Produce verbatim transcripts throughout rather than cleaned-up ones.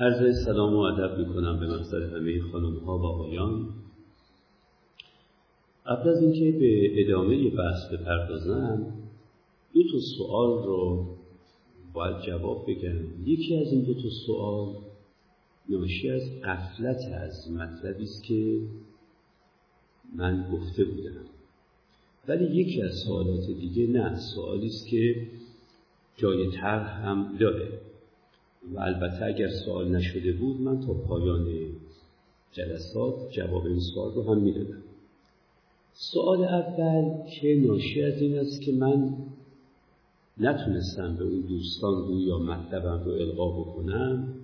عرض سلام و ادب میکنم به محضر همه خانم ها و آقایان. قبل از اینکه به ادامه بحث بپردازم دو تا سوال رو باید جواب بگم. یکی از این دو تا سوال ناشی از غفلت از مطلبی است که من گفته بودم، ولی یکی از سوالات دیگه نه، سوالی است که جای طرح هم داره و البته اگر سوال نشده بود من تا پایان جلسات جواب این سوال رو هم میدادم. سوال اول که ناشی از این است که من نتونستم به اون دوستان رو یا مطلبم رو القا بکنم،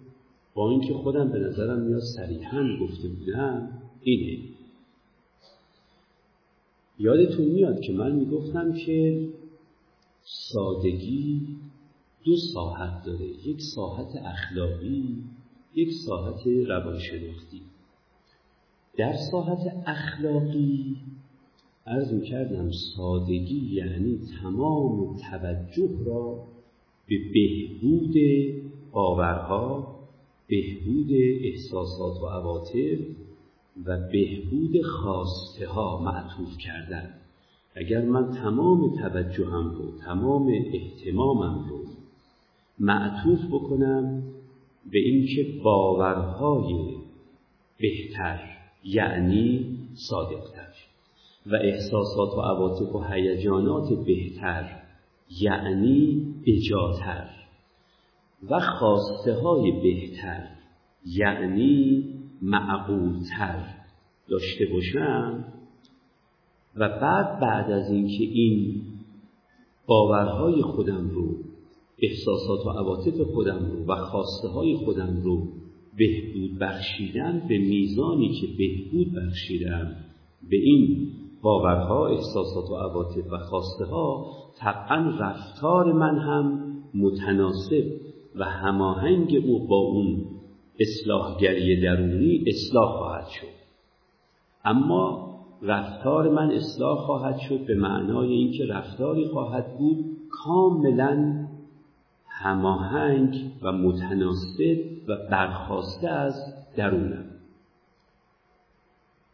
با اینکه خودم به نظرم یا صریحاً گفته بودم اینه. یادتون میاد که من میگفتم که سادگی دو ساحت داره، یک ساحت اخلاقی، یک ساحت روانشناختی. در ساحت اخلاقی عرض میکردم سادگی یعنی تمام توجه را به بهبود باورها، بهبود احساسات و عواطف و بهبود خواسته ها معطوف کردن. اگر من تمام توجهم رو، تمام اهتمامم رو معطوف بکنم به اینکه باورهای بهتر یعنی صادقتر و احساسات و عواطف و هیجانات بهتر یعنی بجاتر و خواسته های بهتر یعنی معقولتر داشته باشم و بعد بعد از اینکه این باورهای خودم رو، احساسات و عواطف خودم رو و خواسته های خودم رو بهبود بخشیدم، به میزانی که بهبود بخشیدم به این باورها، احساسات و عواطف و خواسته ها، طبعا رفتار من هم متناسب و هماهنگ او با اون اصلاحگری درونی اصلاح خواهد شد. اما رفتار من اصلاح خواهد شد به معنای اینکه رفتاری خواهد بود کاملا هماهنگ و متناسب و برخواسته از درونم.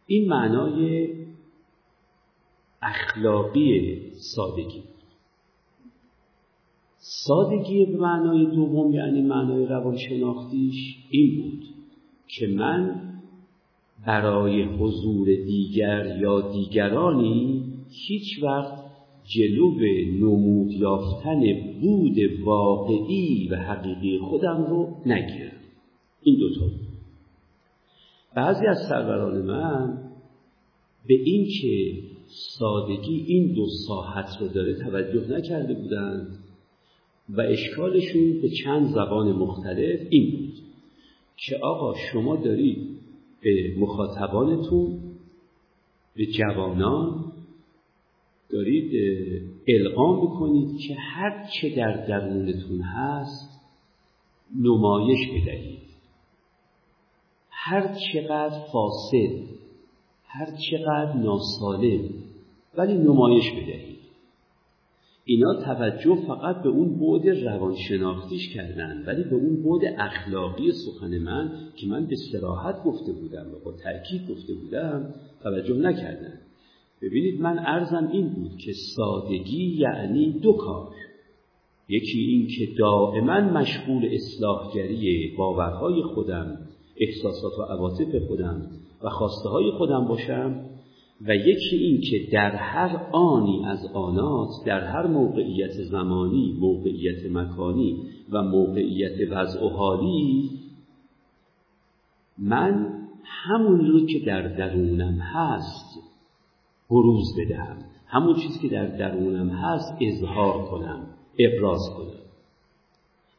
این معنای اخلاقی سادگی. سادگی به معنای دوم یعنی معنای روانشناختیش این بود که من برای حضور دیگر یا دیگرانی هیچ وقت جلو نمود یافتن بود واقعی و حقیقی خودم رو نگیرم. این دوتا. بعضی از سروران من به این که سادگی این دو ساحت رو داره توجه نکرده بودند و اشکالشون به چند زبان مختلف این بود که آقا شما دارید به مخاطبانتون، به جوانان دارید القا میکنید که هر چه در درونتون هست نمایش بدهید، هر چقدر فاسد، هر چقدر ناسالم، ولی نمایش بدهید. اینا توجه فقط به اون بعد روانشناختیش کردن، ولی به اون بعد اخلاقی سخن من که من به صراحت گفته بودم و با تأکید گفته بودم توجه نکردن. ببینید من عرضم این بود که سادگی یعنی دو کار، یکی این که دائما مشغول اصلاحگری باورهای خودم، احساسات و عواطف خودم و خواسته های خودم باشم و یکی این که در هر آنی از آنات، در هر موقعیت زمانی، موقعیت مکانی و موقعیت وضع و حالی من همون رو که در درونم هست بروز بدهم، همون چیزی که در درونم هست اظهار کنم، ابراز کنم.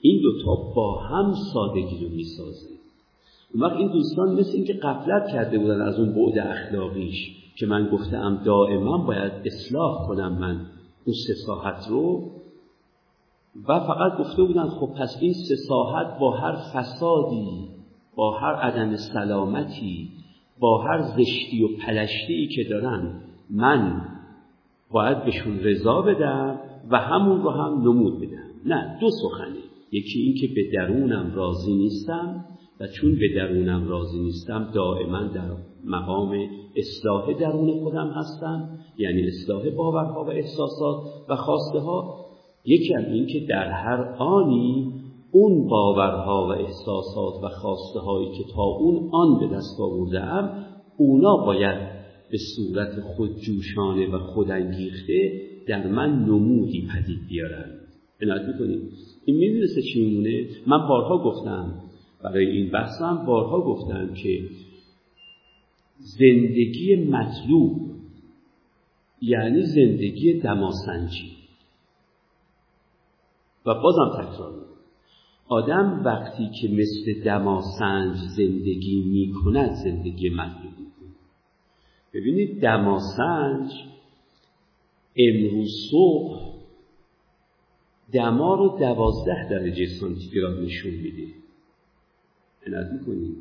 این دوتا با هم سادگی رو میسازه. اون وقت این دوستان مثل اینکه غفلت کرده بودن از اون بعد اخلاقیش که من گفتم دائما باید اصلاح کنم من اون سه ساحت رو و فقط گفته بودن خب پس این سه ساحت با هر فسادی، با هر عدم سلامتی، با هر زشتی و پلشتی‌ای که دارن من باید بهشون رضا بدم و همون رو هم نمود بدم. نه، دو سخنه، یکی این که به درونم راضی نیستم و چون به درونم راضی نیستم دائما در مقام اصلاح درون خودم هستم، یعنی اصلاح باورها و احساسات و خواسته ها. یکی از این که در هر آنی اون باورها و احساسات و خواسته هایی که تا اون آن به دست آورده‌ام، اونا باید به صورت خودجوشانه و خودانگیخته در من نمودی پدید بیارن. عنایت می‌کنید. این می‌دونسته چی می‌مونه؟ من بارها گفتم، برای این بحثم بارها گفتم که زندگی مطلوب یعنی زندگی دماسنجی. و بازم تکرار می‌کنم، آدم وقتی که مثل دماسنج زندگی می‌کند زندگی مطلوب می‌کنه. ببینید دماسنج امروز صبح دما رو دوازده درجه سانتیگراد نشون میده. عنایت می‌کنید.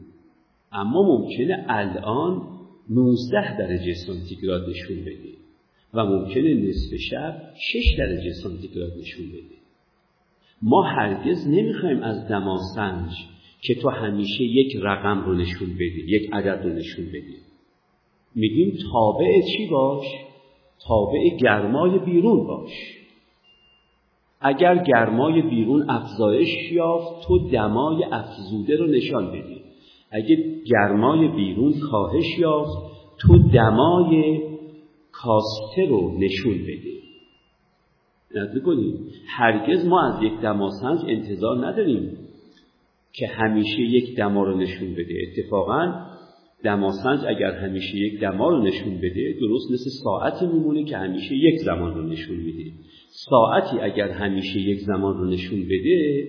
اما ممکنه الان نوزده درجه سانتیگراد نشون بده و ممکنه نصف شب شش درجه سانتیگراد نشون بده. ما هرگز نمیخوایم از دماسنج که تو همیشه یک رقم رو نشون بدی، یک عدد رو نشون بدی. میگیم تابع چی باش؟ تابع گرمای بیرون باش. اگر گرمای بیرون افزایش یافت تو دمای افزوده رو نشان بدی. اگر گرمای بیرون کاهش یافت تو دمای کاسته رو نشون بدی. نظر کنیم هرگز ما از یک دماسنج انتظار نداریم که همیشه یک دما رو نشون بده. اتفاقا دماسنج اگر همیشه یک دما رو نشون بده درست مثل ساعتی میمونه که همیشه یک زمان رو نشون میده. ساعتی اگر همیشه یک زمان رو نشون بده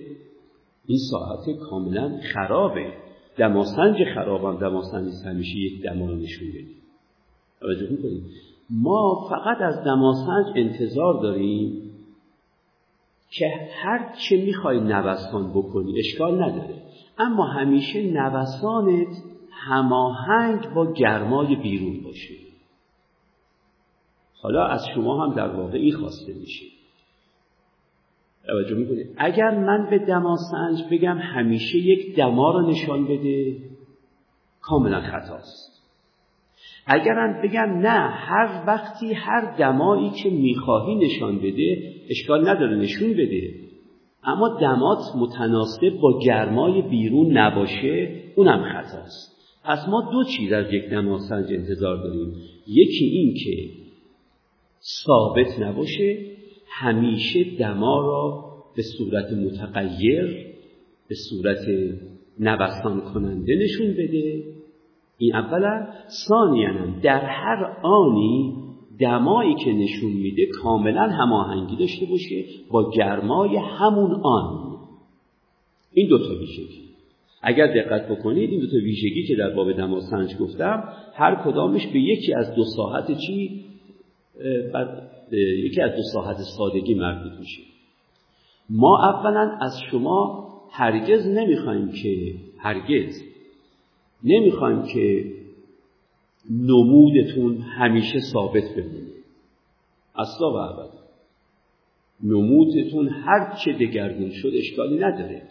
این ساعت کاملا خرابه. دماسنج خرابم دماسنج همیشه یک دما رو نشون بده. توجه میکنیم ما فقط از دماسنج انتظار داریم که هر چه میخوای نوسان بکنی اشکال نداره، اما همیشه نوسانت هماهنگ با گرمای بیرون باشه. حالا از شما هم در واقع این خواسته میشه. توجه میکنید. اگر من به دماسنج بگم همیشه یک دما رو نشان بده کاملا خطاست. اگرم بگم نه هر وقتی هر دمایی که میخواهی نشان بده اشکال نداره نشون بده، اما دمات متناسب با گرمای بیرون نباشه اونم خطاست. پس ما دو چیز از یک دماسنج انتظار داریم، یکی این که ثابت نباشه، همیشه دما را به صورت متغیر به صورت نوسان کننده نشون بده. این اولا. ثانیاً در هر آنی دمایی که نشون میده کاملا هماهنگی داشته باشه با گرمای همون آن. این دوتا ویژگی اگر دقت بکنید، این دوتا ویژگی که در باب دماسنج گفتم هر کدامش به یکی از دو ساعت چی یکی از دو ساعت سادگی مربوط میشه. ما اولا از شما هرگز نمیخوایم که هرگز نمیخوایم که نمودتون همیشه ثابت بمونه. اصلا و ابدا. نمودتون هر چه دگرگون شد اشکالی نداره،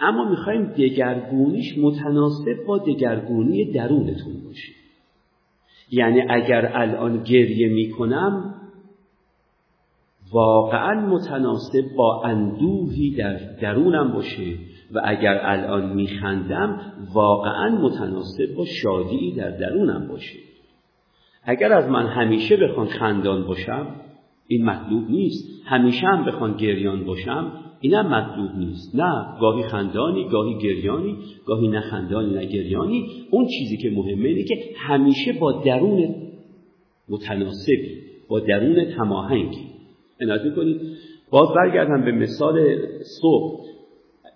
اما میخوایم دگرگونیش متناسب با دگرگونی درونتون باشه. یعنی اگر الان گریه میکنم واقعا متناسب با اندوهی در درونم باشه و اگر الان میخندم واقعا متناسب با شادی در درونم باشه. اگر از من همیشه بخوان خندان باشم این مطلوب نیست، همیشه هم بخوان گریان باشم اینم مطلوب نیست. نه، گاهی خندانی، گاهی گریانی، گاهی نه خندانی نه گریانی. اون چیزی که مهمه اینه که همیشه با درون متناسبی، با درون هماهنگی. عنایت می‌کنید. باز برگردم به مثال صبح.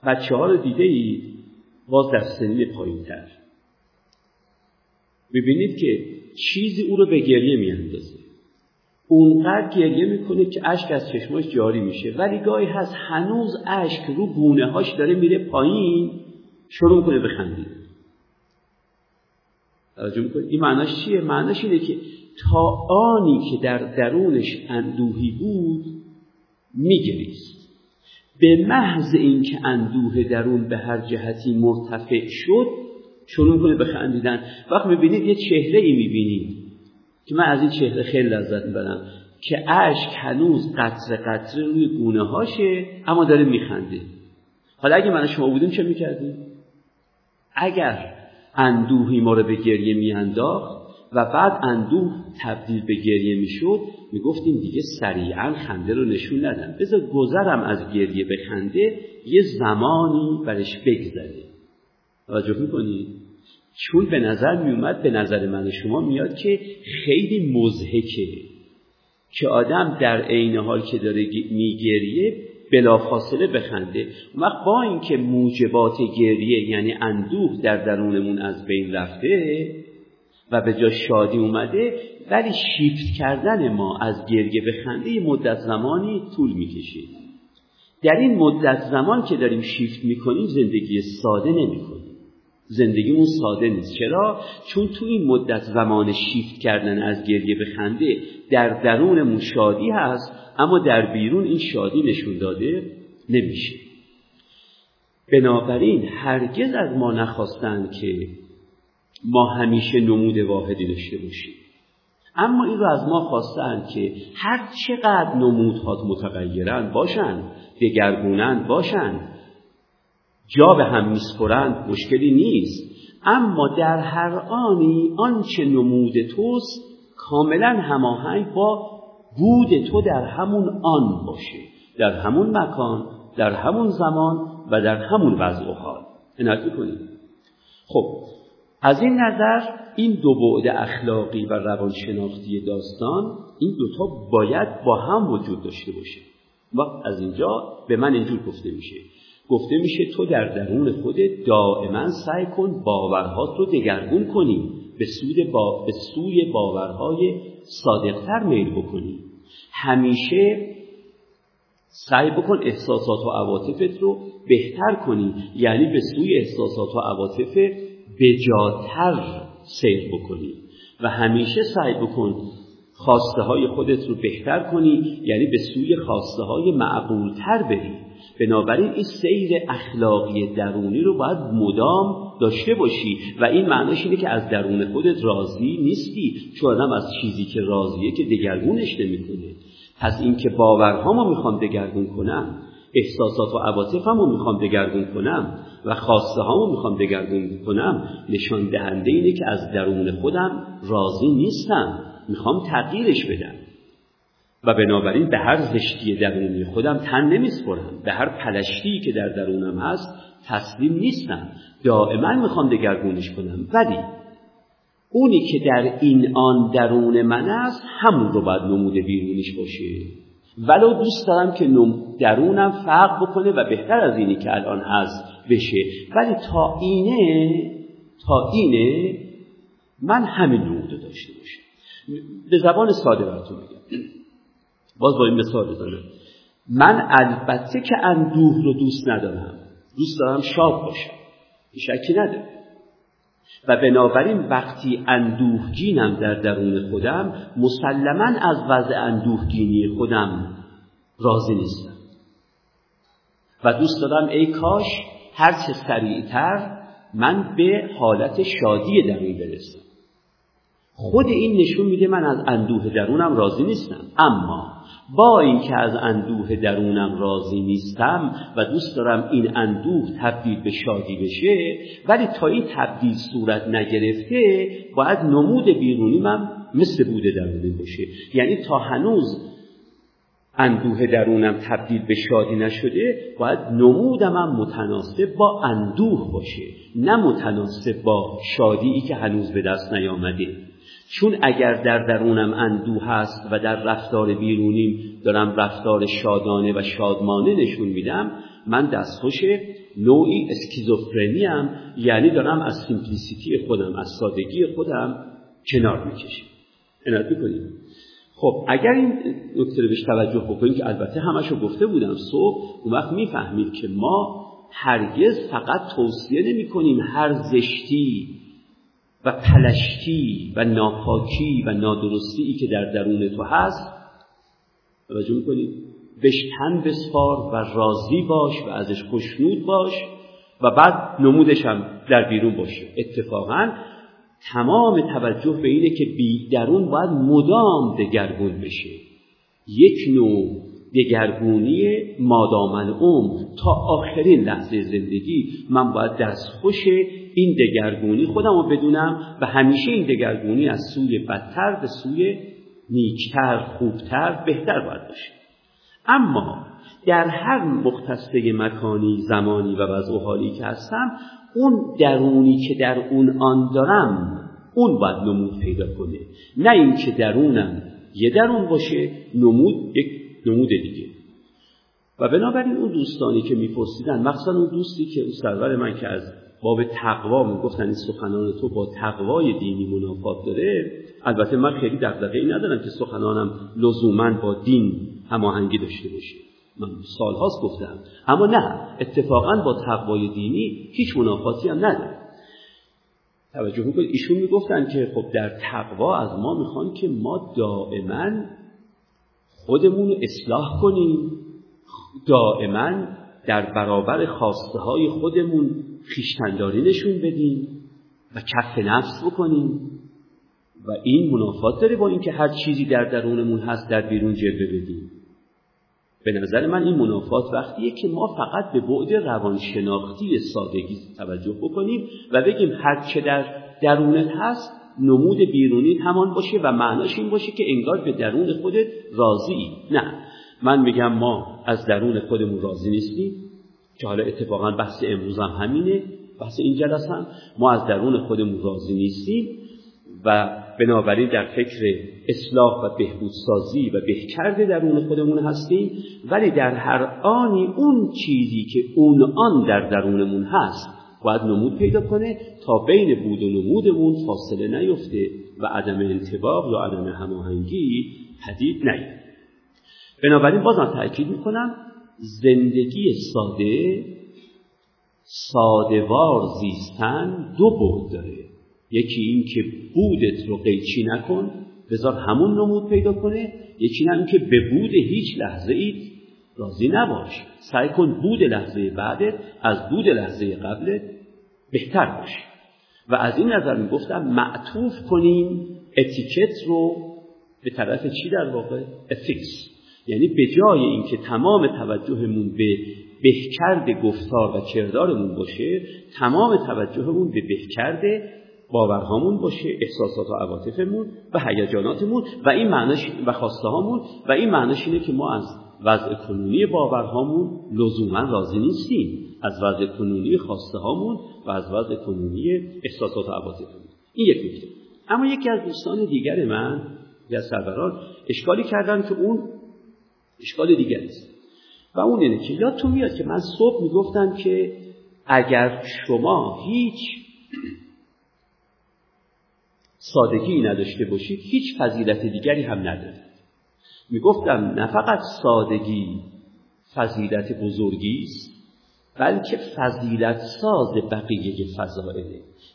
بچه ها رو دیده ای باز در سنین پایین تر ببینید که چیزی او رو به گریه می اندازه، اونقدر گریه میکنه که اشک از چشماش جاری میشه، ولی گاهی هست هنوز اشک رو گونه هاش داره میره پایین، شروع کنه بخندید. توجه میکنید این معناش چیه؟ معناش اینه که تا آنی که در درونش اندوهی بود میگریست، به محض اینکه اندوه درون به هر جهتی مرتفع شد شروع کنه به خندیدن. وقت میبینید یه چهره ای میبینید که من از این چهره خیلی لذت میبرم که عشق هنوز قطره قطره روی گونه هاشه اما داره میخنده. حالا اگه من شما بودیم چه میکردیم؟ اگر اندوهی ما رو به گریه میانداخت و بعد اندوه تبدیل به گریه میشد میگفتیم دیگه سریعا خنده رو نشون ندن، بذار گذرم از گریه به خنده یه زمانی برش بگذره. توجه میکنید؟ چون به نظر میومد، به نظر من و شما میاد که خیلی مضحکه که آدم در عین حال که داره میگریه بلافاصله بخنده. اون وقت با اینکه موجبات گریه یعنی اندوه در درونمون از بین رفته و به جا شادی اومده، ولی شیفت کردن ما از گریه به خنده یه مدت زمانی طول میکشه. در این مدت زمان که داریم شیفت میکنیم زندگی ساده نمیکنیم، زندگیمون ساده نیست. چرا؟ چون تو این مدت زمان شیفت کردن از گریه به خنده در درونمون شادی هست اما در بیرون این شادی نشون داده نمیشه. بنابراین هرگز از ما نخواستند که ما همیشه نمود واحدی داشته باشیم، اما این رو از ما خواستند که هر چقدر نمودهات متغیرن باشن، دگرگونن باشن، جا به هم میسپرند مشکلی نیست، اما در هر آنی آنچه نمود توست کاملا هماهنگ با بود تو در همون آن باشه، در همون مکان، در همون زمان و در همون وضع و حال. انرژی کنید. خب از این نظر این دو بعد اخلاقی و روانشناختی داستان، این دوتا باید با هم وجود داشته باشه. وقت از اینجا به من اینجور گفته میشه گفته میشه تو در درون خودت دائما سعی کن باورهات رو دگرگون کنی، به سوی, با... به سوی باورهای صادقتر میل بکنی، همیشه سعی بکن احساسات و عواطفت رو بهتر کنی، یعنی به سوی احساسات و عواطف بجاتر سیر بکنی و همیشه سعی بکن خواسته های خودت رو بهتر کنی، یعنی به سوی خواسته های معقولتر بری. بنابراین این سیر اخلاقی درونی رو باید مدام داشته باشی و این معنیش اینه که از درون خودت راضی نیستی، چون آدم از چیزی که راضیه که دگرگونش نمی‌کنه. پس این که باورهامو میخوام دگرگون کنم، احساسات و عواطفمو میخوام دگرگون کنم و خواسته هامو میخوام دگرگون کنم، نشان دهنده اینه که از درون خودم راضی نیستم، میخوام تغییرش بدم و بنابراین به هر زشتی درونی خودم تن نمیسپرم، به هر پلشتی که در درونم هست تسلیم نیستم، دائما میخوام دگرگونش کنم. ولی اونی که در این آن درون من است همون رو باید نمود بیرونیش باشه، ولو دوست دارم که درونم فرق بکنه و بهتر از اینی که الان هست بشه، ولی تا اینه تا اینه من همین نمود رو داشته باشم. به زبان ساده براتون بگم، باز با این مثال بزنم، من البته که اندوه رو دوست ندارم، دوست دارم شاد باشم، شکی ندارم و بنابراین وقتی اندوهگینم در درون خودم مسلماً از وضع اندوهگینی خودم راضی نیستم و دوست دارم ای کاش هر چه سریعتر من به حالت شادی درونی برسم. خود این نشون میده من از اندوه درونم راضی نیستم، اما با اینکه از اندوه درونم راضی نیستم و دوست دارم این اندوه تبدیل به شادی بشه، ولی تا این تبدیل صورت نگرفته باید نمود بیرونیم هم مثل بوده درونی باشه، یعنی تا هنوز اندوه درونم تبدیل به شادی نشده باید نمودم هم متناسب با اندوه باشه، نه متناسب با شادیی که هنوز به دست نیامده. چون اگر در درونم اندوه هست و در رفتار بیرونیم دارم رفتار شادانه و شادمانه نشون میدم، من دستخوش نوعی اسکیزوفرنیم، یعنی دارم از سیمپلیسیتی خودم، از سادگی خودم کنار میکشم. انرژی کنیم. خب اگر این نکته رو بهش توجه بکنیم که البته همشو گفته بودم صبح، اون وقت میفهمید که ما هرگز فقط توصیه نمی کنیم هر زشتی و پلشتی و ناپاکی و نادرستی که در درون تو هست توجه می‌کنید بهش تن بسپار و راضی باش و ازش خوشنود باش و بعد نمودش هم در بیرون باشه. اتفاقا تمام توجه به اینه که بی درون باید مدام دگرگون بشه. یک نوع دگرگونی مادامن عمر، تا آخرین لحظه زندگی من باید دستخوش این دگرگونی خودم رو بدونم و همیشه این دگرگونی از سوی بدتر به سوی نیکتر، خوبتر، بهتر باید باشه. اما در هر مختصه مکانی، زمانی و وضع و حالی که هستم، اون درونی که در اون آن دارم اون باید نمود پیدا کنه، نه این که درونم یه درون باشه نمود یک نمود دیگه. و بنابراین اون دوستانی که میپرسیدن، مخصوصا اون دوستی که اون سرور من که از باب تقوا میگفتن این سخنان تو با تقوای دینی منافات داره، البته من خیلی دغدغه‌ای ندارم که سخنانم لزوماً با دین هماهنگی داشته باشه، من سالهاست گفتم، اما نه، اتفاقاً با تقوای دینی هیچ منافاتی هم نداره. توجه میکنید ایشون میگفتن که خب در تقوا از ما میخوان که ما دائما خودمون اصلاح کنیم، دائما در برابر خواسته های خودمون خویشتنداری نشون بدیم و کف نفس بکنیم و این منافات داره با اینکه هر چیزی در درونمون هست در بیرون جلوه بدیم. به نظر من این منافات وقتیه که ما فقط به بعد روانشناختی سادگی توجه بکنیم و بگیم هر چه در درونت هست نمود بیرونی همان باشه و معناش این باشه که انگار به درون خودت راضی‌ای. نه، من میگم ما از درون خودمون راضی نیستیم، که حالا اتفاقا بحث امروز هم همینه، بحث این جلسه هم ما از درون خودمون راضی نیستیم و بنابراین در فکر اصلاح و بهبودسازی و بهکرد درون خودمون هستیم، ولی در هر آنی اون چیزی که اون آن در درونمون هست باید نمود پیدا کنه تا بین بود و نمودمون فاصله نیفته و عدم انطباق یا عدم هماهنگی پدید نیاد. بنابراین بازم تأکید میکنم زندگی ساده، ساده‌وار زیستن دو بعد داره. یکی این که بودت رو قیچی نکن، بذار همون نمود پیدا کنه. یکی نه این که به بود هیچ لحظه ایت راضی نباش، سعی کن بود لحظه بعدت از بود لحظه قبلت بهتر باشه. و از این نظر میگفتم معطوف کنیم اتیکت رو به طرف چی در واقع؟ اتیکس. یعنی به جای اینکه تمام توجهمون به بهکرد گفتار و کردارمون باشه، تمام توجهمون به بهکرد باورهامون باشه، احساسات و عواطفمون و هیجاناتمون و این معناش و خواسته هامون و این معناش اینه که ما از وضع کنونی باورهامون لزوما راضی نیستیم، از وضع کنونی خواسته هامون و از وضع کنونی احساسات و عواطفمون. این یک نکته. اما یکی از دوستان دیگر من یا سروران اشکالی کردن که اون اشکال دیگری است و اون اینه که یادتون میاد که من صبح میگفتم که اگر شما هیچ سادگی نداشته باشید هیچ فضیلت دیگری هم ندارید. میگفتم نه فقط سادگی فضیلت بزرگی است، بلکه فضیلت ساز بقیه فضائله.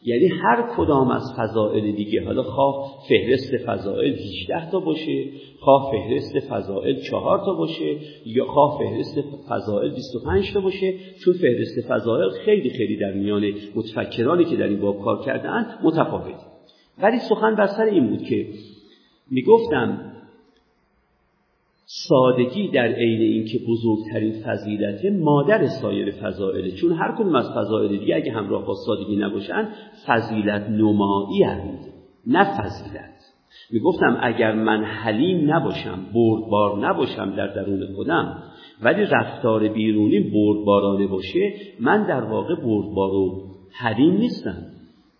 یعنی هر کدام از فضائل دیگه، حالا خواه فهرست فضائل هجده تا باشه، خواه فهرست فضائل چهار تا باشه، یا خواه فهرست فضائل بیست و پنج تا باشه، چون فهرست فضائل خیلی خیلی در میان متفکرانی که در این باب کار کردن متفاوته. ولی سخن بر سر این بود که میگفتم سادگی در عین اینکه بزرگترین فضیلت مادر سایر فضائل، چون هر کدوم از فضائل دیگه اگه همراه با سادگی نباشن فضیلت نمایی هستند، نه فضیلت. میگفتم اگر من حلیم نباشم، بردبار نباشم در درون خودم، ولی رفتار بیرونی بردبارانه باشه، من در واقع بردبار و حلیم نیستم،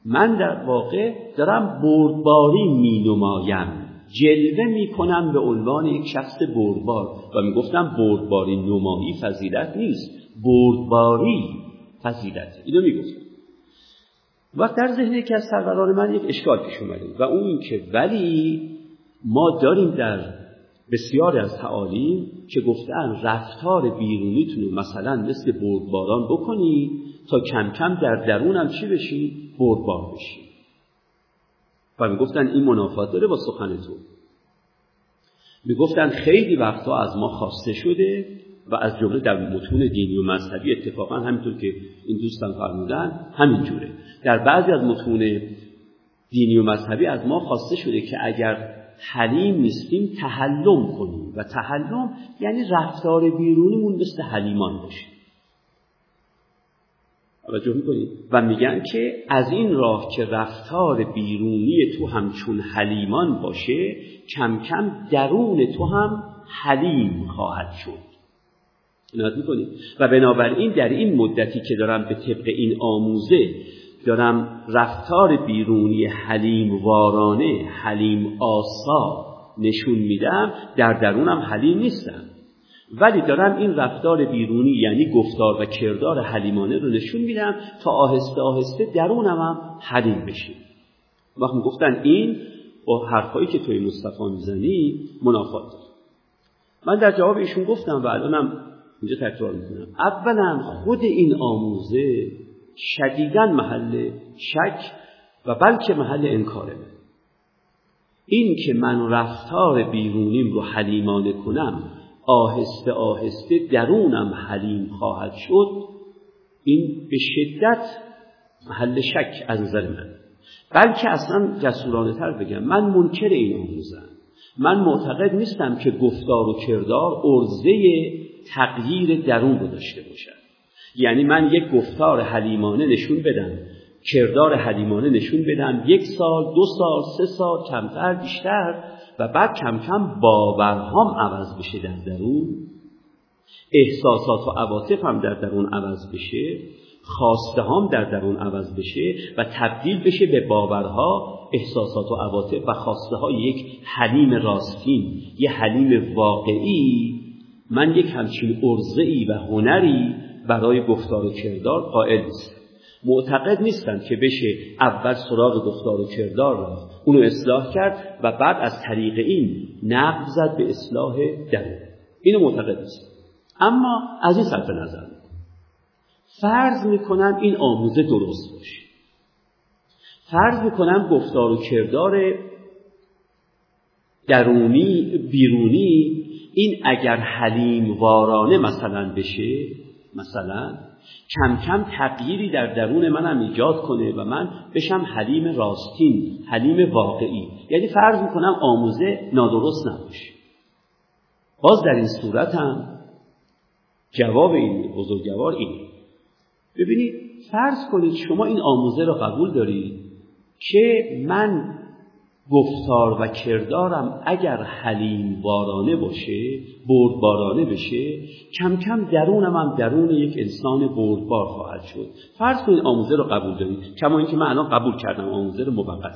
من در واقع دارم بردباری می نمایم، جلوه می کنم به عنوان یک شخص بردبار. و می گفتم بردباری نمایی فضیلت نیست، بردباری فضیلت. اینو می گفتم. و در ذهن یکی از سروران من یک اشکال پیش اومده و اون این که ولی ما داریم در بسیاری از تعالیم که گفتن رفتار بیرونیتونو مثلا مثل بردباران بکنی تا کم کم در درونم چی بشی؟ بردبار بشی. و میگفتن این منافات داره با سخن تو. میگفتن خیلی وقتا از ما خواسته شده و از جمله در متون دینی و مذهبی اتفاقا همینطور که این دوستان فرمودن همینجوره. در بعضی از متون دینی و مذهبی از ما خواسته شده که اگر حلیم نیستیم تحلم کنیم و تحلم یعنی رفتار بیرونیمون مثل حلیمان باشه. توجه می‌کنید؟ و میگن که از این راه که رفتار بیرونی تو همچون حلیمان باشه کم کم درون تو هم حلیم خواهد شد. نهاد می‌کنید؟ و بنابراین در این مدتی که دارم به طبق این آموزه دارم رفتار بیرونی حلیم وارانه حلیم آسا نشون میدم، در درونم حلیم نیستم، ولی دارم این رفتار بیرونی یعنی گفتار و کردار حلیمانه رو نشون میدم تا آهسته آهسته درونم هم حلیم بشیم. وقتی گفتن این با حرفایی که توی مصطفی میزنی منافات داره، من در جواب ایشون گفتم و الانم اینجا تکرار میکنم، اولا خود این آموزه شدیداً محل شک و بلکه محل انکاره. این که من رفتار بیرونیم رو حلیمانه کنم آهسته آهسته درونم حلیم خواهد شد، این به شدت محل شک از نظر من. بلکه اصلا جسورانه تر بگم، من منکر این آموزه‌ام. من معتقد نیستم که گفتار و کردار عرضه تغییر درون رو داشته باشد. یعنی من یک گفتار حلیمانه نشون بدم، کردار حلیمانه نشون بدم، یک سال، دو سال، سه سال، کمتر، بیشتر، و بعد کم کم باورهام عوض بشه در درون، احساسات و عواطفم در درون عوض بشه، خواستهام در درون عوض بشه و تبدیل بشه به باورها، احساسات و عواطف و خواسته های یک حلیم راستین، یک حلیم واقعی. من یک همچین ارزعی و هنری برای گفتار و کردار قائل نیستم. معتقد نیستم که بشه اول سراغ گفتار و کردار رفت، اونو اصلاح کرد و بعد از طریق این نقب زد به اصلاح درون. اینو معتقد نیستم. اما از این صرف نظر فرض میکنم این آموزه درست باشه. فرض میکنم گفتار و کردار درونی بیرونی این اگر حلیم وارانه مثلا بشه، مثلا کم کم تغییری در درون منم ایجاد کنه و من بشم حلیم راستین، حلیم واقعی. یعنی فرض میکنم آموزه نادرست نباشه. باز در این صورت هم جواب این بزرگوار اینه. ببینید، فرض کنید شما این آموزه را قبول دارید که من گفتار و کردارم اگر حلیم بارانه باشه، بردبارانه بشه، کم کم درونم هم درون یک انسان بردبار خواهد شد. فرض کنید آموزه رو قبول دارید، کما اینکه من الان قبول کردم آموزه رو، موقتا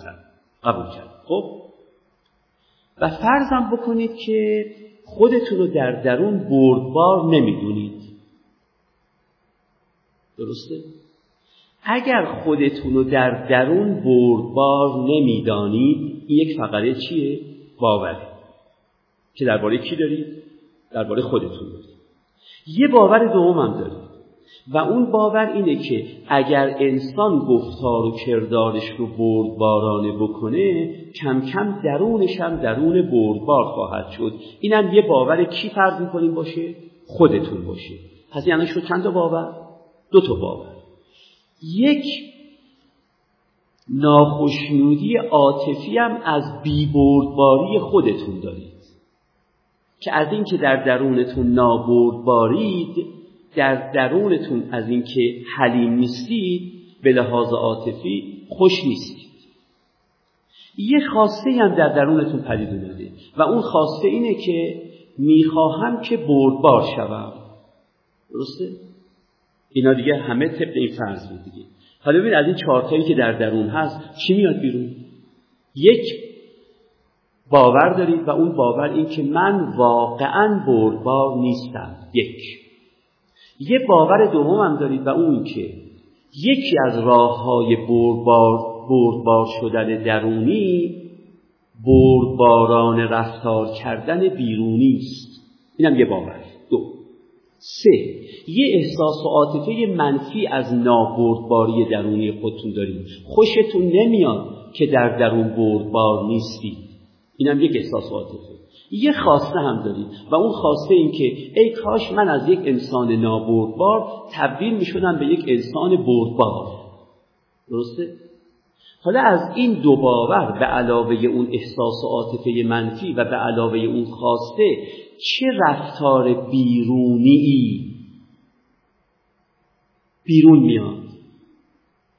قبول کردم. خب و فرضم بکنید که خودتون رو در درون بردبار نمیدونید. درسته؟ اگر خودتون رو در درون بردبار نمیدانید، این یک فقره چیه؟ باوره که درباره کی دارید؟ درباره خودتون دارید. یه باور دوم هم دارید و اون باور اینه که اگر انسان گفتار و کردارش رو بردبارانه بکنه کم کم درونش هم درون بردبار خواهد شد. اینم یه باور کی فرض می‌کنیم باشه؟ خودتون باشه. پس یعنی شد چند تا باور؟ دو تا باور. یک ناخوشنودی عاطفی هم از بی‌بردباری خودتون دارید که از این که در درونتون نابردبارید، در درونتون از این که حلیم نیستید به لحاظ عاطفی خوش نیستید. یه خواسته هم در درونتون پدید اومده و اون خواسته اینه که میخواهم که بردبار شوم. درسته؟ اینا دیگه همه طبق این فرض بود دیگه. حالا ببین از این چارتایی که در درون هست چی میاد بیرون؟ یک باور دارید و اون باور این که من واقعاً بردبار نیستم. یک. یه باور دوم هم دارید و اون این که یکی از راه‌های بردبار بردبار شدن درونی بردباران رفتار کردن بیرونی است. اینم یه باور. دو. سه. یه احساس و عاطفه منفی از نابردباری درونی خودتون دارید. خوشتون نمیاد که در درون بردبار نیستید. اینم یک احساس و عاطفه. یه خواسته هم دارید و اون خواسته این که ای کاش من از یک انسان نابردبار تبدیل میشدم به یک انسان بردبار. درسته؟ حالا از این دو باور به علاوه اون احساس و عاطفه منفی و به علاوه اون خواسته چه رفتار بیرونی بیرون میاد؟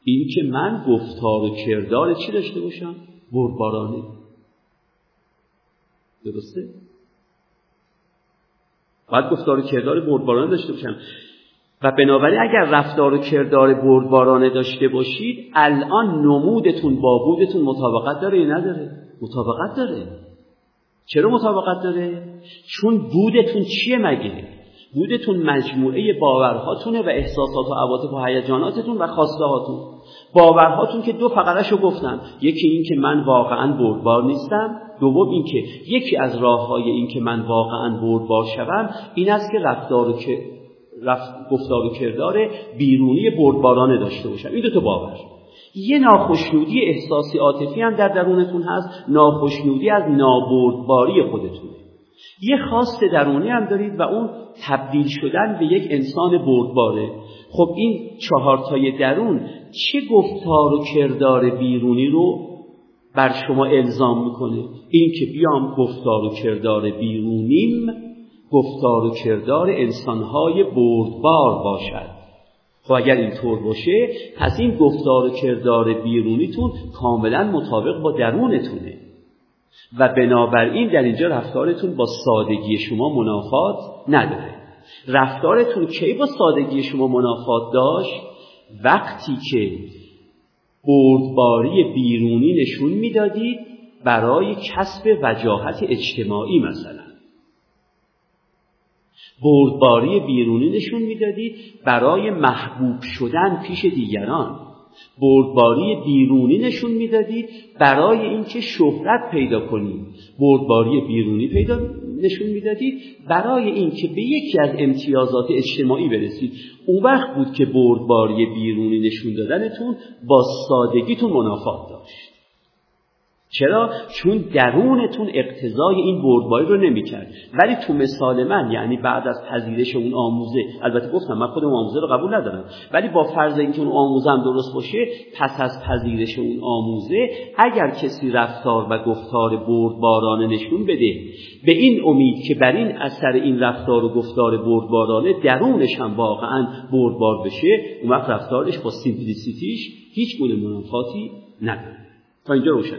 این که من گفتار و کردار چی داشته باشم؟ بردبارانه. درسته؟ باید گفتار و کردار بردبارانه داشته باشم و بنابراین اگر رفتار و کردار بردبارانه داشته باشید، الان نمودتون با بودتون مطابقت داره یا نداره؟ مطابقت داره. چرا مطابقت داره؟ چون بودتون چیه مگه؟ بودتون مجموعه باورهاتونه و احساسات و عواطف و هیجاناتتون و خواسته هاتون. باورهاتون که دو فقرهشو گفتم، یکی این که من واقعا بردبار نیستم، دوم این که یکی از راههای این که من واقعا بردبار شوم این است که رفتار و که رفت گفتار و کردار بیرونی بردبارانه داشته باشم. این دو تا باور. یه ناخوشنودی احساسی عاطفی هم در درونتون هست، ناخوشنودی از نابردباری خودتونه. یه خواست درونی هم دارید و اون تبدیل شدن به یک انسان بردباره. خب این چهار تای درون چه گفتار و کردار بیرونی رو بر شما الزام میکنه؟ این که بیام گفتار و کردار بیرونیم گفتار و کردار انسانهای بردبار باشد. خب اگر اینطور باشه پس این گفتار و کردار بیرونیتون کاملا مطابق با درونتونه و بنابراین در اینجا رفتارتون با سادگی شما منافات نداره. رفتارتون کی با سادگی شما منافات داشت؟ وقتی که بردباری بیرونی نشون میدادید برای کسب وجاهت اجتماعی، مثلا بردباری بیرونی نشون میدادید برای محبوب شدن پیش دیگران، بردباری بیرونی نشون میدادید برای اینکه شهرت پیدا کنید، بردباری بیرونی پیدا نشون میدادید برای اینکه به یکی از امتیازات اجتماعی برسید. اون وقت بود که بردباری بیرونی نشون دادنتون با سادگیتون منافات داشت. چرا؟ چون درونتون اقتضای این بردباری رو نمی‌کرد. ولی تو مثال من، یعنی بعد از پذیرش اون آموزه، البته گفتم من خودم آموزه رو قبول ندارم، ولی با فرض اینکه اون آموزه هم درست باشه، پس از پذیرش اون آموزه اگر کسی رفتار و گفتار بردبارانه نشون بده به این امید که بر این اثر این رفتار و گفتار بردبارانه درونش هم واقعا بردبار بشه، اون وقت رفتارش با سیمپلیسیتیش هیچ گونه منافاتی نداره. تا اینجا روشن.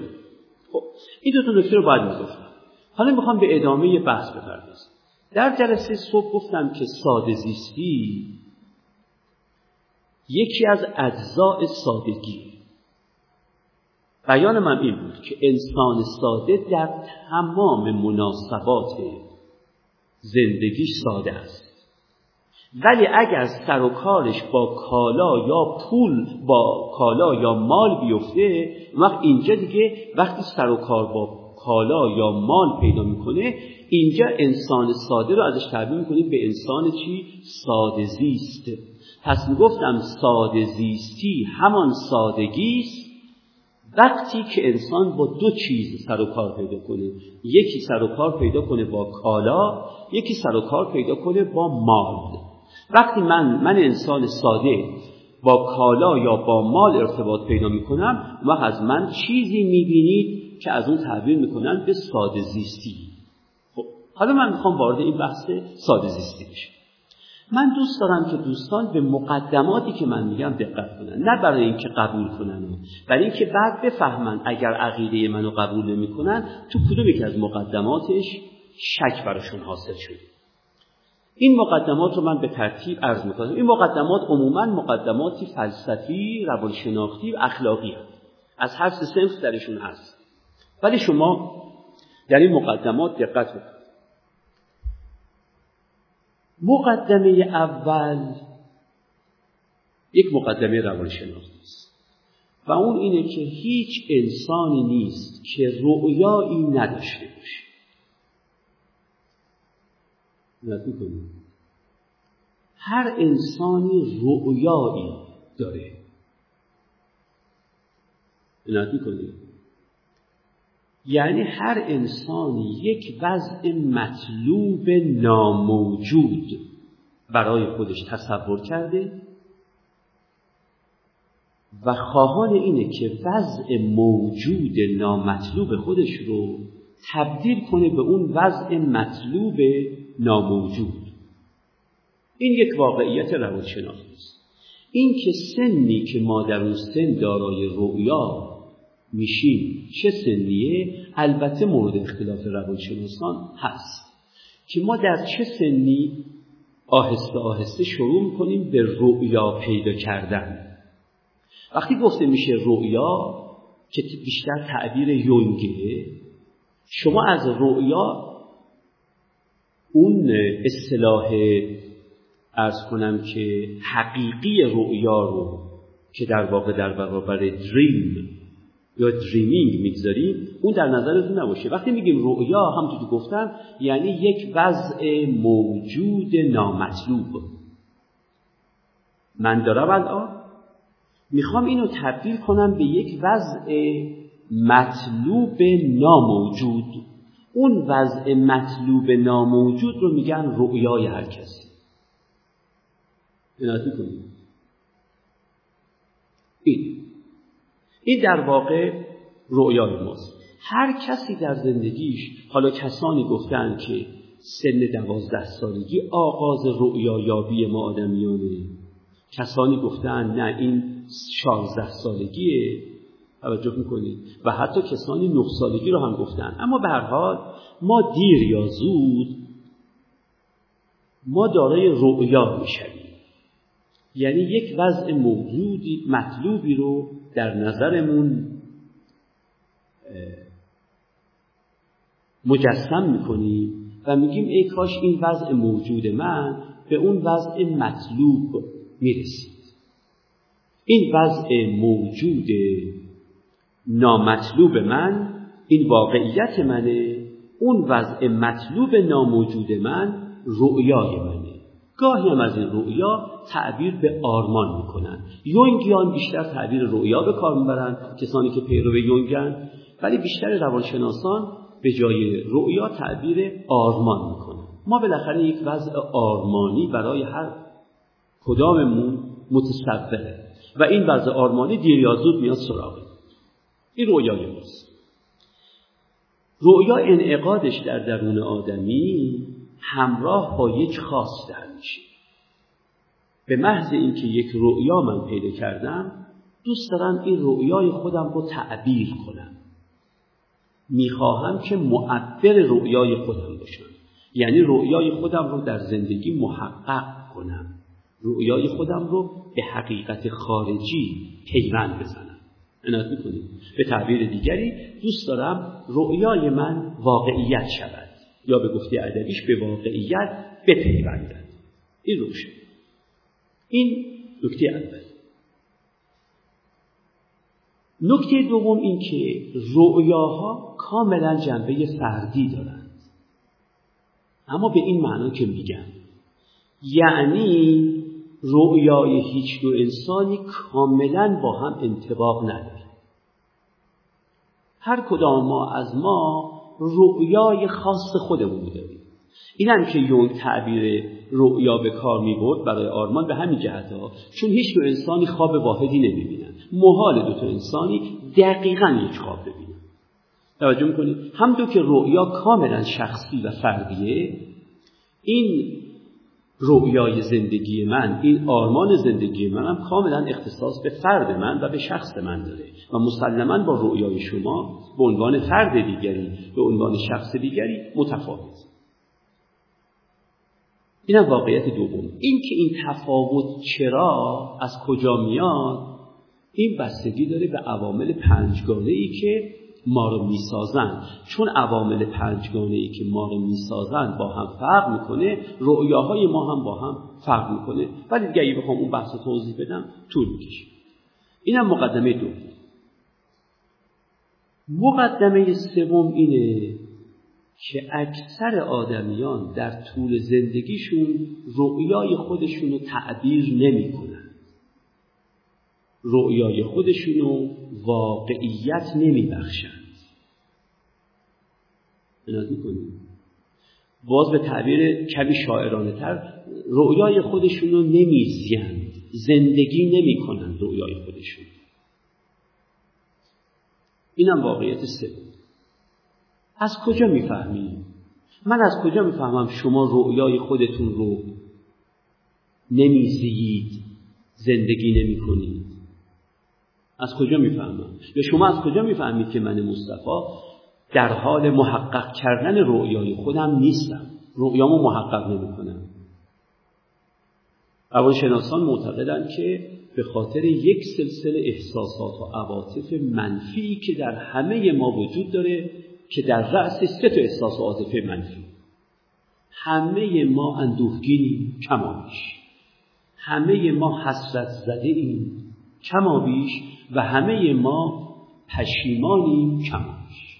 خب این دو تا نکته رو باید می‌گفتم. حالا می‌خوام به ادامه بحث بپردازم. در جلسه صبح گفتم که ساده زیستی یکی از اجزای سادگی. بیان من این بود که انسان ساده در تمام مناسبات زندگیش ساده است، ولی اگر سر و کارش با کالا یا پول با کالا یا مال بیفته، وقت اینجا دیگه وقتی سر و کار با کالا یا مال پیدا میکنه، اینجا انسان ساده رو ازش تعبیر میکنیم به انسان چی؟ ساده زیست. پس میگفتم ساده زیستی همان سادگیست وقتی که انسان با دو چیز سر و کار پیدا کنه، یکی سر و کار پیدا کنه با کالا، یکی سر و کار پیدا کنه با مال. وقتی من من انسان ساده با کالا یا با مال ارتباط پیدا میکنم، و از من چیزی میبینید که از اون تعبیر میکنن به ساده زیستی. خب حالا من میخوام وارد این بحث ساده زیستی بشم. من دوست دارم که دوستان به مقدماتی که من میگم دقت کنن، نه برای اینکه قبول کنن، برای اینکه بعد بفهمن اگر عقیده منو قبول نمیکنن تو کدوم یک از مقدماتش شک براشون حاصل شده. این مقدمات رو من به ترتیب عرض میکنم. این مقدمات عموماً مقدماتی فلسفی، روانشناختی و اخلاقی هست. از هر سه صنف درشون هست. ولی شما در این مقدمات دقت بکنید. مقدمه اول یک مقدمه روانشناختی است و اون اینه که هیچ انسانی نیست که رؤیایی نداشته باشه. هر انسانی رؤیایی داره. یعنی هر انسانی یک وضع مطلوب ناموجود برای خودش تصور کرده و خواهان اینه که وضع موجود نامطلوب خودش رو تبدیل کنه به اون وضع مطلوب ناموجود. این یک واقعیت روانشناسی است. این که سنی که ما در اون سن دارای رؤیا میشیم چه سنیه، البته مورد اختلاف روانشناسان هست که ما در چه سنی آهسته آهسته شروع می‌کنیم به رؤیا پیدا کردن. وقتی گفته میشه رؤیا که بیشتر تعبیر یونگه، شما از رؤیا اون اصطلاح عرض کنم که حقیقی رؤیا رو که در واقع در برابر دریم یا دریمینگ میگذاریم اون در نظرتون نباشه. وقتی میگیم رؤیا همونطور که گفتم یعنی یک وضع موجود نامطلوب. من دارم الان میخوام اینو تبدیل کنم به یک وضع مطلوب ناموجود. اون وضع مطلوب ناموجود رو میگن رؤیای هر کسی. بناتی کنیم این این در واقع رؤیای ماست. هر کسی در زندگیش، حالا کسانی گفتن که سن دوازده سالگی آغاز رؤیایابی ما آدمیانه، کسانی گفتن نه این شانزده سالگیه، توجه میکنید، و حتی کسانی نه سالگی رو هم گفتن. اما به هر حال ما دیر یا زود ما دارای رؤیا میشویم، یعنی یک وضع موجودی مطلوبی رو در نظرمون مجسم میکنیم و میگیم ای کاش این وضع موجود من به اون وضع مطلوب میرسید. این وضع موجود نامطلوب من، این واقعیت منه، اون وضع مطلوب ناموجود من رؤیای منه. گاهی هم از این رؤیا تعبیر به آرمان میکنن. یونگیان بیشتر تعبیر رؤیا به کار میبرن، کسانی که پیرو یونگن، ولی بیشتر روانشناسان به جای رؤیا تعبیر آرمان میکنن. ما بالاخره یک وضع آرمانی برای هر کداممون متصوره و این وضع آرمانی دیر یا زود میاد سراغه. این رؤیای ماست. رؤیا انعقادش در درون آدمی همراه با یک خواست در میشه. به محض اینکه یک رؤیا من پیدا کردم، دوست دارم این رؤیای خودم رو تعبیر کنم. میخواهم که معبر رؤیای خودم باشم، یعنی رؤیای خودم رو در زندگی محقق کنم، رؤیای خودم رو به حقیقت خارجی پیوند بزنم. عنایت می‌کنید. به تعبیر دیگری دوست دارم رؤیای من واقعیت شود یا به گفته ادبیش به واقعیت بپیوندد. این روشه. این نکته اول. نکته دوم این که رؤیاها کاملا جنبه فردی دارند، اما به این معنا که میگم یعنی رؤیای هیچ دو انسانی کاملا با هم انطباق نداره. هر کدام ما از ما رؤیای خاص خودمون داریم. این هم که یونگ تعبیر رؤیا به کار می برد برای آرمان به همین جهت ها، چون هیچ دو انسانی خواب واحدی نمی بینن. محال دو تا انسانی دقیقا یک خواب ببینن. توجه می کنید؟ هم دو که رؤیا کاملا شخصی و فردیه، این رؤیای زندگی من، این آرمان زندگی منم کاملا اختصاص به فرد من و به شخص من داره و مسلما با رؤیای شما به عنوان فرد دیگری، به عنوان شخص دیگری متفاوت. اینم واقعیت دوم. این که این تفاوت چرا از کجا میاد، این بستگی داره به عوامل پنجگانه‌ای که ما رو میسازن. چون عوامل پنجگانه‌ای که ما رو میسازن با هم فرق میکنه، رؤیاهای ما هم با هم فرق میکنه. ولی دیگه اگه بخوام اون بحث رو توضیح بدم طول میکشه. اینم مقدمه دوم. مقدمه سوم اینه که اکثر آدمیان در طول زندگیشون رؤیای خودشون رو تعبیر نمیکنن. رؤیای خودشونو واقعیت نمیبخشند. عنایت میکنیم. باز به تعبیر کمی شاعرانه تر، رؤیای خودشون رو نمیزیند، زندگی نمی کنند رؤیای خودشون. اینم واقعیت سوم. از کجا میفهمیم؟ من از کجا میفهمم شما رؤیای خودتون رو نمیزیید، زندگی نمی کنید؟ از کجا میفهمم؟ یا شما از کجا میفهمید که من مصطفی در حال محقق کردن رؤیای خودم نیستم، رؤیامو محقق نمیکنم؟ روانشناسان معتقدند که به خاطر یک سلسله احساسات و عواطف منفی که در همه ما وجود داره، که در رأس سه تا احساس و عاطفه منفی، همه ما اندوهگینیم کما بیش، همه ما حسرت زده‌ایم کما بیش، و همه ما پشیمانیم کما بیش.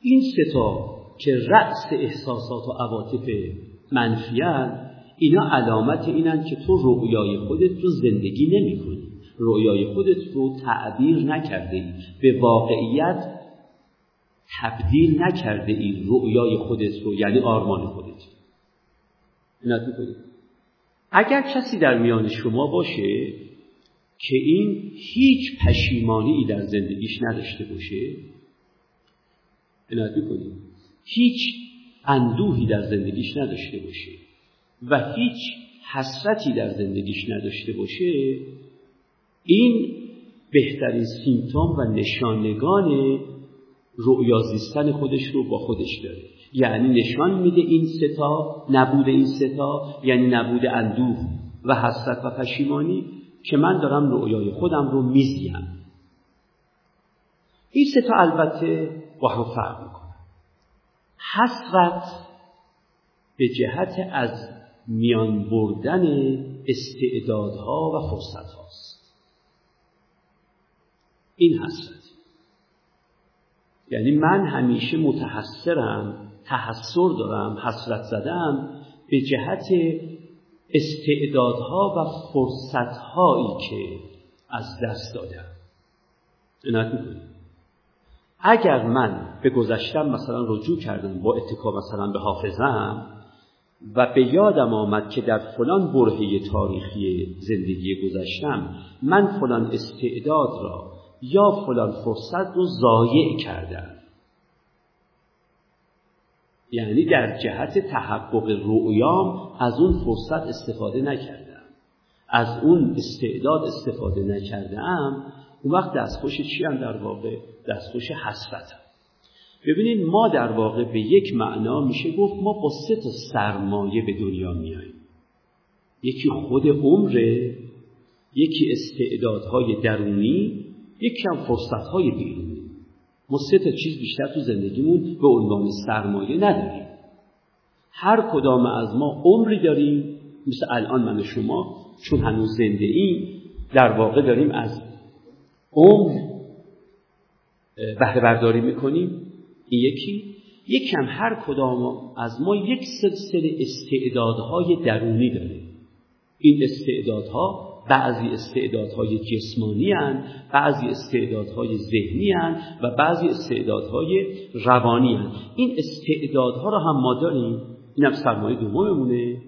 این سه تا که رأس احساسات و عواطف منفی هست، اینا علامت اینن که تو رؤیای خودت رو زندگی نمی کنی، رؤیای خودت رو تعبیر نکرده ای، به واقعیت تبدیل نکرده ای رؤیای خودت رو، یعنی آرمان خودت. اینات میکنی. اگر کسی در میان شما باشه که این هیچ پشیمانی در زندگیش نداشته باشه، اینات میکنی، هیچ اندوهی در زندگیش نداشته باشه و هیچ حسرتی در زندگیش نداشته باشه، این بهترین سیمتوم و نشانگان رؤیا زیستن خودش رو با خودش داره. یعنی نشان میده این سه تا، نبود این سه تا، یعنی نبود اندوه و حسرت و پشیمانی، که من دارم رؤیای خودم رو میزیم. این سه تا البته با هم فرق میکنه. حسرت به جهت از میان بردن استعدادها و فرصت‌هاست. این حسرت، یعنی من همیشه متحسرم، تحسر دارم، حسرت زدم به جهت استعدادها و فرصت‌هایی که از دست دادم. اینات می‌کنم. اگر من به گذشتم مثلا رجوع کردم با اتکا مثلا به حافظه‌ام و به یادم آمد که در فلان برهه تاریخی زندگی گذشتم من فلان استعداد را یا فلان فرصت رو ضایع کردم، یعنی در جهت تحقق رؤیام از اون فرصت استفاده نکردم، از اون استعداد استفاده نکردم، اون وقت دستخوش چی هم در واقع؟ دستخوش حسرتم. ببینید ما در واقع به یک معنا میشه گفت ما با سه تا سرمایه به دنیا میاییم. یکی خود عمره، یکی استعدادهای درونی، یکی هم فرصتهای بیرونی. ما سه تا چیز بیشتر تو زندگیمون به عنوان سرمایه نداریم. هر کدام از ما عمری داریم، مثل الان من و شما چون هنوز زنده ایم در واقع داریم از عمر بهره برداری میکنیم. یکی یکی هم هر کدام از ما یک سلسله استعدادهای درونی داره. این استعدادها بعضی استعدادهای جسمانی هن، بعضی استعدادهای ذهنی هن و بعضی استعدادهای روانی هن. این استعدادها رو هم ما داریم، این هم سرمایه دوممونه.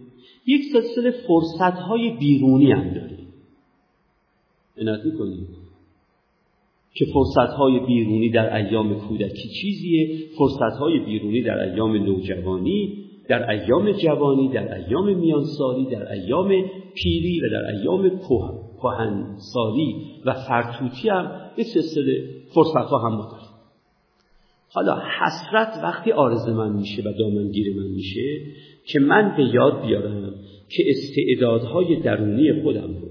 یک سلسله فرصتهای بیرونی هم داریم. عنایت می‌کنیم که فرصت‌های بیرونی در ایام کودکی چیزیه، فرصت‌های بیرونی در ایام نوجوانی، در ایام جوانی، در ایام میانسالی، در ایام پیری و در ایام کهنسالی و فرتوتی هم یه سلسله فرصت‌ها هم داره. حالا حسرت وقتی آرزه من میشه و دامنگیر من میشه که من به یاد بیارم که استعدادهای درونی خودم رو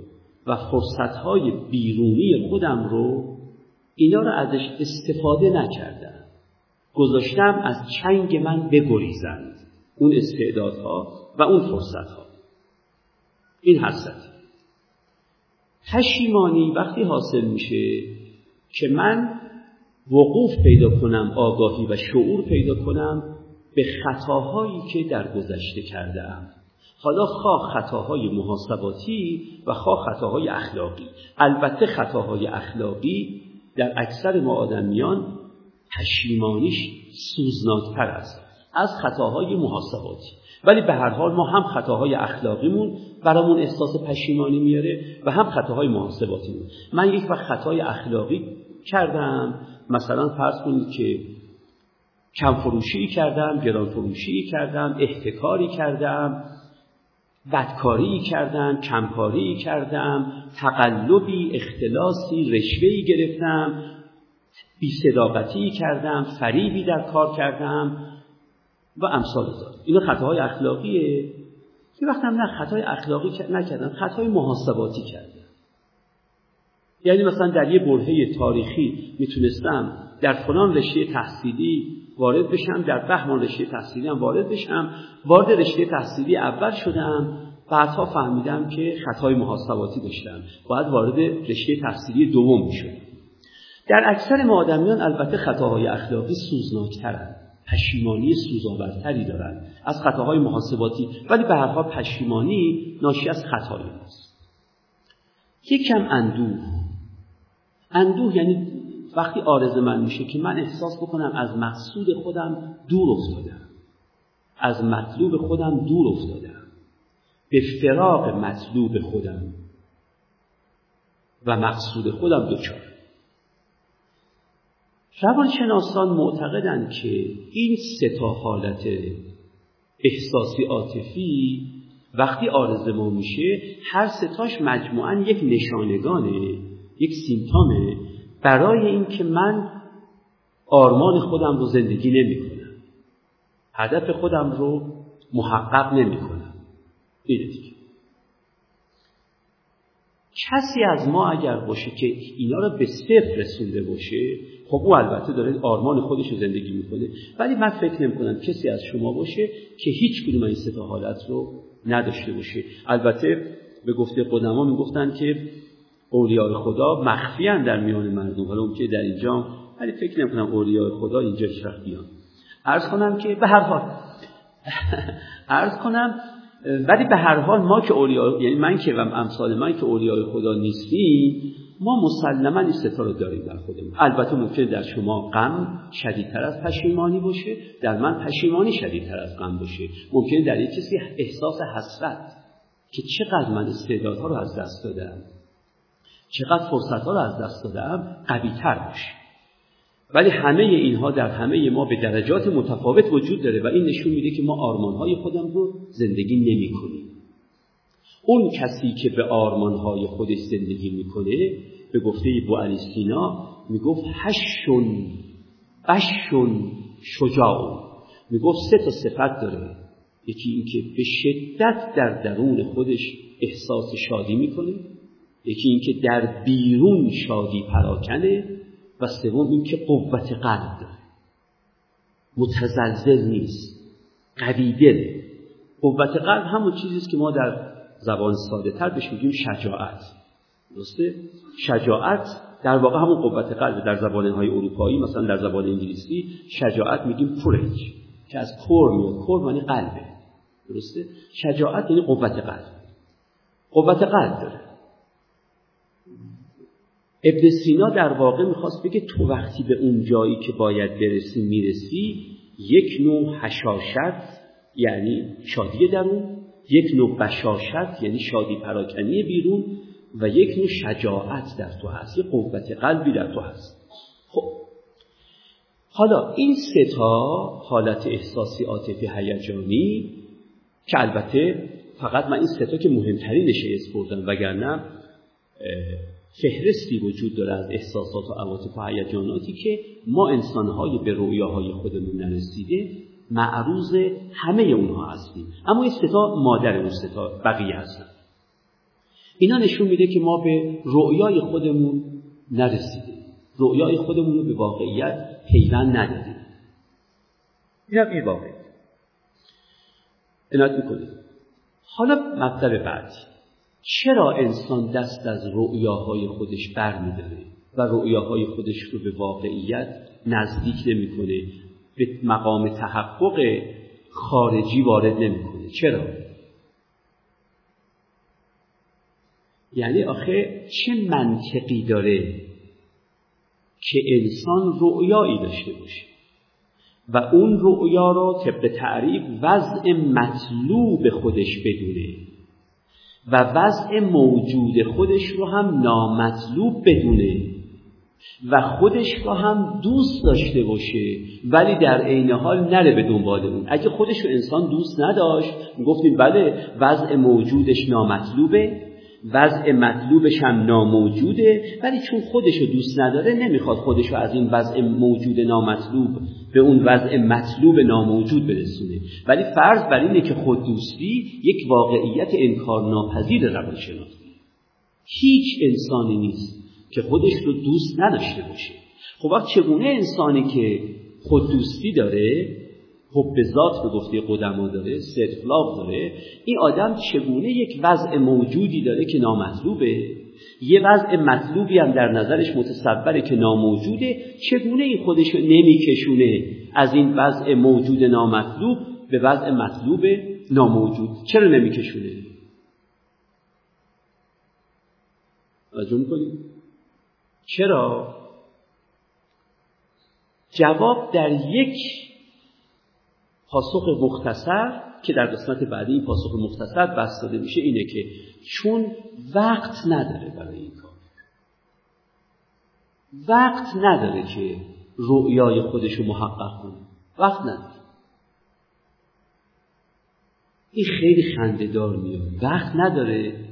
و فرصت‌های بیرونی خودم رو، اینا رو ازش استفاده نکردم، گذاشتم از چنگ من بگریزند اون استعدادها و اون فرصتها. این حسرت. پشیمانی وقتی حاصل میشه که من وقوف پیدا کنم، آگاهی و شعور پیدا کنم به خطاهایی که در گذشته کردم، حالا خواه خطاهای محاسباتی و خواه خطاهای اخلاقی. البته خطاهای اخلاقی در اکثر ما آدمیان پشیمانیش سوزناکتر است از خطاهای محاسباتی. ولی به هر حال ما هم خطاهای اخلاقیمون برامون احساس پشیمانی میاره و هم خطاهای محاسباتیمون. من یک وقت خطای اخلاقی کردم، مثلا فرض کنید که کم فروشی کردم، گران فروشی کردم، احتکاری کردم، بدکاری کردم، کمکاری کردم، تقلبی، اختلاسی، رشوه‌ای گرفتم، بی‌صداقتی کردم، فریبی در کار کردم و امثال ذلك. اینا خطاهای اخلاقیه که وقتی هم نه خطای اخلاقی نکردن، خطای محاسباتی کردن. یعنی مثلا در یه برهه تاریخی میتونستم در فلان رشته تحصیلی وارد بشم، در بهمان رشته تحصیلی هم وارد بشم، وارد رشته تحصیلی اول شدم، بعدها فهمیدم که خطای محاسباتی داشتم، باید وارد رشته تحصیلی دوم میشدم. در اکثر ما آدمیان البته خطاهای اخلاقی سوزناکترن، پشیمانی سوزاورتری دارن از خطاهای محاسباتی، ولی به هر حال پشیمانی ناشی از خطای ماست. یک کم اندوه. اندوه یعنی وقتی آرزه من میشه که من احساس بکنم از مقصود خودم دور افتادم، از مطلوب خودم دور افتادم، به فراق مطلوب خودم و مقصود خودم دچار. روانشناسان معتقدند که این سه تا حالت احساسی عاطفی وقتی آرزه ما میشه، هر سه تاش مجموعاً یک نشانگانه، یک سیمپتومه برای این که من آرمان خودم رو زندگی نمی کنم، هدف خودم رو محقق نمی کنم. اینه دیگه. کسی از ما اگر باشه که اینا رو به صفر رسونده باشه، خب او البته داره آرمان خودش رو زندگی می کنه، ولی من فکر نمی کنم کسی از شما باشه که هیچ کدوم این سه تا حالت رو نداشته باشه. البته به گفته قدما می گفتن که اولیاء خدا مخفیان در میان مردم. حالا اون که در اینجا، ولی فکر نمی‌کنم اولیاء خدا اینجا شرح بیان. عرض کنم که به هر حال عرض کنم ولی به هر حال ما که اولیاء، یعنی من که و امثال من که اولیاء خدا نیستیم، ما مسلماً این ستا رو داریم در خودمون. البته ممکنه در شما غم شدیدتر از پشیمانی باشه، در من پشیمانی شدیدتر از غم باشه. ممکنه در یک کسی احساس حسرت که چقدر من استعدادها رو از دست دادم، چقدر فرصت‌ها رو از دست دادم، قوی‌تر باشه. ولی همه اینها در همه ما به درجات متفاوت وجود داره و این نشون میده که ما آرمان‌های خودم رو زندگی نمی‌کنیم. اون کسی که به آرمان‌های خودش زندگی می‌کنه، به گفته ابوعلی سینا میگفت هشون بشون شجاع. میگفت سه تا صفت داره. یکی اینکه به شدت در درون خودش احساس شادی می‌کنه، یکی این که در بیرون شادی پراکنه، و سوم این که قوت قلب داره، متزلزل نیست، قوی دله. قوت قلب همون چیزیست که ما در زبان ساده تر بهش میگیم شجاعت. درسته؟ شجاعت در واقع همون قوت قلب. در زبان‌های اروپایی، مثلا در زبان انگلیسی، شجاعت میگیم courage که از کور میاد. کور معنی قلبه. درسته؟ شجاعت یعنی قوت قلب. قوت قلب داره. ابن سینا در واقع میخواست بگه تو وقتی به اون جایی که باید برسی میرسی، یک نوع حشاشت یعنی شادی درون، یک نوع بشاشت یعنی شادی پراکنی بیرون، و یک نوع شجاعت در تو هست، یک قوت قلبی در تو هست. خب حالا این سه تا حالت احساسی عاطفی هیجانی، که البته فقط من این سه تا که مهمترینش اسم بردم، وگرنه فهرستی وجود داره از احساسات و عواطف و هیجاناتی که ما انسان‌های به رویاهای خودمون نرسیده معروض همه اونها هستیم، اما این سه تا مادر اون سه تا بقیه هستن. اینا نشون میده که ما به رویای خودمون نرسیدیم، رویای خودمون رو به واقعیت پیوند ندادیم. اینم این واقعیت. عنایت می‌کنیم. حالا مطلب بعدی، چرا انسان دست از رؤیاهای خودش برمی‌داره و رؤیاهای خودش رو به واقعیت نزدیک نمی‌کنه، به مقام تحقق خارجی وارد نمی‌کنه؟ چرا؟ یعنی آخه چه منطقی داره که انسان رؤیایی داشته باشه و اون رؤیا را طبق تعریف وضع مطلوب خودش بدونه و وضع موجود خودش رو هم نامطلوب بدونه و خودش رو هم دوست داشته باشه ولی در عین حال نره به دنبال اون. اگه خودش رو انسان دوست نداشت، گفتیم بله وضع موجودش نامطلوبه، وضع مطلوبش هم ناموجوده، ولی چون خودشو دوست نداره نمیخواد خودشو از این وضع موجود نامطلوب به اون وضع مطلوب ناموجود برسونه. ولی فرض بر اینه که خوددوستی یک واقعیت انکارناپذیر روانشناسی. هیچ انسانی نیست که خودش رو دوست نداشته باشه. خب وقت چگونه انسانی که خوددوستی داره، خب به ذات به گفته قدما داره، استقلاب داره، این آدم چگونه یک وضع موجودی داره که نامطلوبه، یه وضع مطلوبی هم در نظرش متصوره که ناموجوده، چگونه این خودش رو نمیکشونه از این وضع موجود نامطلوب به وضع مطلوب ناموجود؟ چرا نمیکشونه؟ توجه می‌کنید؟ چرا؟ جواب در یک پاسخ مختصر که در قسمت بعدی این پاسخ مختصر بحث داده میشه اینه که چون وقت نداره برای این کار، وقت نداره که رؤیای خودشو محقق کنه، وقت نداره. این خیلی خنده‌دار میاد. وقت نداره؟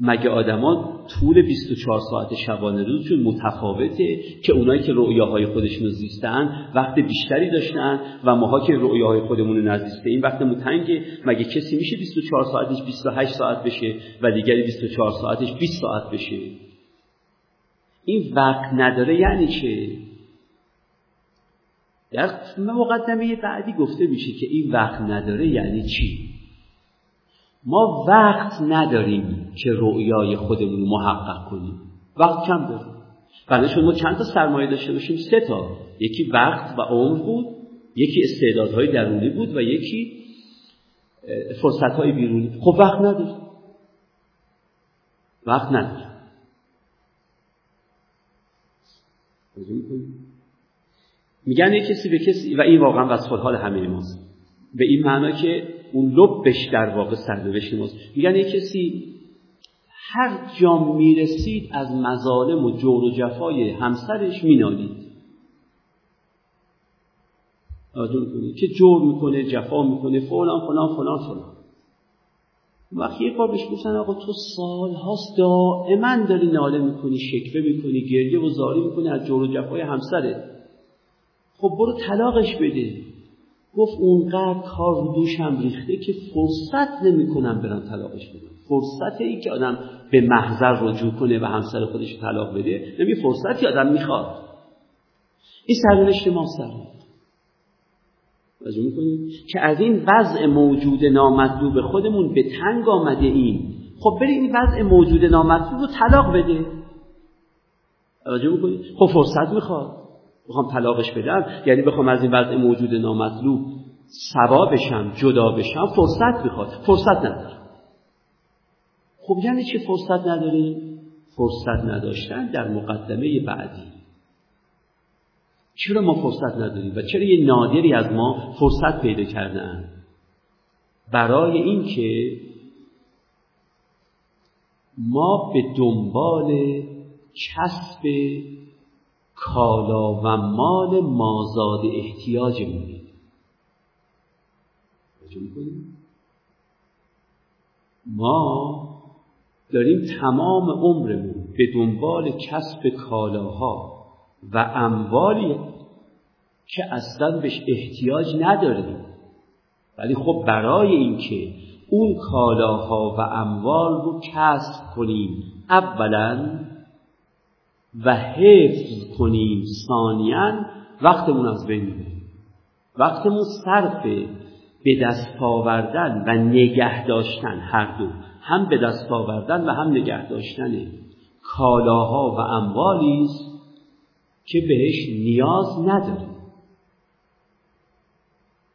مگه آدما طول بیست و چهار ساعت شبانه روزشون متفاوته که اونایی که رؤیاهای خودشونو زیستن وقت بیشتری داشتن و ماها که رؤیاهای خودمون رو نزیسته این وقتمون تنگه؟ مگه کسی میشه بیست و چهار ساعتش بیست و هشت ساعت بشه و دیگری بیست و چهار ساعتش بیست ساعت بشه؟ این وقت نداره یعنی چه؟ در مقدمه بعدی گفته میشه که این وقت نداره یعنی چی؟ ما وقت نداریم که رؤیای خودمون رو محقق کنیم. وقت کم داریم. بنابراین ما چند تا سرمایه داشته باشیم؟ سه تا. یکی وقت و عمر بود، یکی استعدادهای درونی بود و یکی فرصتهای بیرونی. خب وقت نداریم. وقت نداریم. میگن یک کسی به کسی و این واقعا وصف حال همه ماست. به این معنا که اون لبش در واقع سرنوشت ماست. میگن یک کسی هر جا میرسید از مظالم و جور و جفای همسرش مینالید. آدون کنید که جور میکنه، جفا میکنه، فلان فلان فلان فلان. وقتی یک بار بهش گفتن آقا تو سال هاست دائما داری ناله میکنی، شکوه میکنی، گریه و زاری میکنی از جور و جفای همسرت، خب برو طلاقش بده. گفت اونقدر کار دوشم ریخته که فرصت نمی کنم برم طلاقش بدم. فرصت این که آدم به محضر رجوع کنه و همسر خودش رو طلاق بده نمی، فرصتی آدم میخواد. این سرنوشت ما سر وجه میکنیم که از این وضع موجود نامطلوب خودمون به تنگ آمده این. خب بریم این وضع موجود نامطلوب رو طلاق بده. وجه میکنیم خب فرصت میخواد. بخوام طلاقش بدم یعنی بخوام از این وضع موجود نامطلوب سوا بشم، جدا بشم، فرصت میخواد. فرصت نداره. خب یعنی چی فرصت نداره؟ فرصت نداشتن در مقدمه بعدی. چرا ما فرصت نداریم و چرا یه نادری از ما فرصت پیدا کردن؟ برای این که ما به دنبال چسب کالا و مال مازاد احتیاج مونه. ما داریم تمام عمرمون به دنبال کسب کالاها و اموالی که اصلا بهش احتیاج نداریم، ولی خب برای اینکه اون کالاها و اموال رو کسب کنیم اولاً و حفظ کنیم ثانیاً وقتمون از بین میره. وقتمون صرف به دست آوردن و نگه داشتن، هر دو، هم به دست آوردن و هم نگه داشتن کالاها و اموالی است که بهش نیاز نداریم،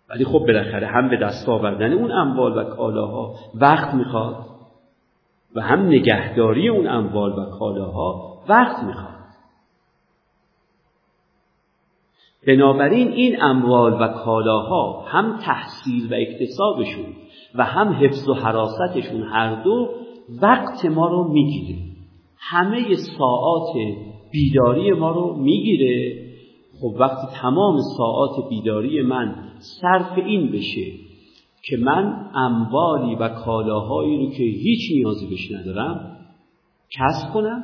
ولی خب بالاخره هم به دست آوردن اون اموال و کالاها وقت میخواد و هم نگهداری اون اموال و کالاها وقت میخواد. بنابراین این اموال و کالاها هم تحصیل و اکتسابشون و هم حفظ و حراستشون هر دو وقت ما رو میگیره، همه ساعات بیداری ما رو میگیره. خب وقتی تمام ساعات بیداری من صرف این بشه که من اموالی و کالاهایی رو که هیچ نیازی بهش ندارم کسب کنم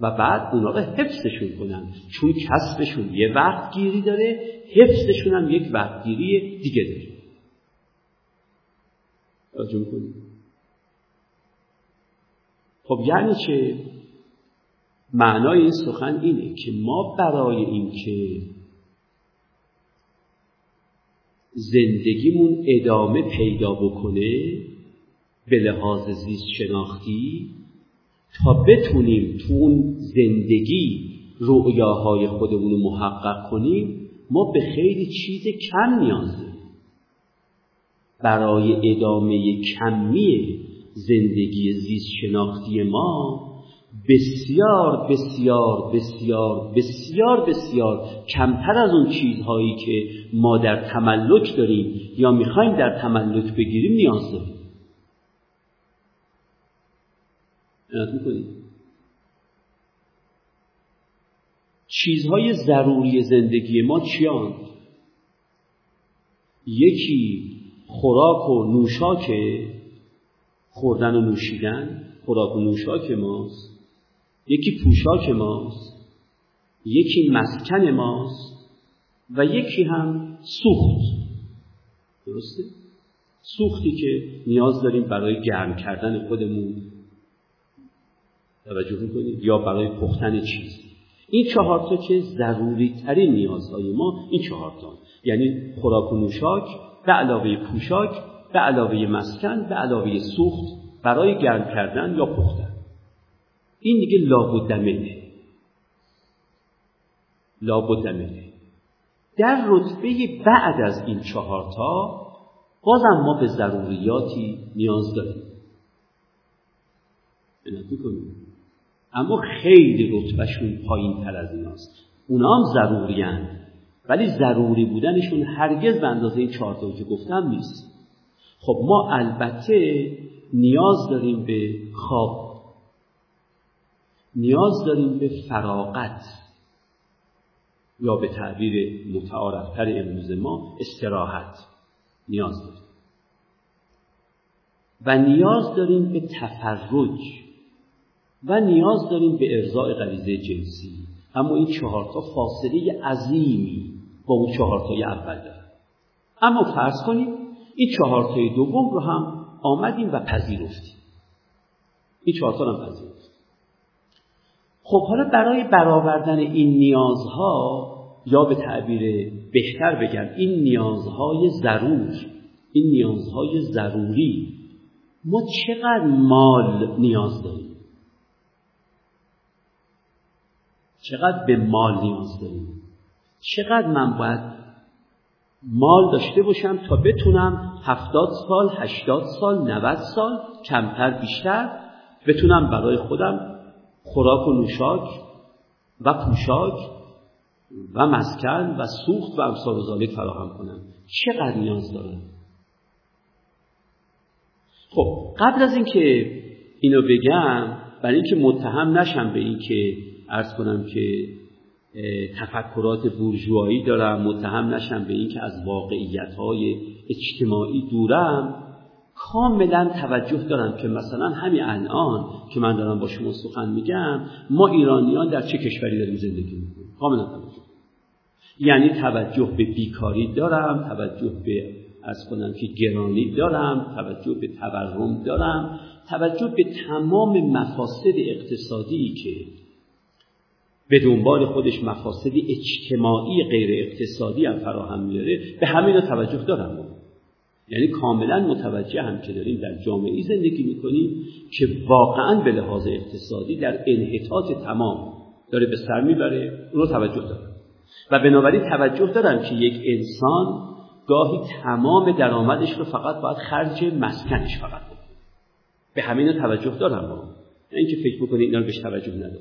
و بعد اونا رو حفظشون کنم، چون کسبشون یه وقت گیری داره، حفظشون هم یک وقت گیری دیگه داره. راجع کنیم. خب یعنی چه؟ معنای این سخن اینه که ما برای اینکه زندگیمون ادامه پیدا بکنه به لحاظ زیست شناختی، تا بتونیم تو اون زندگی رؤیاهای خودمون رو محقق کنیم، ما به خیلی چیز کم نیاز داریم. برای ادامه کمی زندگی زیست شناختی ما بسیار بسیار بسیار بسیار بسیار کمتر از اون چیزهایی که ما در تملک داریم یا میخوایم در تملک بگیریم نیاز داریم. چیزهای ضروری زندگی ما چیان؟ یکی خوراک و نوشاکه، خوردن و نوشیدن، خوراک و نوشاک ماست. یکی پوشاک ماست، یکی مسکن ماست و یکی هم سوخت. درسته؟ سوختی که نیاز داریم برای گرم کردن خودمون، توجه می‌کنیم، یا برای پختن چیزی. این چهار تا چه ضروری ترین نیازهای ما، این چهار تا، یعنی خوراک و نوشاک به علاوه پوشاک به علاوه مسکن به علاوه سوخت برای گرم کردن یا پختن. این دیگه لابد منه، لابد منه. در رتبه بعد از این چهار تا بازم ما به ضروریاتی نیاز داریم، بنابرای کنیم، اما خیلی رتبهشون پایین تر از این هست. اونا هم ضروری هست، ولی ضروری بودنشون هرگز به اندازه این چهار تا که گفتم نیست. خب ما البته نیاز داریم به خواب، نیاز داریم به فراغت، یا به تعبیر متعارفتر امروز ما استراحت نیاز داریم، و نیاز داریم به تفرج، و نیاز داریم به ارضاء غریزه جنسی. اما این چهارتا فاصله عظیمی با اون چهارتای اول دارن. اما فرض کنیم این چهارتای دوم رو هم آمدیم و پذیرفتیم، این چهارتا رو هم پذیرفتیم. خب حالا برای برآوردن این نیازها، یا به تعبیر بهتر بگم این نیازهای ضرور، این نیازهای ضروری، ما چقدر مال نیاز داریم؟ چقدر به مال نیاز داریم؟ چقدر من باید مال داشته باشم تا بتونم هفتاد سال، هشتاد سال، نود سال، کمتر بیشتر، بتونم برای خودم خوراک و نوشاک و پوشاک و مسکن و سوخت و امثال ذالک فراهم کنم؟ چقدر نیاز دارم؟ خب قبل از اینکه اینو بگم، برای اینکه متهم نشم به اینکه عرض کنم که تفکرات بورژوایی دارم، متهم نشم به اینکه از واقعیت‌های اجتماعی دورم، کاملا توجه دارم که مثلا همین الان که من دارم با شما سخن میگم، ما ایرانیان در چه کشوری داریم زندگی میکنیم، کاملا توجه. یعنی توجه به بیکاری دارم، توجه به از کنم که گرانی دارم، توجه به تورم دارم، توجه به تمام مفاسد اقتصادی که به دنبال خودش مفاسد اجتماعی غیر اقتصادی هم فراهم میاره، به همین توجه دارم. یعنی کاملا متوجه هم که داریم در جامعه‌ای زندگی میکنیم که واقعا به لحاظ اقتصادی در انحطاط تمام داره به سر میبره، اون رو توجه دارم. و بنابراین توجه دارم که یک انسان گاهی تمام درآمدش رو فقط باید خرج مسکنش فقط بکنه، به همین توجه دارم. با این که فکر بکنید اینا رو بهش توجه ندارم،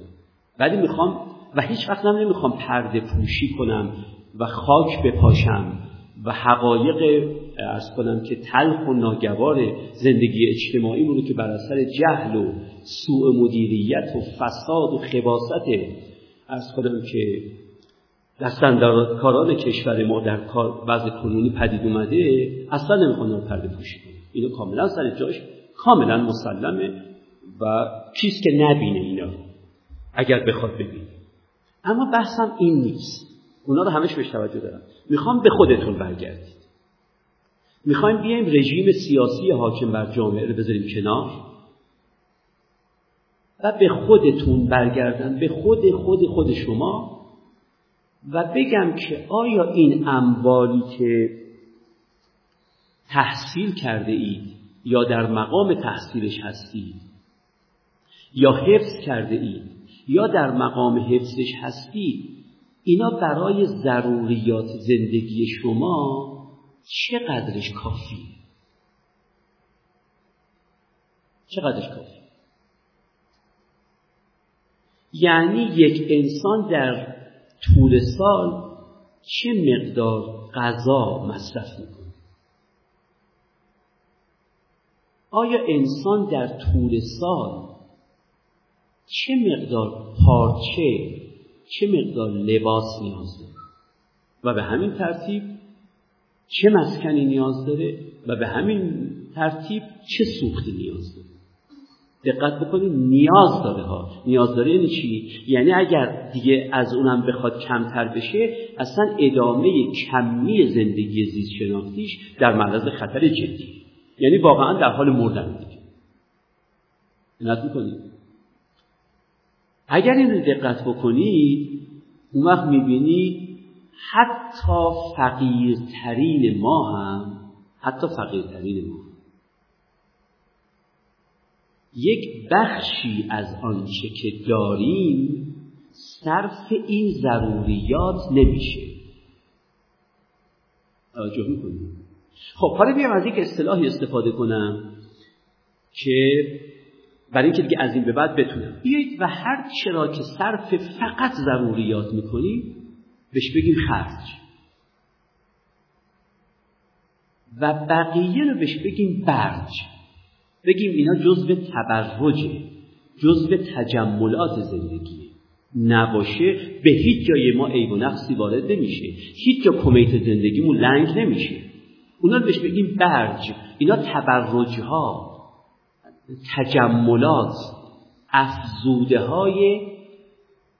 ولی میخوام و هیچ وقت نمیخوام پرده پوشی کنم و خاک بپاشم و حقایق عرض کنم که تلخ و ناگوار زندگی اجتماعی رو که بر اثر جهل و سوء مدیریت و فساد و خباثت عرض کنم که دستاندازکاران کشور ما در وضع کنونی پدید اومده، اصلا نمیخوان پرده پوشی کنه. اینو کاملا سر جاش، کاملا مسلمه و چیز که نبینه اینا اگر بخواد ببینه. اما بحثم این نیست، اونا رو همش بهش توجه دارم. میخوام به خودتون برگردید. میخوایم بیایم رژیم سیاسی حاکم بر جامعه رو بذاریم کنار و به خودتون برگردن، به خود خود خود شما، و بگم که آیا این اموالی که تحصیل کرده اید یا در مقام تحصیلش هستید یا حفظ کرده اید یا در مقام حفظش هستید، اینا برای ضروریات زندگی شما چقدرش کافی؟ چقدرش کافی؟ یعنی یک انسان در طول سال چه مقدار غذا مصرف میکنه؟ آیا انسان در طول سال چه مقدار پارچه، چه مقدار لباس نیاز داره و به همین ترتیب چه مسکنی نیاز داره و به همین ترتیب چه سوختی نیاز داره؟ دقت بکنید، نیاز داره ها. نیاز داره یعنی چی؟ یعنی اگر دیگه از اونم بخواد کمتر بشه، اصلا ادامه کمی زندگی زیست شناختیش در معرض خطر جدی، یعنی واقعا در حال مردن دیگه. نظر میکنید؟ اگر این رو دقت بکنید، اون وقت میبینی حتی فقیرترین ما هم حتی فقیرترین ما یک بخشی از آنچه که داریم صرف این ضروریات نمیشه. توجه میکنید؟ خب حالا بیام از یک اصطلاحی استفاده کنم که برای اینکه دیگه از این به بعد بتونم. بیایید و هر چرا که صرف فقط ضروریات میکنیم بهش بگیم خرج و بقیه رو بهش بگیم برج. بگیم اینا جزء تبرجه، جزء تجملات زندگیه. نباشه به هیچ جای ما عیب و نقصی وارد نمیشه، هیچ جا کمیت زندگیمون لنگ نمیشه. اونا رو بهش بگیم برج. اینا تبرج‌ها، تجملات، افزوده های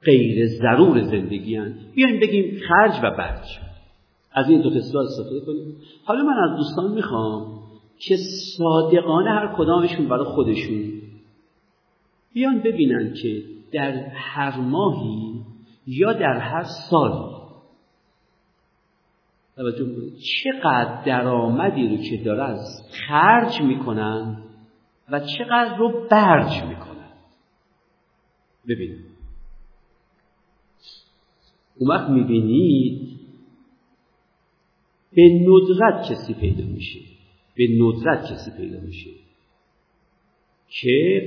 غیر ضرور زندگی هست. بیاییم بگیم خرج و برج. از این دو تا اصطلاح استفاده کنیم. حالا من از دوستان میخوام که صادقانه هر کدامشون برای خودشون بیان ببینن که در هر ماهی یا در هر سال چقدر درآمدی رو که داره از خرج میکنن و چقدر رو برج میکنن. ببینید، اون وقت میبینید به ندرت کسی پیدا میشه به ندرت کسی پیدا میشه که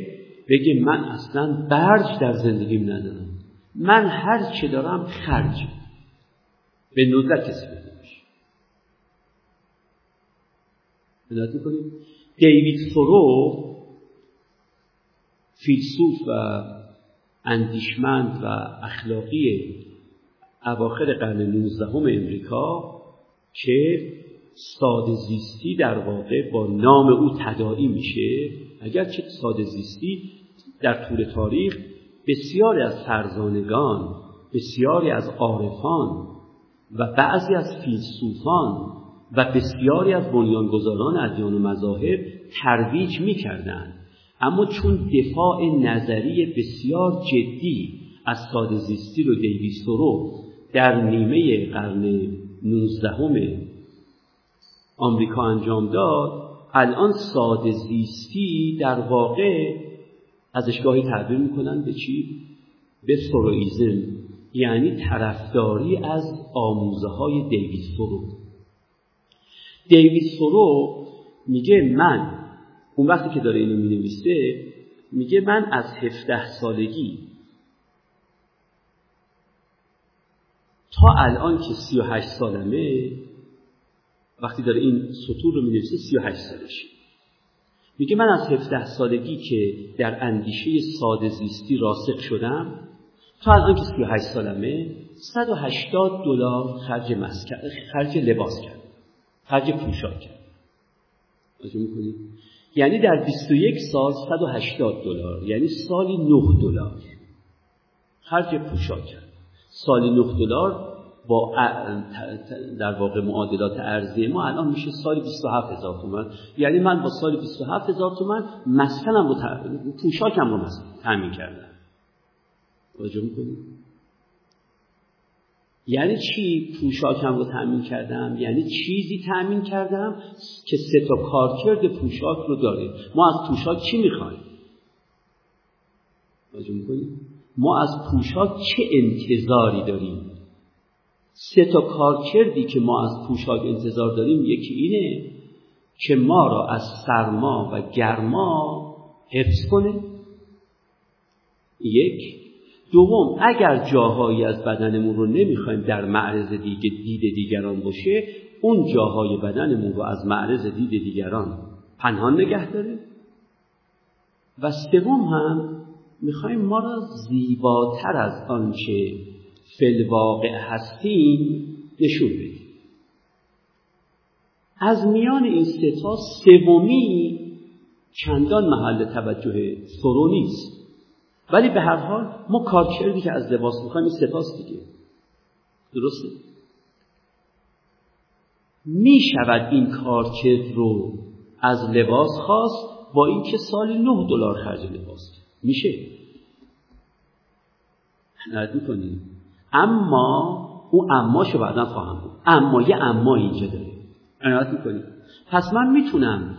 بگه من اصلا برج در زندگیم ندارم، من هر چه دارم خرجم. به ندرت کسی پیدا میشه. بنات میکنیم. دیوید فرو، فیلسوف و اندیشمند و اخلاقی اواخر قرن نوزدهم امریکا که ساده زیستی در واقع با نام او تداعی میشه، اگرچه ساده زیستی در طول تاریخ بسیاری از فرزانگان، بسیاری از عارفان و بعضی از فیلسوفان و بسیاری از بنیانگذاران ادیان و مذاهب ترویج میکردند، اما چون دفاع نظری بسیار جدی از ساده زیستی رو دیوید سورو در نیمه قرن نوزدهم آمریکا انجام داد، الان ساده زیستی در واقع ازش گاهی تعبیر میکنن به چی؟ به سورویزم، یعنی طرفداری از آموزه های دیوید سورو. دیوید سورو میگه من، اون وقتی که داره اینو مینویسه، میگه من از هفده سالگی تا الان که سی و هشت سالمه، وقتی داره این سطور رو می‌نویسه سی و هشت سالشه. میگه من از هفده سالگی که در اندیشه ساده زیستی راسخ شدم تا الان که سی و هشت سالمه صد و هشتاد دلار خرج مسکن، خرج لباس کرد، خرج پوشاک کرد. توجه می‌کنید؟ یعنی در بیست و یک سال صد و هشتاد دلار، یعنی سالی نه دلار خرج پوشاک کرد. سالی نه دلار با در واقع معادلات ارزی ما الان میشه سالی بیست و هفت هزار تومان. یعنی من با سالی بیست و هفت هزار تومان مسکنم رو ت... پوشاکم رو تامین کردم. توجه می‌کنید؟ یعنی چی پوشاکم رو تامین کردم؟ یعنی چیزی تامین کردم که سه تا کارکرد پوشاک رو داره. ما از پوشاک چی می‌خوایم؟ توجه می‌کنید؟ ما از پوشاک چه انتظاری داریم؟ سه تا کارکردی که ما از پوشاک انتظار داریم، یکی اینه که ما را از سرما و گرما حفظ کنه، یک. دوم، اگر جاهایی از بدنمون رو نمیخوایم در معرض دیگه دید دیگران باشه، اون جاهای بدنمون رو از معرض دید دیگران پنهان نگه داره. و سوم هم میخوایم ما را زیباتر از آنچه فی‌الواقع هستیم نشون بدیم. از میان این سه تا سومی چندان محل توجه سرو نیست، ولی به هر حال ما کارکردی که از لباس میخوایم این سه تاست دیگه. درسته؟ میشود این کارکرد رو از لباس خواست با اینکه سالی نه دلار خرج لباس میشه. ندید میکنیم. اما اون اماشو بعدا خواهم بود. اما یه اما اینجا داره. عنایت میکنیم. پس من میتونم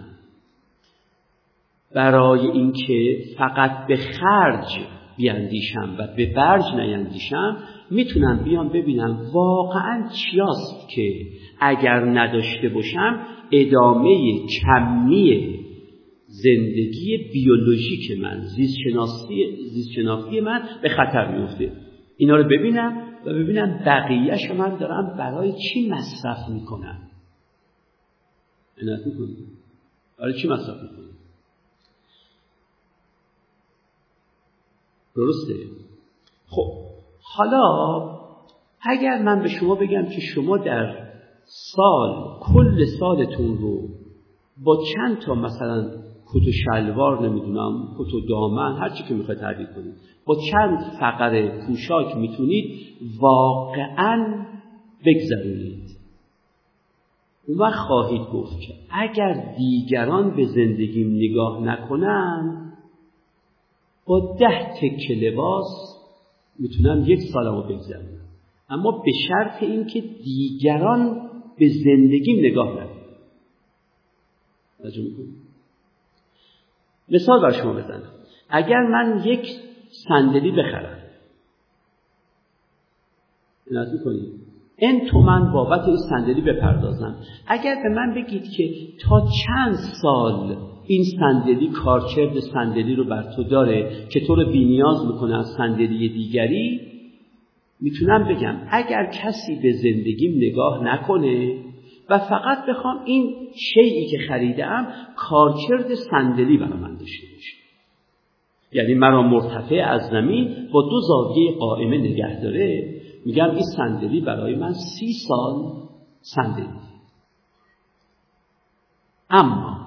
برای اینکه فقط به خرج بیاندیشم و به برج نیندیشم، میتونم بیام ببینم واقعا چیاست که اگر نداشته باشم ادامه کمی زندگی بیولوژیک من، زیست شناختی من به خطر میفته. اینا رو ببینم و ببینم بقیه‌شو من دارم برای چی مصرف میکنم. عنایت میکنم. برای چی مصرف میکنم؟ درسته؟ خب حالا اگر من به شما بگم که شما در سال کل سالتون رو با چند تا مثلا کت و شلوار، نمیدونم کت و دامن، هر چی که میخواید تعریف کنید، با چند فقره پوشاک میتونید واقعا بگذرونید، و خواهید گفت که اگر دیگران به زندگیم نگاه نکنن با ده تکه لباس میتونم یک سالمو بگذرونم، اما به شرط این که دیگران به زندگیم نگاه نکنن. توجه می‌کنید؟ مثال بر شما بزنم. اگر من یک صندلی بخرم، عنایت می‌کنید، این تومن بابت این صندلی بپردازم، اگر به من بگید که تا چند سال این صندلی کارکرد صندلی رو بر تو داره که تو رو بی‌نیاز میکنه از صندلی دیگری، میتونم بگم اگر کسی به زندگیم نگاه نکنه و فقط بخوام این شیئی که خریدم کارکرد صندلی برای من داشته باشه، یعنی مرا مرتفع از زمین با دو زاویه قائمه نگه داره، میگم این صندلی برای من سی سال صندلی. اما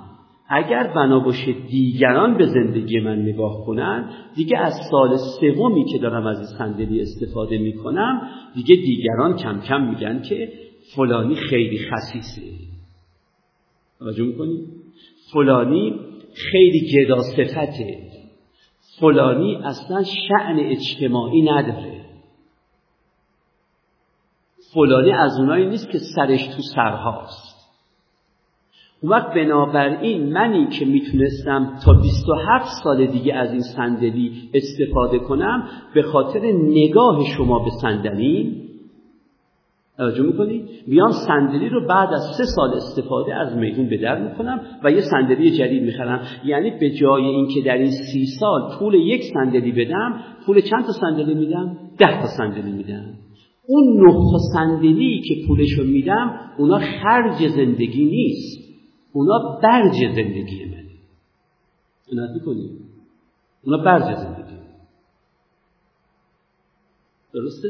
اگر بنا باشه دیگران به زندگی من نگاه کنن، دیگه از سال سومی که دارم از این صندلی استفاده میکنم، دیگه دیگران کم کم میگن که فلانی خیلی خسیسه. توجه میکنی؟ فلانی خیلی گدا صفته. فلانی اصلا شأن اجتماعی نداره. فلانی از اونایی نیست که سرش تو سرهاست. اون وقت بنابراین منی که میتونستم تا بیست و هفت سال دیگه از این صندلی استفاده کنم، به خاطر نگاه شما به صندلی، توجه میکنید، میان صندلی رو بعد از سه سال استفاده از میدون به در میکنم و یه صندلی جدید میخرم. یعنی به جای اینکه در این سی سال پول یک صندلی بدم، پول چند تا صندلی میدم؟ ده تا صندلی میدم. اون نه صندلی که پولشو میدم اونا خرج زندگی نیست، اونا برج زندگی من. اونا میکنی؟ اونا برج زندگی. درسته؟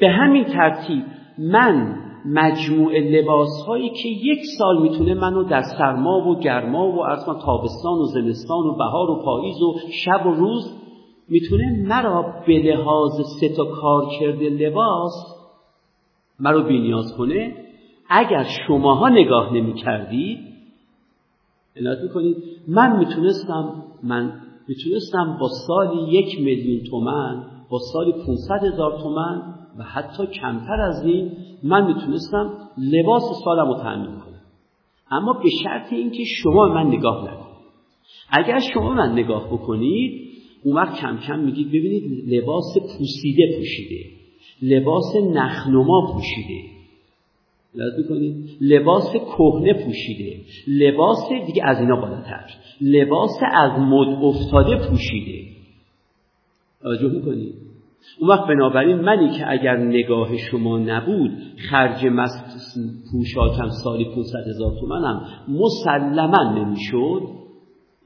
به همین ترتیب من مجموع لباس هایی که یک سال میتونه منو در سرما و گرما و اصلا تابستان و زمستان و بهار و پاییز و شب و روز میتونه مرا به لحاظ سه تا کارکرد لباس مرا بی‌نیاز کنه. اگر شماها نگاه نمی‌کردید علت می‌کنید، من میتونستم من میتونستم با سالی یک میلیون تومان، با سالی پانصد هزار تومان و حتی کمتر از این من میتونستم لباس سالمو تأمین کنم، اما به شرط اینکه شما من نگاه نکنید. اگر شما من نگاه بکنید اون وقت کم کم میگید ببینید لباس پوسیده پوشیده، لباس نخنما پوشیده، لازم کنید لباس کهنه پوشیده، لباس دیگه از اینا بالاتر، لباس از مد افتاده پوشیده. توجه میکنید؟ اون وقت بنابراین منی که اگر نگاه شما نبود خرج مست پوشاکم سالی پانصد هزار تومنم مسلما نمیشد،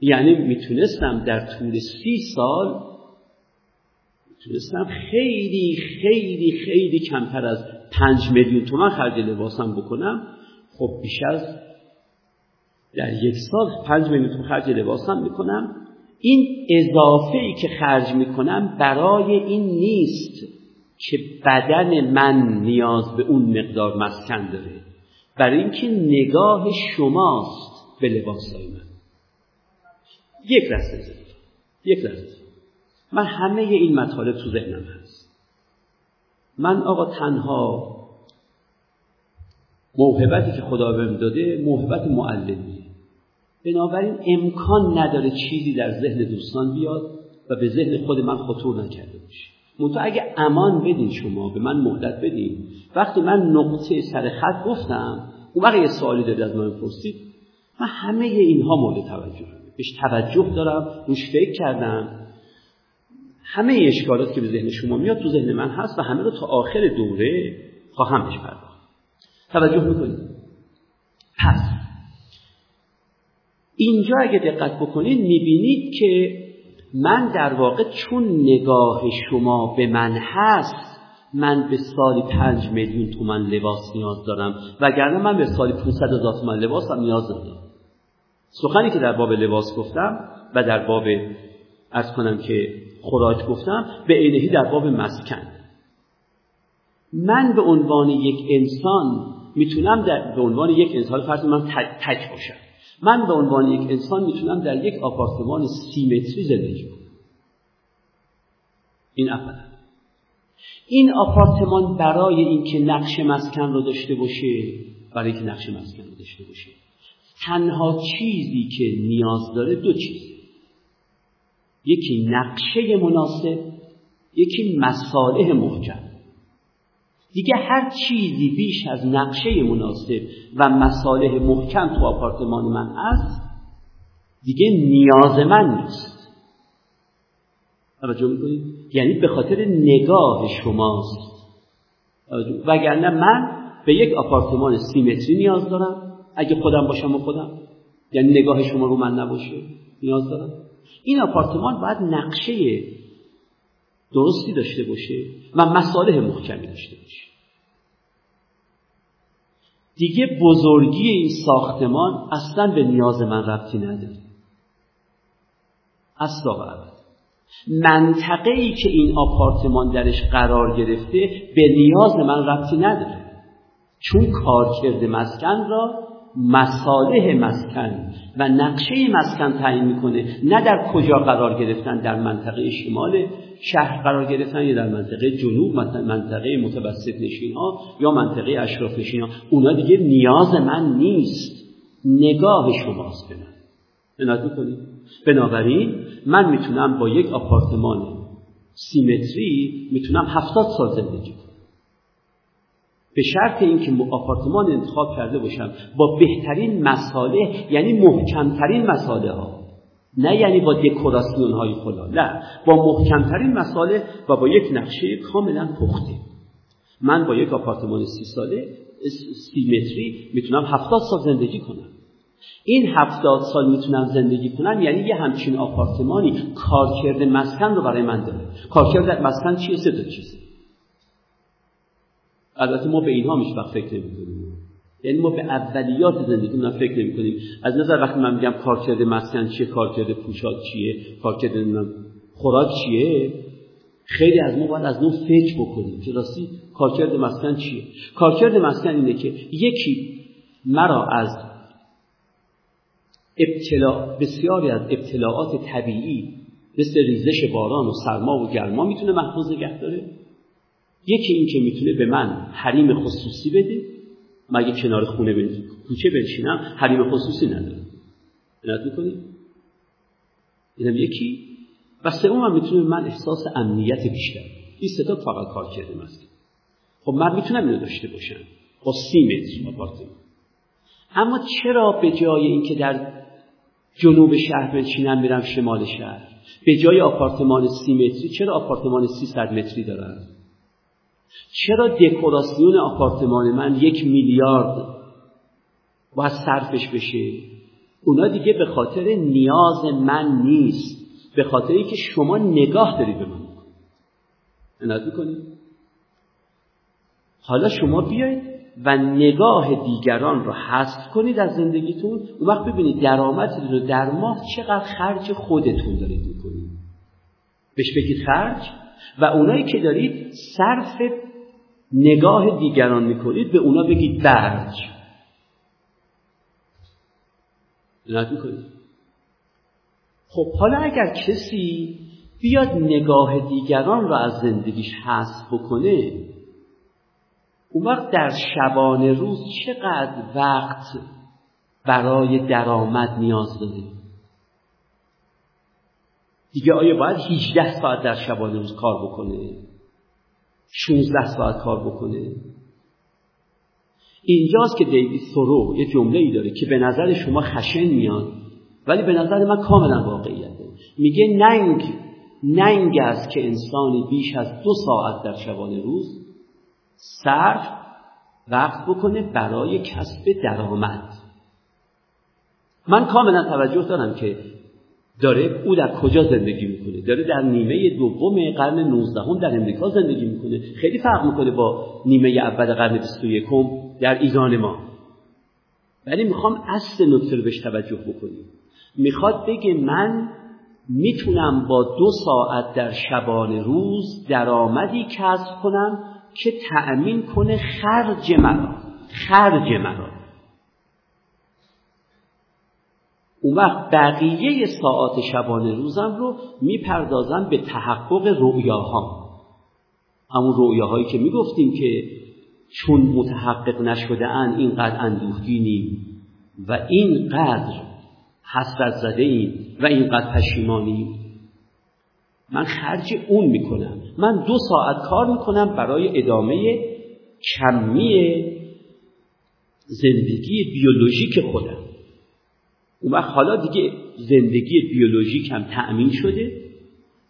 یعنی میتونستم در طول سی سال میتونستم خیلی خیلی خیلی کمتر از پنج میلیون تومن خرج لباسم بکنم. خب بیش از در یک سال پنج میلیون تومن خرج لباسم میکنم، این اضافه ای که خرج میکنم برای این نیست که بدن من نیاز به اون مقدار مسکن داره، برای اینکه نگاه شماست به لباسای من. یک لحظه یک لحظه من همه این مطالب تو ذهنم هست. من آقا تنها موهبتی که خدا بهم داده موهبت معلمیه، بنابراین امکان نداره چیزی در ذهن دوستان بیاد و به ذهن خود من خطور نکرده باشه. منتها اگه امان بدین، شما به من مهلت بدین، وقتی من نقطه سر خط گفتم اون وقت یه سوالی دارید از من پرسید، من همه اینها مورد توجه بهش توجه دارم، روش فکر کردم. همه اشکالات که به ذهن شما میاد تو ذهن من هست و همه رو تا آخر دوره خواهم بهش پرداخت. توجه میکنید؟ پس اینجا اگه دقت بکنید میبینید که من در واقع چون نگاه شما به من هست، من به سالی پنج میلیون تومن لباس نیاز دارم، وگرنه من به سالی پونصد هزار تومن لباس هم نیاز دارم. سخنی که در باب لباس گفتم و در باب عرض کنم که خوراک گفتم به عینه‌ای در باب مسکن. من به عنوان یک انسان میتونم در به عنوان یک انسان فرض من تک باشم، من به عنوان یک انسان میتونم در یک آپارتمان سی متری زندگی کنم. این اولا. این آپارتمان برای اینکه نقش مسکن رو داشته باشه، برای اینکه نقش مسکن رو داشته باشه تنها چیزی که نیاز داره دو چیزه، یکی نقشه مناسب، یکی مصالح محکم. دیگه هر چیزی بیش از نقشه مناسب و مصالح محکم تو آپارتمان من است دیگه نیاز من نیست. توجه می‌کنید؟ یعنی به خاطر نگاه شماست، وگرنه من به یک آپارتمان سی متری نیاز دارم اگه خودم باشم و خودم، یعنی نگاه شما رو من نباشه نیاز دارم. این آپارتمان باید نقشه درستی داشته باشه و مصالح محکمی داشته باشه. دیگه بزرگی این ساختمان اصلا به نیاز من ربطی نداره، اصلا و ابدا. منطقه‌ای که این آپارتمان درش قرار گرفته به نیاز من ربطی نداره، چون کارکرد مسکن را مصالح مسکن و نقشه مسکن تعیین میکنه، نه در کجا قرار گرفتن، در منطقه شمال شهر قرار گرفتن یا در منطقه جنوب، منطقه متوسط نشین ها یا منطقه اشراف نشین ها، اونا دیگه نیاز من نیست، نگاه شماست به من. بنابراین میکنید؟ بنابراین من میتونم با یک آپارتمان سی متری میتونم هفتاد سال زندگی کنم، به شرط اینکه آپارتمان انتخاب کرده باشم با بهترین مصالح، یعنی محکمترین مصالح ها، نه یعنی با دکوراسیون های فلان، نه با محکمترین مصالح و با یک نقشه کاملا پخته. من با یک آپارتمان سی ساله سی متری میتونم هفتاد سال زندگی کنم. این هفتاد سال میتونم زندگی کنم، یعنی یه همچین آپارتمانی کارکرد مسکن رو برای من داره. کارکرد مسکن چیه؟ سه تا چیزه. البته ما به اینها میش وقت فکر نمی‌کنیم، یعنی ما به اولیات زندگیمون فکر نمی‌کنیم. از نظر وقتی من میگم کارکرد مسکن چیه، کارکرد پوشاک چیه، کارکرد خوراک چیه، خیلی از ما باید از نو فکر بکنیم که راستی کارکرد مسکن چیه. کارکرد مسکن اینه که یکی مرا از ابتلا بسیاری از ابتلاعات طبیعی مثل ریزش باران و سرما و گرما میتونه محفوظ نگه داره. یکی این که میتونه به من حریم خصوصی بده. مگه کنار خونه بنشینم، کوچه بنشینم، حریم خصوصی ندارم. نت می‌کنی؟ اینم یکی. و سوم میتونه به من احساس امنیت بیشتر. این سه تا فقط کار کرده مسکن. خب من میتونم اینو داشته باشم. با سیمت آپارتمان. اما چرا به جای اینکه در جنوب شهر بنشینم میرم شمال شهر؟ به جای آپارتمان سی متری چرا آپارتمان سیصد متری دارم؟ چرا دکوراسیون آپارتمان من یک میلیارد باید صرفش بشه؟ اونا دیگه به خاطر نیاز من نیست، به خاطر اینکه شما نگاه دارید به من. اناد میکنید؟ حالا شما بیایید و نگاه دیگران رو حذف کنید از زندگیتون. اون وقت ببینید درآمدتون رو در ماه چقدر خرج خودتون دارید میکنید. بهش بگید خرج. و اونایی که دارید صرف نگاه دیگران میکنید به اونا بگید برج. درک میکنید؟ خب حالا اگر کسی بیاد نگاه دیگران را از زندگیش حذف بکنه، اون وقت در شبانه روز چقدر وقت برای درآمد نیاز داره؟ دیگه آیا باید هجده ساعت در شبانه روز کار بکنه؟ شانزده ساعت کار بکنه؟ اینجاست که دیوید سورو یه جمله‌ای داره که به نظر شما خشن میاد ولی به نظر من کاملا واقعیته. میگه ننگ ننگ است که انسانی بیش از دو ساعت در شبانه روز صرف وقت بکنه برای کسب درآمد. من کاملا توجه دارم که داره او در کجا زندگی میکنه. داره در نیمه دوم قرن نوزدهم در امریکا زندگی میکنه. خیلی فرق میکنه با نیمه اول قرن بیست و یکم در ایران ما. ولی میخوام اصل نکته رو بهش توجه بکنیم. میخواد بگه من میتونم با دو ساعت در شبانه روز درآمدی کسب کنم که تأمین کنه خرج مرا. خرج مرا. اون وقت بقیه ساعات شبانه روزم رو میپردازم به تحقق رؤیاها. همون رؤیاهایی که میگفتیم که چون متحقق نشده ان اینقدر اندوهگینیم و اینقدر حسرت زده ایم و اینقدر پشیمانیم. من خرج اون میکنم. من دو ساعت کار میکنم برای ادامه کمی زندگی بیولوژیک خودم. اون وقت حالا دیگه زندگی بیولوژیک هم تأمین شده.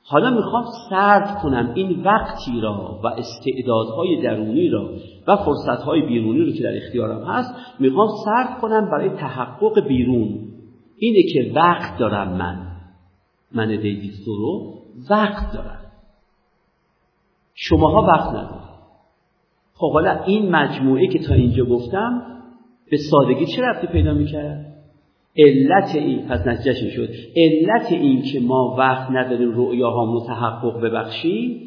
حالا میخوام صرف کنم این وقتی را و استعدادهای درونی را و فرصتهای بیرونی را که در اختیارم هست میخوام صرف کنم برای تحقق بیرون. اینه که وقت دارم. من من دیوید سورو وقت دارم، شماها وقت ندارم. خب حالا این مجموعه که تا اینجا گفتم به سادگی چه ربطی پیدا میکرد؟ علت این پس نتیجه شد علت این که ما وقت نداریم رؤیاها متحقق ببخشیم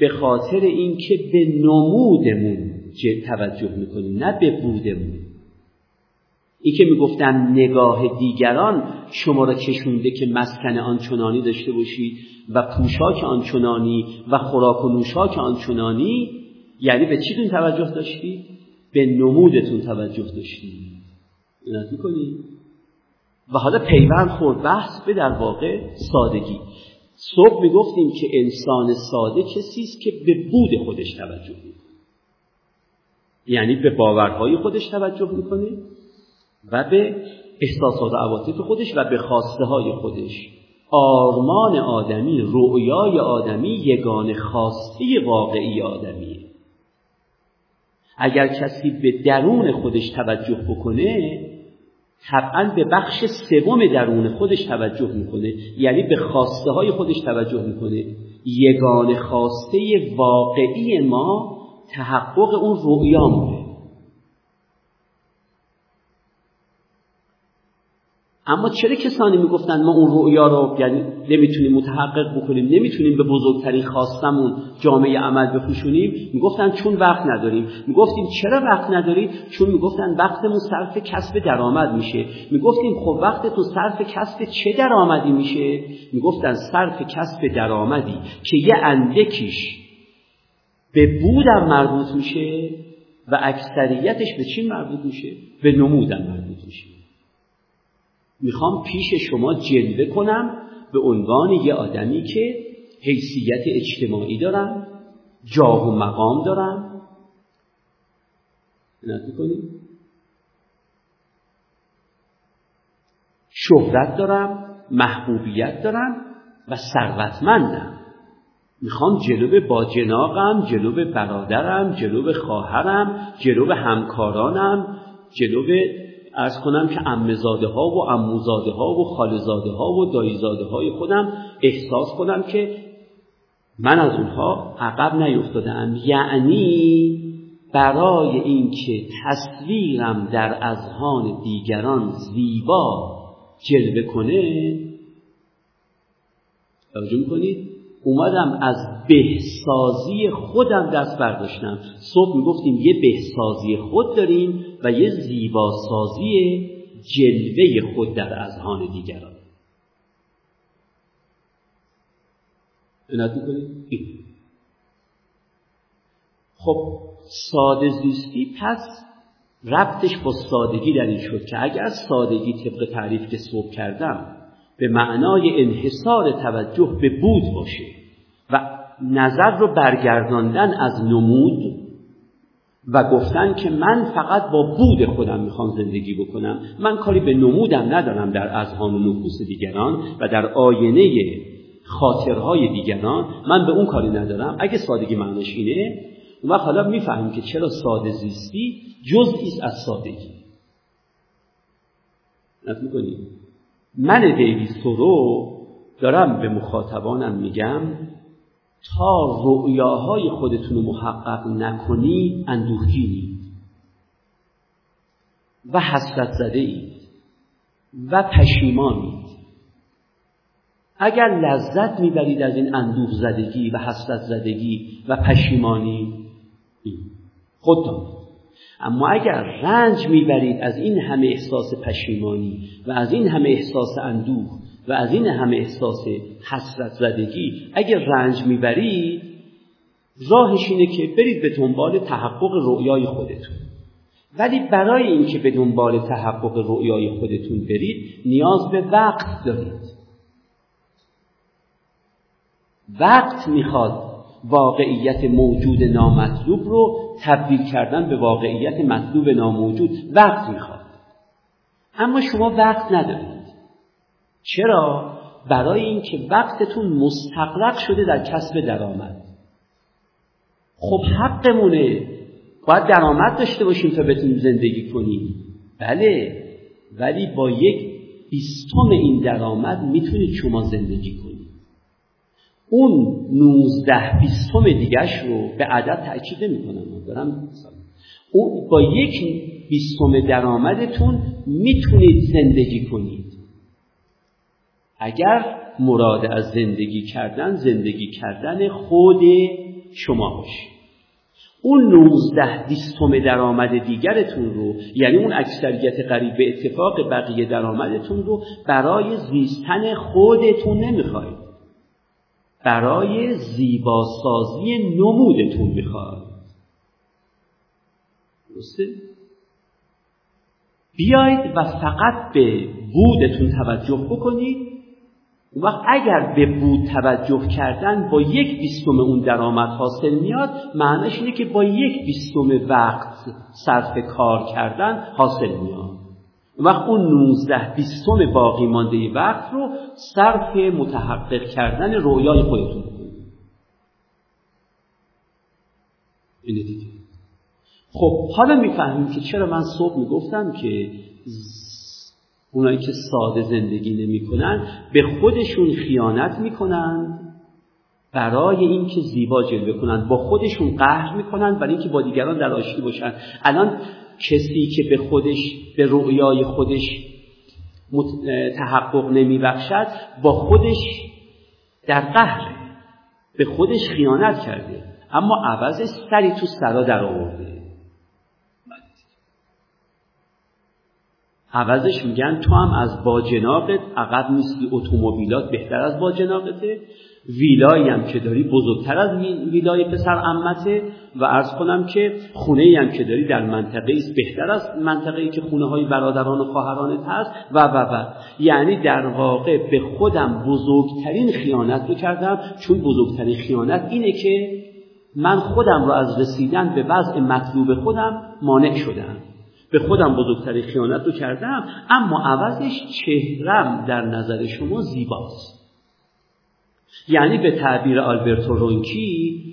به خاطر این که به نمودمون توجه میکنیم نه به بودمون. این که میگفتم نگاه دیگران شما را کشونده که مسکن آنچنانی داشته باشید و پوشاک آنچنانی و خوراک و نوشاک آنچنانی، یعنی به چیتون توجه داشتید؟ به نمودتون توجه داشتید. اینات میکنید؟ و حالا پیوند خورد بحث به در واقع سادگی. صبح میگفتیم که انسان ساده کسی است که به بود خودش توجه میکنه، یعنی به باورهای خودش توجه میکنه و به احساسات و عواطف خودش و به خواسته های خودش. آرمان آدمی، رؤیای آدمی، یگانه خواسته واقعی آدمیه. اگر کسی به درون خودش توجه بکنه طبعا به بخش سوم درون خودش توجه میکنه، یعنی به خواسته های خودش توجه میکنه. یگان خواسته واقعی ما تحقق اون رؤیامونه، اما چرا کسانی میگفتن ما اون رؤیا رو یعنی نمیتونیم متحقق بکنیم، نمیتونیم به بزرگترین خواستمون جامعه عمل بپوشونیم؟ میگفتن چون وقت نداریم. میگفتیم چرا وقت نداری؟ چون میگفتن وقتمون صرف کسب درآمد میشه. میگفتیم خب وقت تو صرف کسب چه درآمدی میشه؟ میگفتن صرف کسب درآمدی که یه اندکیش به بودم مربوط میشه و اکثریتش به چی مربوط میشه؟ به نمودم مربوط میشه. میخوام پیش شما جلوه کنم به عنوان یه آدمی که حیثیت اجتماعی دارم، جاه و مقام دارم. نتیجه کنیم شهرت دارم، محبوبیت دارم و ثروتمندم. میخوام جلوه با جناقم، جلوه برادرم، جلوه خواهرم، جلوه همکارانم، جلوه عرض کنم که عمزاده ها و عموزاده ها و خالزاده ها و داییزاده های خودم احساس کنم که من از اونها عقب نیفتادم. یعنی برای اینکه تصویرم در اذهان دیگران زیبا جلوه کنه، توجه میکنید، اومدم از بهسازی خودم دست برداشتم. صبح میگفتیم یه بهسازی خود داریم و یه زیباسازی جلوه خود در اذهان دیگران. اینات میکنیم؟ این خب ساده زیستی پس ربطش با سادگی در این شد که اگر سادگی طبق تعریف که صبح کردم به معنای انحصار توجه به بود باشه و نظر رو برگرداندن از نمود و گفتن که من فقط با بود خودم میخوام زندگی بکنم، من کاری به نمودم ندارم در اذهان و نفوس دیگران و در آینه خاطرهای دیگران، من به اون کاری ندارم. اگه سادگی معنیش اینه، اون وقت حالا میفهمیم که چرا ساده زیستی جزئیست از سادگی. نفت میکنیم من دیویز سورو دارم به مخاطبانم میگم تا رؤیاهای خودتون رو محقق نکنی اندوهگینید و حسرت زده اید و پشیمانید. اگر لذت میبرید از این اندوه زدگی و حسرت زدگی و پشیمانی خودتان، اما اگر رنج میبرید از این همه احساس پشیمانی و از این همه احساس اندوه و از این همه احساس حسرت زدگی، اگر رنج میبرید، راهش اینه که برید به دنبال تحقق رؤیای خودتون. ولی برای اینکه به دنبال تحقق رؤیای خودتون برید نیاز به وقت دارید. وقت میخواد واقعیت موجود نامطلوب رو تبدیل کردن به واقعیت مطلوب ناموجود، وقت میخواد. اما شما وقت ندارید. چرا؟ برای اینکه وقتتون مستغرق شده در کسب درآمد. خب حقمونه، باید درآمد داشته باشیم تا بتونیم زندگی کنیم. بله، ولی با یک بیستم این درآمد میتونید شما زندگی کنید. اون نوزده بیستم دیگرش رو به عدد تأکید میکنم، دارم اون با یک بیستم درآمدتون میتونید زندگی کنید. اگر مراد از زندگی کردن زندگی کردن خود شما باشه، اون نوزده بیستم درآمد دیگرتون رو، یعنی اون اکثریت قریب به اتفاق بقیه درآمدتون رو، برای زیستن خودتون نمیخواید، برای زیباسازی نمودتون میخواد. درسته؟ بیایید و فقط به بودتون توجه بکنید. اون وقت اگر به بود توجه کردن با یک بیستم اون درآمد حاصل میاد، معنیش اینه که با یک بیستم وقت صرف کار کردن حاصل میاد. اون وقت اون نوزده بیستم باقی مانده وقت رو صرف متحقق کردن رویای خودتون بکنید. اینه دیگه. خب حالا میفهمیم که چرا من صبح میگفتم که اونایی که ساده زندگی نمیکنن به خودشون خیانت میکنن برای اینکه زیبا جلوه کنن، با خودشون قهر میکنن برای اینکه با دیگران در آشتی باشن. الان کسی که به خودش، به رؤیای خودش تحقق نمیبخشد، با خودش در قهره، به خودش خیانت کرده، اما عوضش سری تو سرا در آورده. عوضش میگن تو هم از باجناقت عقب نیستی، اتومبیلات بهتر از باجناقته، ویلایی هم که داری بزرگتر از ویلای پسر عمته، و عرض کنم که خونه‌ای هم که داری در منطقه‌ای است بهتر از منطقه‌ای که خونه‌های برادران و خواهرانت هست و و و یعنی در واقع به خودم بزرگترین خیانت رو کردم، چون بزرگترین خیانت اینه که من خودم رو از رسیدن به وضع مطلوب خودم مانع شدم. به خودم بزرگترین خیانت رو کردم، اما عوضش چهرم در نظر شما زیباست. یعنی به تعبیر آلبرتو رونکی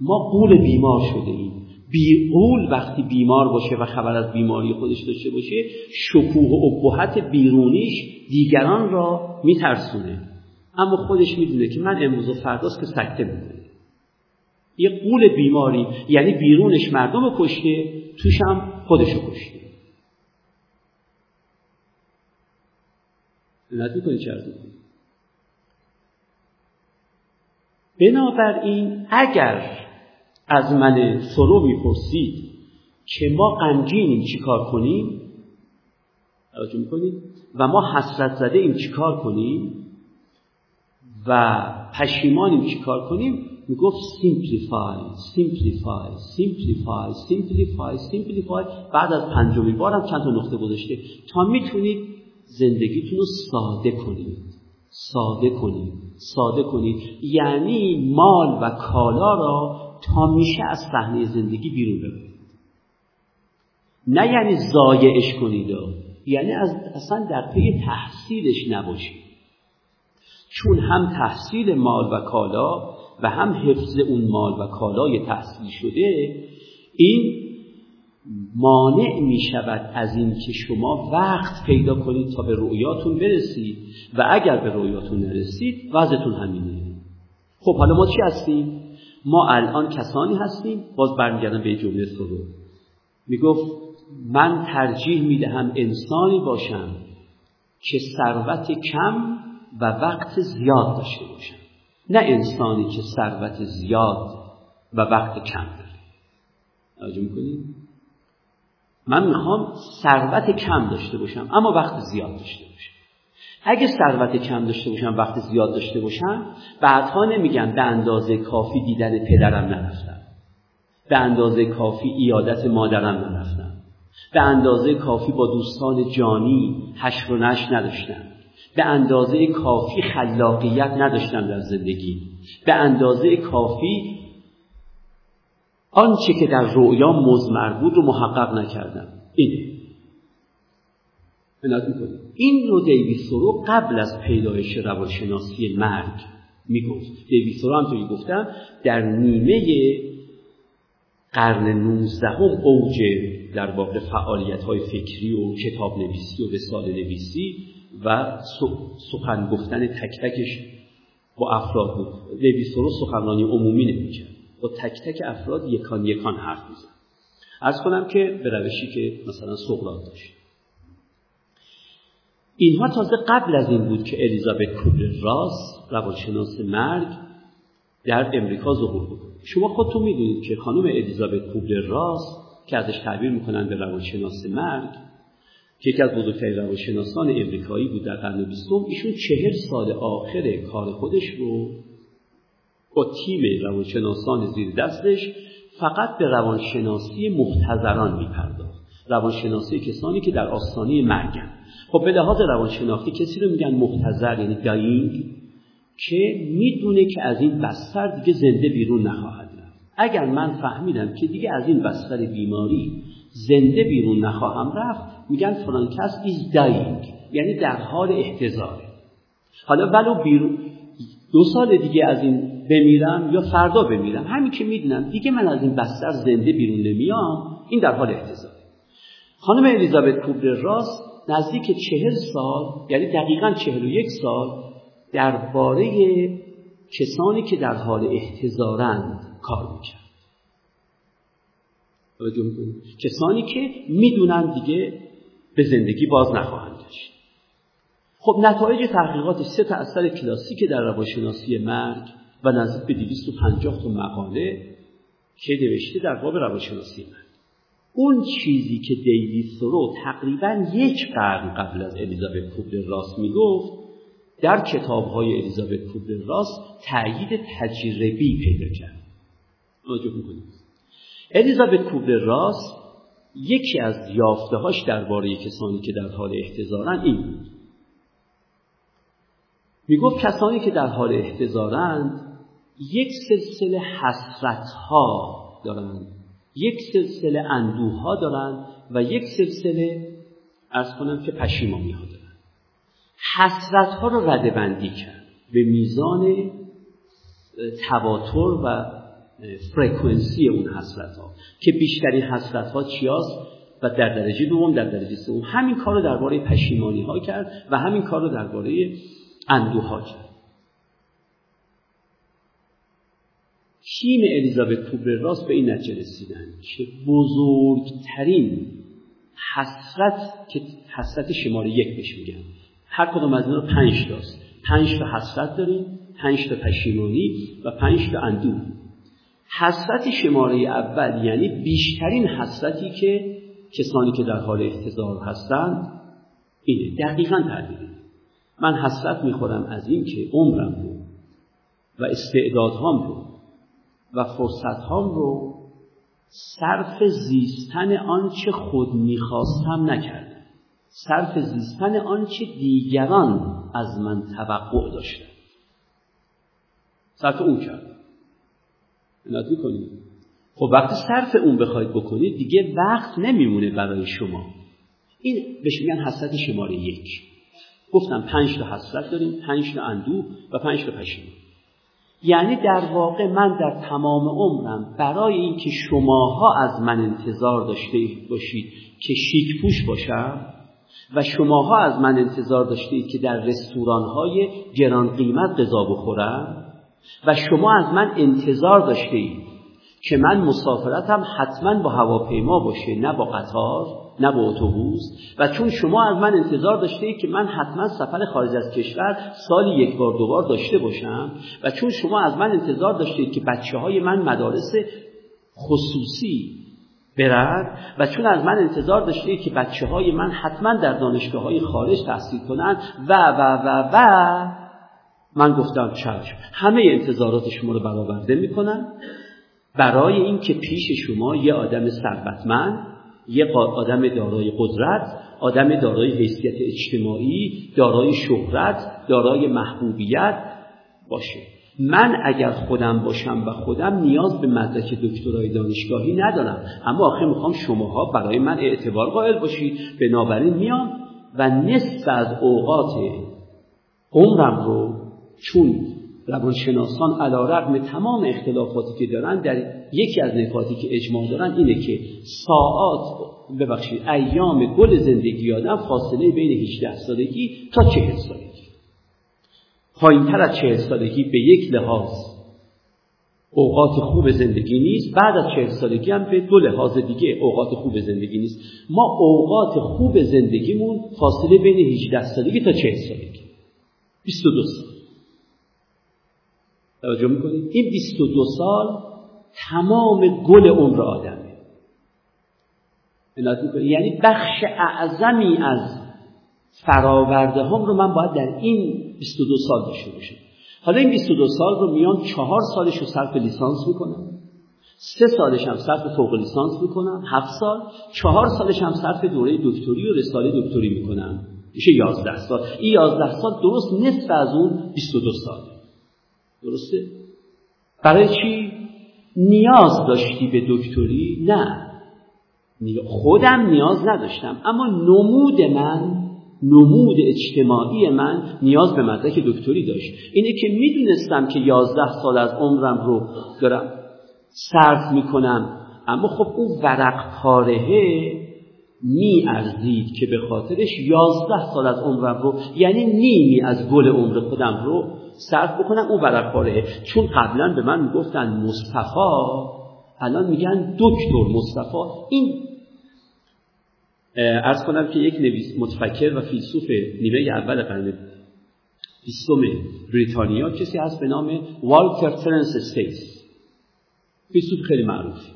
ما قول بیمار شده ایم. بی قول وقتی بیمار باشه و خبر از بیماری خودش داشته باشه، شکوه و ابهت بیرونیش دیگران را میترسونه، اما خودش میدونه که من امروز و فرداست که سکته میکنه. یه قول بیماری، یعنی بیرونش مردم رو کشته، توش هم خودش رو کشته. لذت میکنی چه از میکنی؟ بنابراین اگر از من سرو میپرسید که ما غمگینیم چی کار کنیم، توجه میکنید، و ما حسرت زده ایم چی کار کنیم و پشیمانیم چی کار کنیم، میگفت simplify simplify simplify simplify simplify. بعد از پنجمین بارم چند تا نقطه گذاشته تا میتونید زندگیتون رو ساده کنید، ساده کنید، ساده کنید. یعنی مال و کالا را تا میشه از صحنه زندگی بیرون ببرید، نه یعنی ضایعش کنید، یعنی از اصلا در پی تحصیلش نباشید، چون هم تحصیل مال و کالا و هم حفظ اون مال و کالای تحصیل شده این مانع می شود از این که شما وقت پیدا کنید تا به رؤیاتون برسید، و اگر به رؤیاتون نرسید وضعتون همینه. خب حالا ما چی هستیم؟ ما الان کسانی هستیم، باز برمیگردم به جمله سرو، می گفت من ترجیح می دهم انسانی باشم که ثروت کم و وقت زیاد داشته باشم، نه انسانی که ثروت زیاد و وقت کم داره. توجه می‌کنید؟ من میخوام ثروت کم داشته باشم اما وقت زیاد داشته باشم. اگه ثروت کم داشته باشم، وقت زیاد داشته باشم، بعدها نمیگم به اندازه کافی دیدن پدرم نرفتم، به اندازه کافی عیادت مادرم نرفتم، به اندازه کافی با دوستان جانی حشر و نشر نداشتم، به اندازه کافی خلاقیت نداشتم در زندگی، به اندازه کافی آنچه که در رؤیا مزمر بود رو محقق نکردم. اینه بنات میکنیم. این رو دیویس رو قبل از پیدایش روانشناسی مرگ میگفت. دیویس رو همطوری گفتم در نیمه قرن نوزدهم اوج در واقع فعالیت‌های فکری و کتاب نویسی و رساله نویسی و سخن گفتن تک تکش با افراد بود. دیویس رو سخنرانی عمومی نمی‌کرد، با تک تک افراد یکان یکان حرف میزن. عرض کنم که به روشی که مثلا سقراط داشت. اینها تازه قبل از این بود که الیزابت کوبلر راس روانشناس مرگ در امریکا ظهور بود. شما خودتون میدونید که خانم الیزابت کوبلر راس که ازش تعبیر میکنن به روانشناس مرگ، که یکی از بزرگترین روانشناسان امریکایی بود در قرن بیستم، ایشون چهل سال آخر کار خودش رو با تیم روانشناسان زیر دستش فقط به روانشناسی محتضران میپرداخت، روانشناسی کسانی که در آستانه مرگن. خب به لحاظ روانشناسی کسی رو میگن محتضر، یعنی داینگ، که میدونه که از این بستر دیگه زنده بیرون نخواهد رفت. اگر من فهمیدم که دیگه از این بستر بیماری زنده بیرون نخواهم رفت، میگن فلان کس ایز داینگ، یعنی در حال احتضاره. حالا ولو بیرون دو سال دیگه از این بمیرم یا فردا بمیرم، همین که میدونم دیگه من از این بستر زنده بیرون نمیام، این در حال احتضار. خانم الیزابت کوبلر راس نزدیک چهل سال، یعنی دقیقاً چهل و یک سال، درباره کسانی که در حال احتضارند کار میکرد. کسانی که میدونن دیگه به زندگی باز نخواهند داشت. خب نتایج تحقیقات سه تا اثر کلاسیک در روانشناسی مرگ و نزدیک به دویست و پنجاه تا مقاله که نوشته در باب روانشناسی مرگ. اون چیزی که دیوید سورو تقریباً یک قرن قبل از الیزابت کوبلر راس میگفت، در کتاب‌های الیزابت کوبلر راس تأیید تجربی پیدا کرد. توجه می‌کنید؟ الیزابت کوبلر راس یکی از یافته‌هاش درباره کسانی که در حال احتضارن این بود. میگفت کسانی که در حال احتضارند یک سلسله حسرت‌ها دارند، یک سلسله اندوه‌ها دارند و یک سلسله عرض کنم که پشیمانی‌ها دارند. حسرت‌ها رو رده‌بندی کرد به میزان تواتر و فرکانسی اون حسرت‌ها که بیشترین حسرت‌ها چیاست و در درجه دوم در درجه سوم. همین کار رو درباره پشیمانی‌ها کرد و همین کار رو درباره اندوه‌ها کرد. تیم الیزابت کوبلر راس به این نتیجه رسیدن که بزرگترین حسرت که حسرت شماره یک بهش میگن، هر کدوم از اینا رو پنج تاست، پنج تا حسرت داریم، پنج تا پشیمانی و پنج تا اندوه. حسرت شماره اول یعنی بیشترین حسرتی که کسانی که در حال احتضار هستند اینه، دقیقاً تعبیره. من حسرت میخورم از این که عمرم رو و استعدادهام رو و فرصتهام رو صرف زیستن آنچه خود میخواستم نکردم، صرف زیستن آنچه دیگران از من توقع داشتن صرف اون کردم. نادی کنید. خب وقتی صرف اون بخواید بکنید دیگه وقت نمیمونه برای شما. این بهش میگن حسرت شماره یک. گفتم پنج تا حسرت داریم، پنج تا اندوه و پنج تا پشیمانی. یعنی در واقع من در تمام عمرم برای اینکه شماها از من انتظار داشته باشید که شیک پوش باشم و شماها از من انتظار داشتید که در رستوران‌های گران قیمت غذا بخورم و شما از من انتظار داشتید که من مسافرتم حتما با هواپیما باشه، نه با قطار، نه با اتوبوس، و چون شما از من انتظار داشتید که من حتما سفر خارج از کشور سالی یک بار دو بار داشته باشم و چون شما از من انتظار داشتید که بچه‌های من مدارس خصوصی برن و چون از من انتظار داشتید که بچه‌های من حتما در دانشگاه‌های خارج تحصیل کنن و و و و من گفتم چشم، همه انتظارات شما رو برآورده می‌کنم برای اینکه پیش شما یه آدم ثروتمند، یه آدم دارای قدرت، آدم دارای حیثیت اجتماعی، دارای شهرت، دارای محبوبیت باشه. من اگر خودم باشم و خودم نیاز به مدرک دکترای دانشگاهی ندارم، اما آخه میخوام شماها برای من اعتبار قائل باشید، بنابراین میام و نصف از اوقات عمرم رو، چون روانشناسان علی رغم تمام اختلافاتی که دارن در یکی از نکاتی که اجماع دارن اینه که ساعات ببخشید ایام گل زندگی آدم فاصله بین هجده سالگی تا چهل سالگی، پایین‌تر از چهل سالگی به یک لحاظ اوقات خوب زندگی نیست، بعد از چهل سالگی هم به دو لحاظ دیگه اوقات خوب زندگی نیست. ما اوقات خوب زندگیمون فاصله بین هجده سالگی تا چهل سالگی، بیست و دو سال. توجه میکنید؟ این بیست و دو سال تمام گل عمر آدمه. یعنی بخش اعظمی از فراورده هم رو من باید در این بیست و دو سال داشته باشم. حالا این بیست و دو سال رو میام چهار سالش رو صرف لیسانس میکنم، سه سالش هم صرف فوق لیسانس میکنم، هفت سال، چهار سالش هم صرف دوره دکتری و رساله دکتری میکنم، میشه یازده سال. این یازده سال درست نصف از اون بیست و دو سال. درسته؟ برای چی؟ نیاز داشتی به دکتری؟ نه، خودم نیاز نداشتم، اما نمود من نمود اجتماعی من نیاز به مدرک دکتری داشت. اینه که میدونستم که یازده سال از عمرم رو دارم صرف میکنم، اما خب اون ورق پارهه میارزید که به خاطرش یازده سال از عمرم رو، یعنی نیمی از گل عمر خودم رو صرف بکنم. اون ورق پارهه، چون قبلا به من میگفتن مصطفی، الان میگن دکتر مصطفی. این عرض کنم که یک نویس متفکر و فیلسوف نیمه اول قرن بیستم بریتانیا کسی هست به نام والتر ترنس استیس، فیلسوف خیلی معروفی.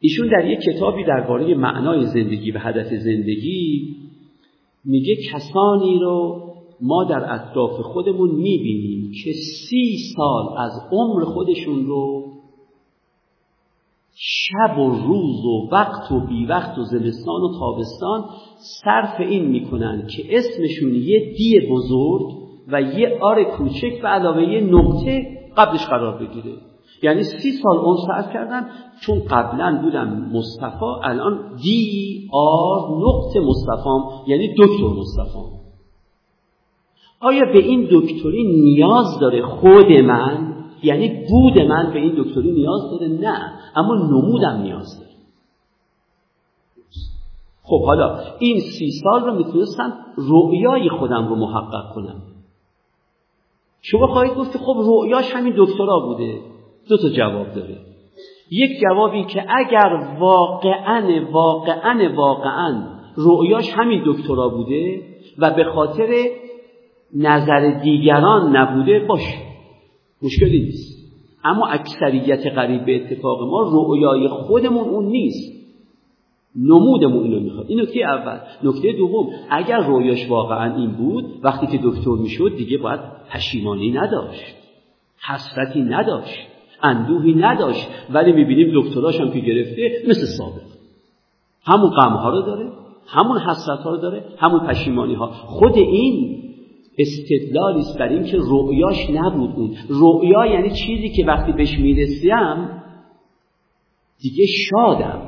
ایشون در یک کتابی درباره معنای زندگی و هدف زندگی میگه کسانی رو ما در اطراف خودمون میبینیم که سی سال از عمر خودشون رو شب و روز و وقت و بی وقت و زمستان و تابستان صرف این میکنن که اسمشون یه دی بزرگ و یه آر کوچک و علاوه یه نقطه قبلش قرار بگیره. یعنی سی سال اون صرف کردم، چون قبلا بودم مصطفی، الان دی آر نقطه مصطفام، یعنی دکتر مصطفام. آیا به این دکتری نیاز داره خود من؟ یعنی بود من به این دکتری نیاز داره؟ نه، اما نمودم نیاز داره. خب حالا این سی سال رو میتونستم رؤیای خودم رو محقق کنم. شما خواهید گفت خب رؤیاش همین دکترا بوده. دو تا جواب داره. یک جوابی که اگر واقعاً واقعاً واقعاً رؤیاش همین دکترا بوده و به خاطر نظر دیگران نبوده، باشه، مشکلی نیست. اما اکثریت قریب به اتفاق ما رؤیای خودمون اون نیست، نمودمون اینو میخواد. این نکته اول. نکته دوم، اگر رؤیاش واقعا این بود، وقتی که دکتر میشد دیگه باید پشیمانی نداشت، حسرتی نداشت، اندوهی نداشت. ولی میبینیم دکتراش هم که گرفته مثل سابق همون غمها رو داره، همون حسرت ها رو داره، همون پشیمانی ها. خود این استدلالی است بر این که رؤیاش نبود اون. رؤیا یعنی چیزی که وقتی بهش میرسیم دیگه شادم،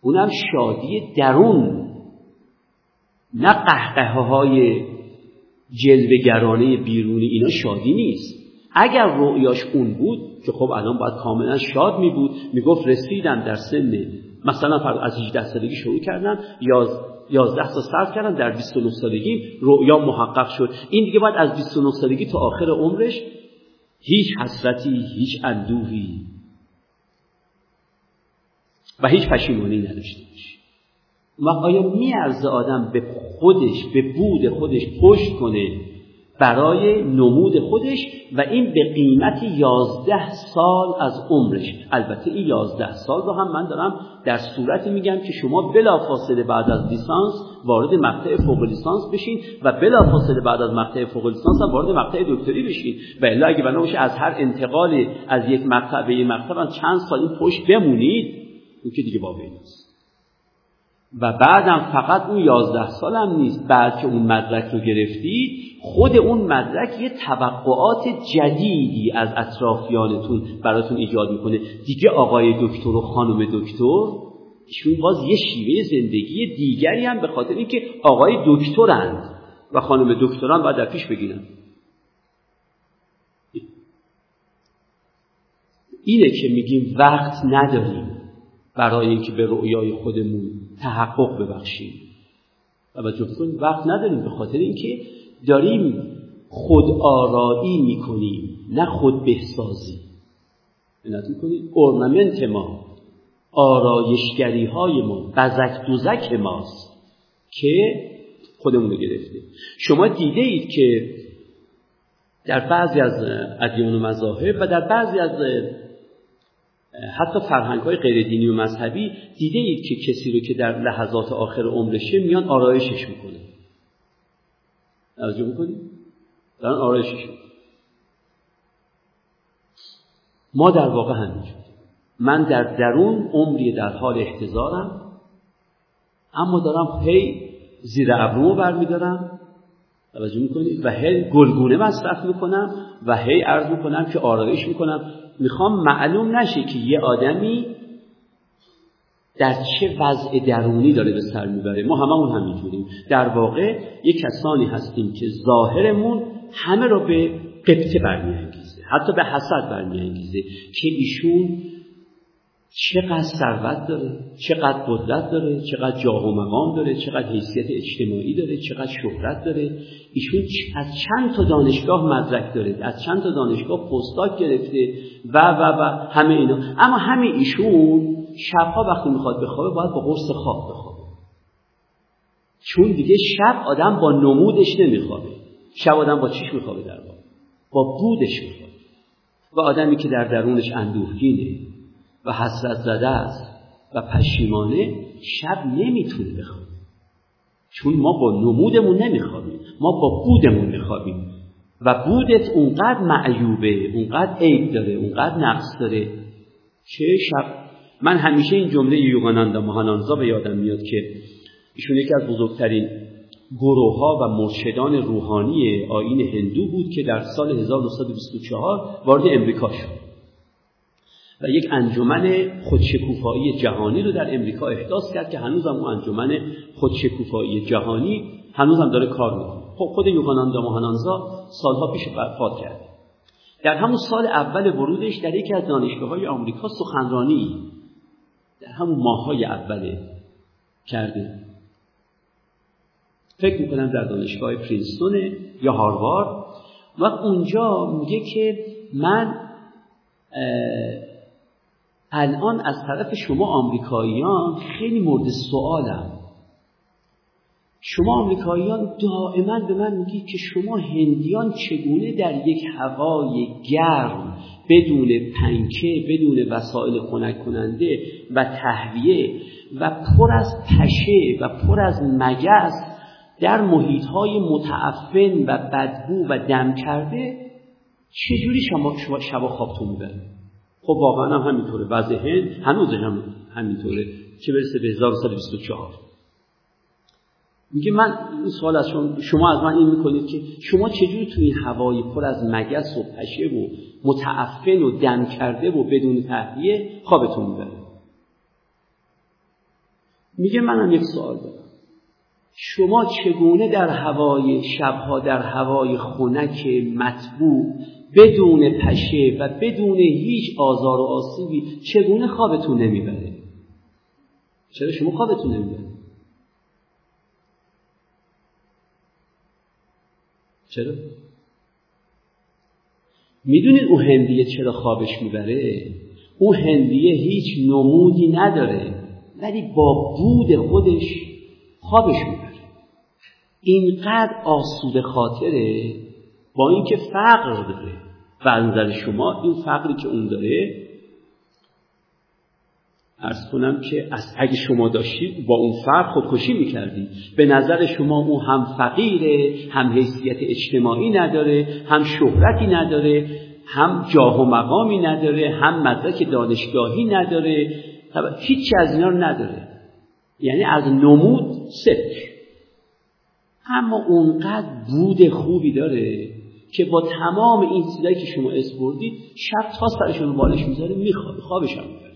اونم شادی درون، نه قهقه های جلوه‌گرانه بیرونی، اینا شادی نیست. اگر رؤیاش اون بود که خب الان باید کاملا شاد می بود، می گفت رسیدم در سن، مثلا از هجده سالگی شروع کردم، یازده یازده سال صرف کردم، در بیست و نه سالگی رؤیا محقق شد. این دیگه باید از بیست و نه سالگی تا آخر عمرش هیچ حسرتی، هیچ اندوهی و هیچ پشیمانی نداشته باشه. و آیا می‌ارزه آدم به خودش، به بود خودش پشت کنه برای نمود خودش؟ و این به قیمت یازده سال از عمرش. البته این یازده سال رو هم من دارم در صورتی میگم که شما بلافاصله بعد از لیسانس وارد مقطع فوق لیسانس بشین و بلافاصله بعد از مقطع فوق لیسانس هم وارد مقطع دکتری بشین. و الا اگه بنا باشه از هر انتقال از یک مقطع به یک مقطع چند سال این پشت بمونید، اون که دیگه واقعی نیست. و بعدم فقط اون یازده سال هم نیست، بعد که اون مدرک رو گرفتید، خود اون مدرک یه توقعات جدیدی از اطرافیانتون براتون ایجاد میکنه. دیگه آقای دکتر و خانم دکتر ایشون باز یه شیوه زندگی دیگری هم به خاطر اینکه آقای دکترند و خانم دکتران باید در پیش بگیرن. اینه که میگیم وقت نداریم برای اینکه به رؤیای خودمون تحقق ببخشیم. و جفتون وقت نداریم به خاطر اینکه داریم خود آرایی میکنیم، نه خود بهسازی. منت میکنید اورنمنت ما، آرایشگری های ما، بزک دوزک ماست که خودمون رو گرفته. شما دیده اید که در بعضی از ادیان و مذاهب و در بعضی از حتی فرهنگ های غیر دینی و مذهبی دیده اید که کسی رو که در لحظات آخر عمرشه میان آرایشش میکنه. توجه میکنید؟ دارن آرایشش میکنه. ما در واقع همینجور. من در درون عمری در حال احتضارم، اما دارم هی زیر ابرومو برمیدارم، توجه میکنید؟ و هی گلگونه مصرف میکنم و هی عرض میکنم که آرایش میکنم. میخوام معلوم نشه که یه آدمی در چه وضع درونی داره به سر میبره. ما هممون همینجوریم، در واقع یک کسانی هستیم که ظاهرمون همه رو به غبطه برمیانگیزه، حتی به حسد برمیانگیزه که ایشون چقدر ثروت داره، چقدر قدرت داره، چقدر جاه و مقام داره، چقدر حیثیت اجتماعی داره، چقدر شهرت داره، ایشون از چند تا دانشگاه مدرک داره، از چند تا دانشگاه پستاک گرفته و و و همه اینا. اما همه ایشون شبها وقتی میخواد بخوابه باید با قرص خواب بخوابه، چون دیگه شب آدم با نمودش نمیخوابه، شب آدم با چیش میخوابه؟ در واقع با بودش میخوابه. و آدمی که در درونش اندوهگینه و حسرت زده است و پشیمانه، شب نمیتونه بخوابه، چون ما با نمودمون نمیخوابیم، ما با بودمون میخوابیم و بودت اونقدر معیوبه، اونقدر عیب داره، اونقدر نقص داره که شب. من همیشه این جمله یوگاناندا ماهانانزا به یادم میاد که ایشون یکی از بزرگترین گروه‌ها و مرشدان روحانی آیین هندو بود که در سال هزار و نهصد و بیست و چهار وارد امریکا شد و یک انجمن خودشکوفایی جهانی رو در امریکا احداث کرد که هنوزم اون انجمن خودشکوفایی جهانی هنوزم داره کار میکنه. خب خود یوگاناندا ماهانانزا سالها پیش وفات کرد. در همون سال اول ورودش در یکی از دانشگاه‌های آمریکا سخنرانی در همون ماه‌های اول کرده، فکر میکنم در دانشگاه پرینستون یا هاروارد، و اونجا میگه که من الان از طرف شما آمریکاییان خیلی مورد سوالم. شما آمریکاییان دائما به من میگید که شما هندیان چگونه در یک هوای گرم بدون پنکه، بدون وسایل خنک کننده و تهویه و پر از پشه و پر از مگس در محیط‌های متعفن و بدبو و دم کرده چجوری شما شب خوابتون میبره؟ خب واقعا هم همینطوره، وضع هند هنوز هم همینطوره، چه برسه به هزار و نهصد و بیست و چهار. میگه من این سوال از شما, شما از من این میکنید که شما چجوری توی این هوای پر از مگس و پشه و متعفن و دم کرده و بدون تهویه خوابتون میبره؟ میگه منم یک سوال دارم، شما چگونه در هوای شبها، در هوای خنک مطبوع بدون پشه و بدون هیچ آزار و آسیبی چگونه خوابتون نمیبره؟ چرا شما خوابتون نمیبره؟ چرا؟ میدونید اون هندیه چرا خوابش میبره؟ اون هندیه هیچ نمودی نداره ولی با بود خودش خوابش میبره، اینقدر آسوده خاطره، با اینکه فقر داره و از نظر شما این فقری که اون داره عرض کنم که از اگه شما داشتی با اون فقر خودکشی میکردی، به نظر شما اون هم فقیره، هم حیثیت اجتماعی نداره، هم شهرتی نداره، هم جاه و مقامی نداره، هم مدرک دانشگاهی نداره، هیچی از اینا رو نداره، یعنی از نمود صفر. اما اونقدر بود خوبی داره که با تمام این چیزایی که شما اسپردید شب تا سرشون بالش میذاره، میخواد خوابش هم میبره.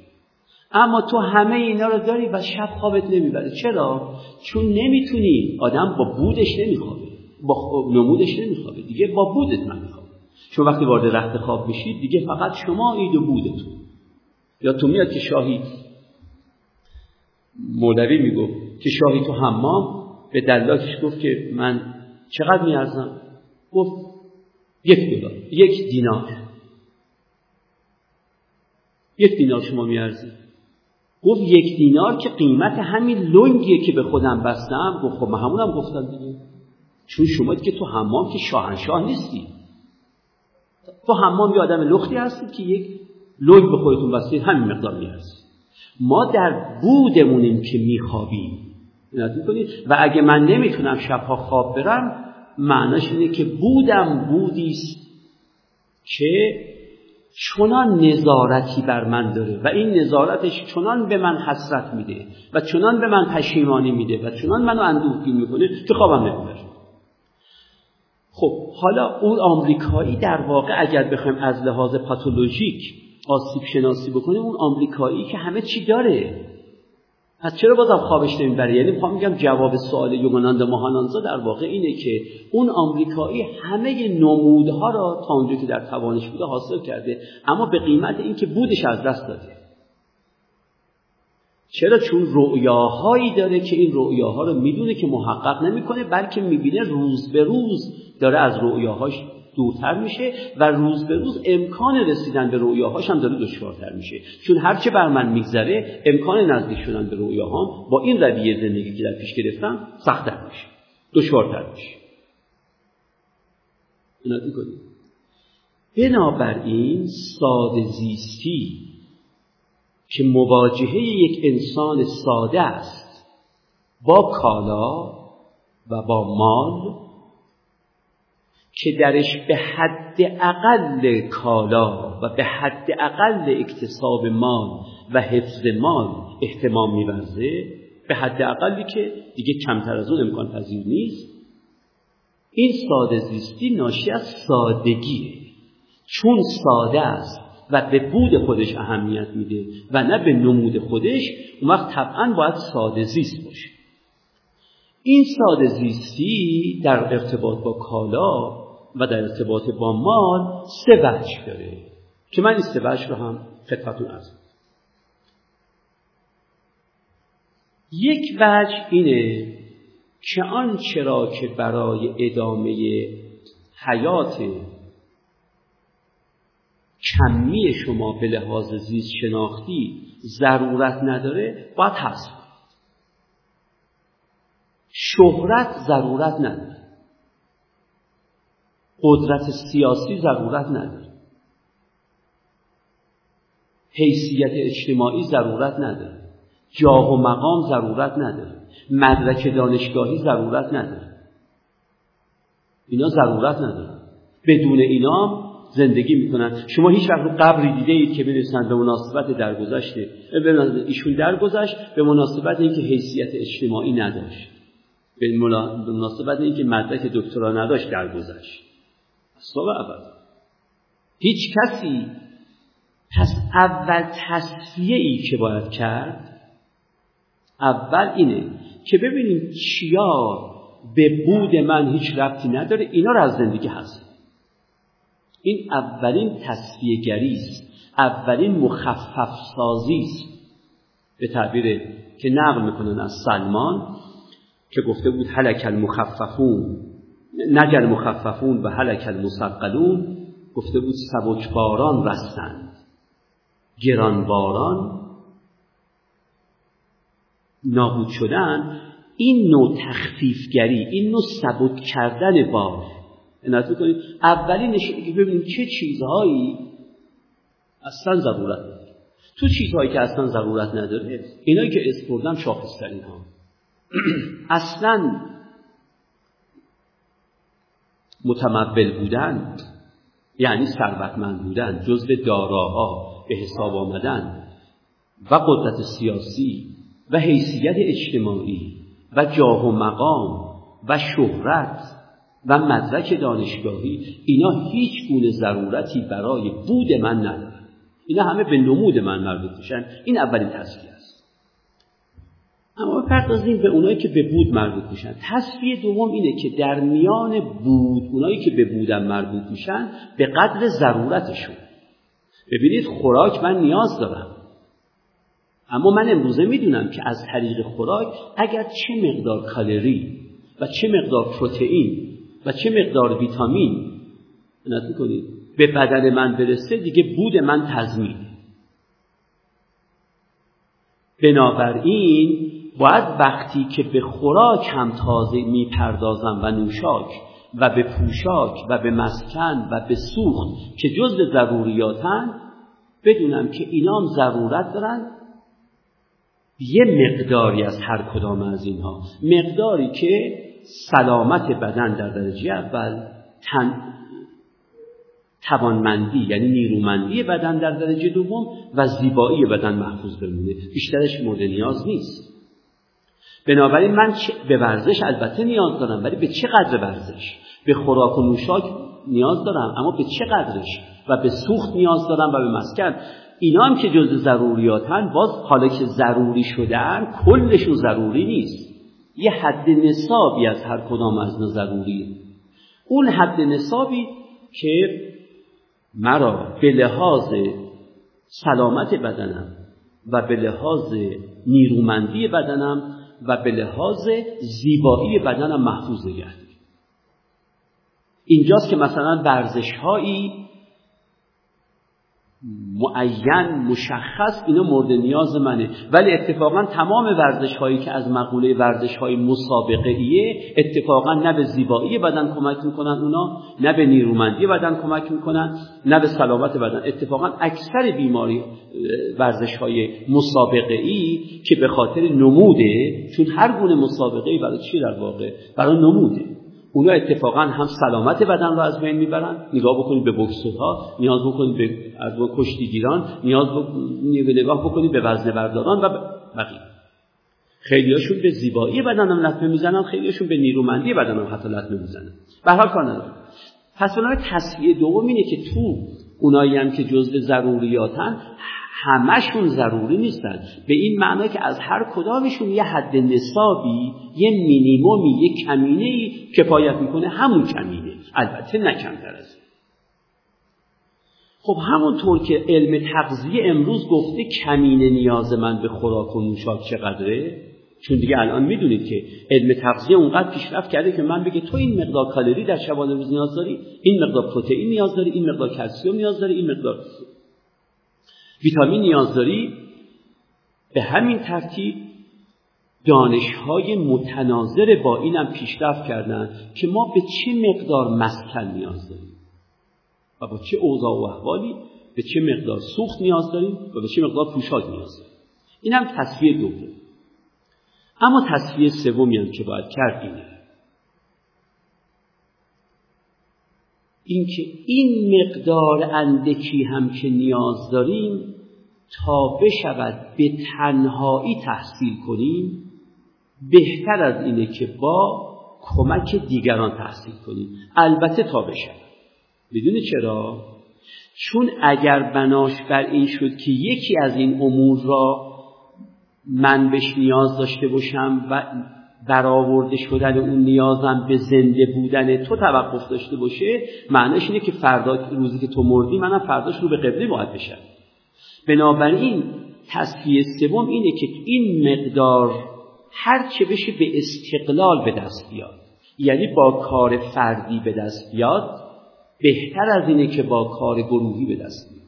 اما تو همه اینا رو داری و شب خوابت نمیبره. چرا؟ چون نمیتونی، آدم با بودش نمیخوابه، با نمودش نمیخوابه، دیگه با بودت نمیخوابه. چون وقتی وارد رخت خواب میشید دیگه فقط شما اید و بودتون. یا تو میاد که شاهی مولوی میگفت که شاهی تو حمام به دلاکش گفت که من چقدر میارزم؟ گفت یک دلار، یک دینار، یک دینار شما میارزی. گفت یک دینار که قیمت همین لنگیه که به خودم بستم. گفت خب من همونم گفتم دیگه، چون شما که تو حمام که شاهنشاه نیستی، تو حمام یه آدم لختی هستی که یک لنگ به خودتون بستید، همین مقدار میارزی. ما در بودمونیم که میخوابیم، و اگه من نمیتونم شبها خواب برم معناش اینه که بودم بودیست که چنان نظارتی بر من داره و این نظارتش چنان به من حسرت میده و چنان به من پشیمانی میده و چنان منو اندوهگین میکنه که خوابم نمیبره. خب حالا اون آمریکایی در واقع اگر بخوایم از لحاظ پاتولوژیک آسیب شناسی بکنه، اون آمریکایی که همه چی داره، پس چرا بازم خوابش نمیبره؟ یعنی میخوام بگم جواب سوال یوگاناند ماهانانزا در واقع اینه که اون آمریکایی همه نمودها را تا اونجایی که در توانش بوده حاصل کرده، اما به قیمت اینکه بودش از دست داده. چرا؟ چون رؤیاهایی داره که این رؤیاها رو میدونه که محقق نمیکنه، بلکه میبینه روز به روز داره از رؤیاهاش دورتر میشه و روز به روز امکان رسیدن به رؤیاهاش هم داره دشوارتر میشه، چون هر چه بر من میگذره امکان نزدیک شدن به رؤیاهام با این رویه زندگی که در پیش گرفتم سخت‌تر میشه، دشوارتر میشه. اینا میگن. بنابراین ساده زیستی که مواجهه یک انسان ساده است با کالا و با مال، که درش به حد اقل کالا و به حد اقل اکتساب مال و حفظ مال اهتمام می‌ورزه، به حد اقلی که دیگه کمتر از اون امکان پذیر نیست، این ساده زیستی ناشی از سادگیه، چون ساده است و به بود خودش اهمیت میده و نه به نمود خودش. اون وقت طبعا باید ساده زیست باشه. این ساده زیستی در ارتباط با کالا و در ارتباط با مال سه وجه داره که من این سه وجه رو هم خدمتتون عرض می‌کنم. یک وجه اینه که آنچه را که برای ادامه حیات کمی شما به لحاظ زیست شناختی ضرورت نداره باید حذف کنید. شهرت ضرورت نداره، قدرت سیاسی ضرورت نداره، حیثیت اجتماعی ضرورت نداره، جاه و مقام ضرورت نداره، مدرک دانشگاهی ضرورت نداره. اینا ضرورت نداره. بدون اینا زندگی میکنن. شما هیچ وقت قبری دیده اید که بنویسند به مناسبت درگذشت ایشون درگذشت به مناسبت اینکه حیثیت اجتماعی نداشت، به مناسبت اینکه مدرک دکترا نداشت درگذشت؟ اصلا ابدا. هیچ کسی. پس اول تصفیه ای که باید کرد اول اینه که ببینیم چیا به بود من هیچ ربطی نداره، اینا رو از زندگی هست. این اولین تصفیه گری است، اولین مخفف سازی است، به تعبیر که نقل میکنن از سلمان که گفته بود هلک المخففون، نجا المخففون و هلک المثقلون. گفته بود سبکباران رستند، گرانباران نابود شدن. این نوع تخفیفگری، این نوع سبک کردن بار، نظر کنید اولینش اینه که ببینیم چه چیزهایی اصلا ضرورت نداره. تو چیزهایی که اصلا ضرورت نداره، اینایی که اسپردم شاخص‌ترین ها، اصلا متمول بودن یعنی ثروتمند بودن، جزو داراها به حساب آمدن، و قدرت سیاسی و حیثیت اجتماعی و جاه و مقام و شهرت و مدرک دانشگاهی، اینا هیچ گونه ضرورتی برای بود من نداره. اینا همه به نمود من مربوط میشن. این اولین تصفیه است. اما بپردازیم به اونایی که به بود مربوط میشن. تصفیه دوم اینه که در میان بود، اونایی که به بودن مربوط میشن، به قدر ضرورتشون. ببینید خوراک من نیاز دارم، اما من امروزه میدونم که از طریق خوراک اگر چه مقدار کالری و چه مقدار پروتئین و چه مقدار ویتامین نظر کنید به بدن من برسه، دیگه بود من تضمین. بنابراین باید وقتی که به خوراک هم تازه میپردازم و نوشاک و به پوشاک و به مسکن و به سوخت که جزء ضروریاتن، بدونم که اینا هم ضرورت دارن، یه مقداری از هر کدام از اینها، مقداری که سلامت بدن در درجه اول، تن... توانمندی یعنی نیرومندی بدن در درجه دوم و زیبایی بدن محفوظ بمونه. بیشترش مورد نیاز نیست. بنابراین من چ... به ورزش البته نیاز دارم، ولی به چه قدر ورزش؟ به خوراک و نوشاک نیاز دارم، اما به چه قدرش؟ و به سوخت نیاز دارم و به مسکن. اینا هم که جزء ضروریاتن، باز حالا که ضروری شدن کلشون ضروری نیست، یه حد نصابی از هر کدام از ضروریه. اون حد نصابی که مرا به لحاظ سلامت بدنم و به لحاظ نیرومندی بدنم و به لحاظ زیبایی بدنم محفوظ نگه. اینجاست که مثلا ورزش‌هایی معین مشخص اینا مورد نیاز منه، ولی اتفاقا تمام ورزش‌هایی که از مقوله ورزش‌های مسابقه‌ایه اتفاقا نه به زیبایی بدن کمک می‌کنن اونا، نه به نیرومندی بدن کمک می‌کنن، نه به سلامت بدن. اتفاقا اکثر بیماری ورزش‌های مسابقه‌ای که به خاطر نموده، چون هر گونه مسابقه‌ای برای چی در واقع؟ برای نموده. اونا اتفاقا هم سلامت بدن رو از بین میبرن. نگاه بکنید به بوکسورها، نیاز بکنید به کشتیگیران، نیاز بکنید نگاه بکنید به وزنه‌برداران و بقیه. خیلیاشون به زیبایی بدن هم لطمه میزنن، خیلیاشون به نیرومندی بدن هم حتی لطمه میزنن. به هر حال کار نداره. پس بنابراین تصفیه دوم اینه که تو اونایی هم که جزء ضروریاتن همشون ضروری نیستن، به این معنا که از هر کدامشون یه حد نصابی، یه مینیمومی، یه کمینه‌ای کفایت میکنه. همون کمینه، البته نه کمتر از. خب همونطور که علم تغذیه امروز گفته کمینه نیاز من به خوراک و نوشاک چقدره، چون دیگه الان میدونید که علم تغذیه اونقدر پیشرفت کرده که من بگه تو این مقدار کالری در شبانه روز نیاز داری، این مقدار پروتئین نیاز داری، این مقدار کلسیم نیاز داری، این مقدار ویتامین نیاز داری. به همین ترتیب دانش‌های متناظر با اینم پیشرفت کردن که ما به چه مقدار مسکن نیاز داریم و با چه اوضاع و احوالی، به چه مقدار سوخت نیاز داریم و به چه مقدار پوشاک نیاز داریم. اینم تصفیه دوم. اما تصفیه سومی هم که باید کرد اینه اینکه این مقدار اندکی هم که نیاز داریم تا بشود به تنهایی تحصیل کنیم، بهتر از اینه که با کمک دیگران تحصیل کنیم. البته تا بشود. بدون چرا؟ چون اگر بناش بر این شد که یکی از این امور را من بهش نیاز داشته باشم و برآورده شدن اون نیازم به زنده بودن تو توقف داشته باشه، معنیش اینه که فردا روزی که تو مردی منم فرداش رو به قبله باید بشم. بنابراین تصفیه سوم اینه که این مقدار هر چه بشه به استقلال به دست بیاد، یعنی با کار فردی به دست بیاد، بهتر از اینه که با کار گروهی به دست بیاد.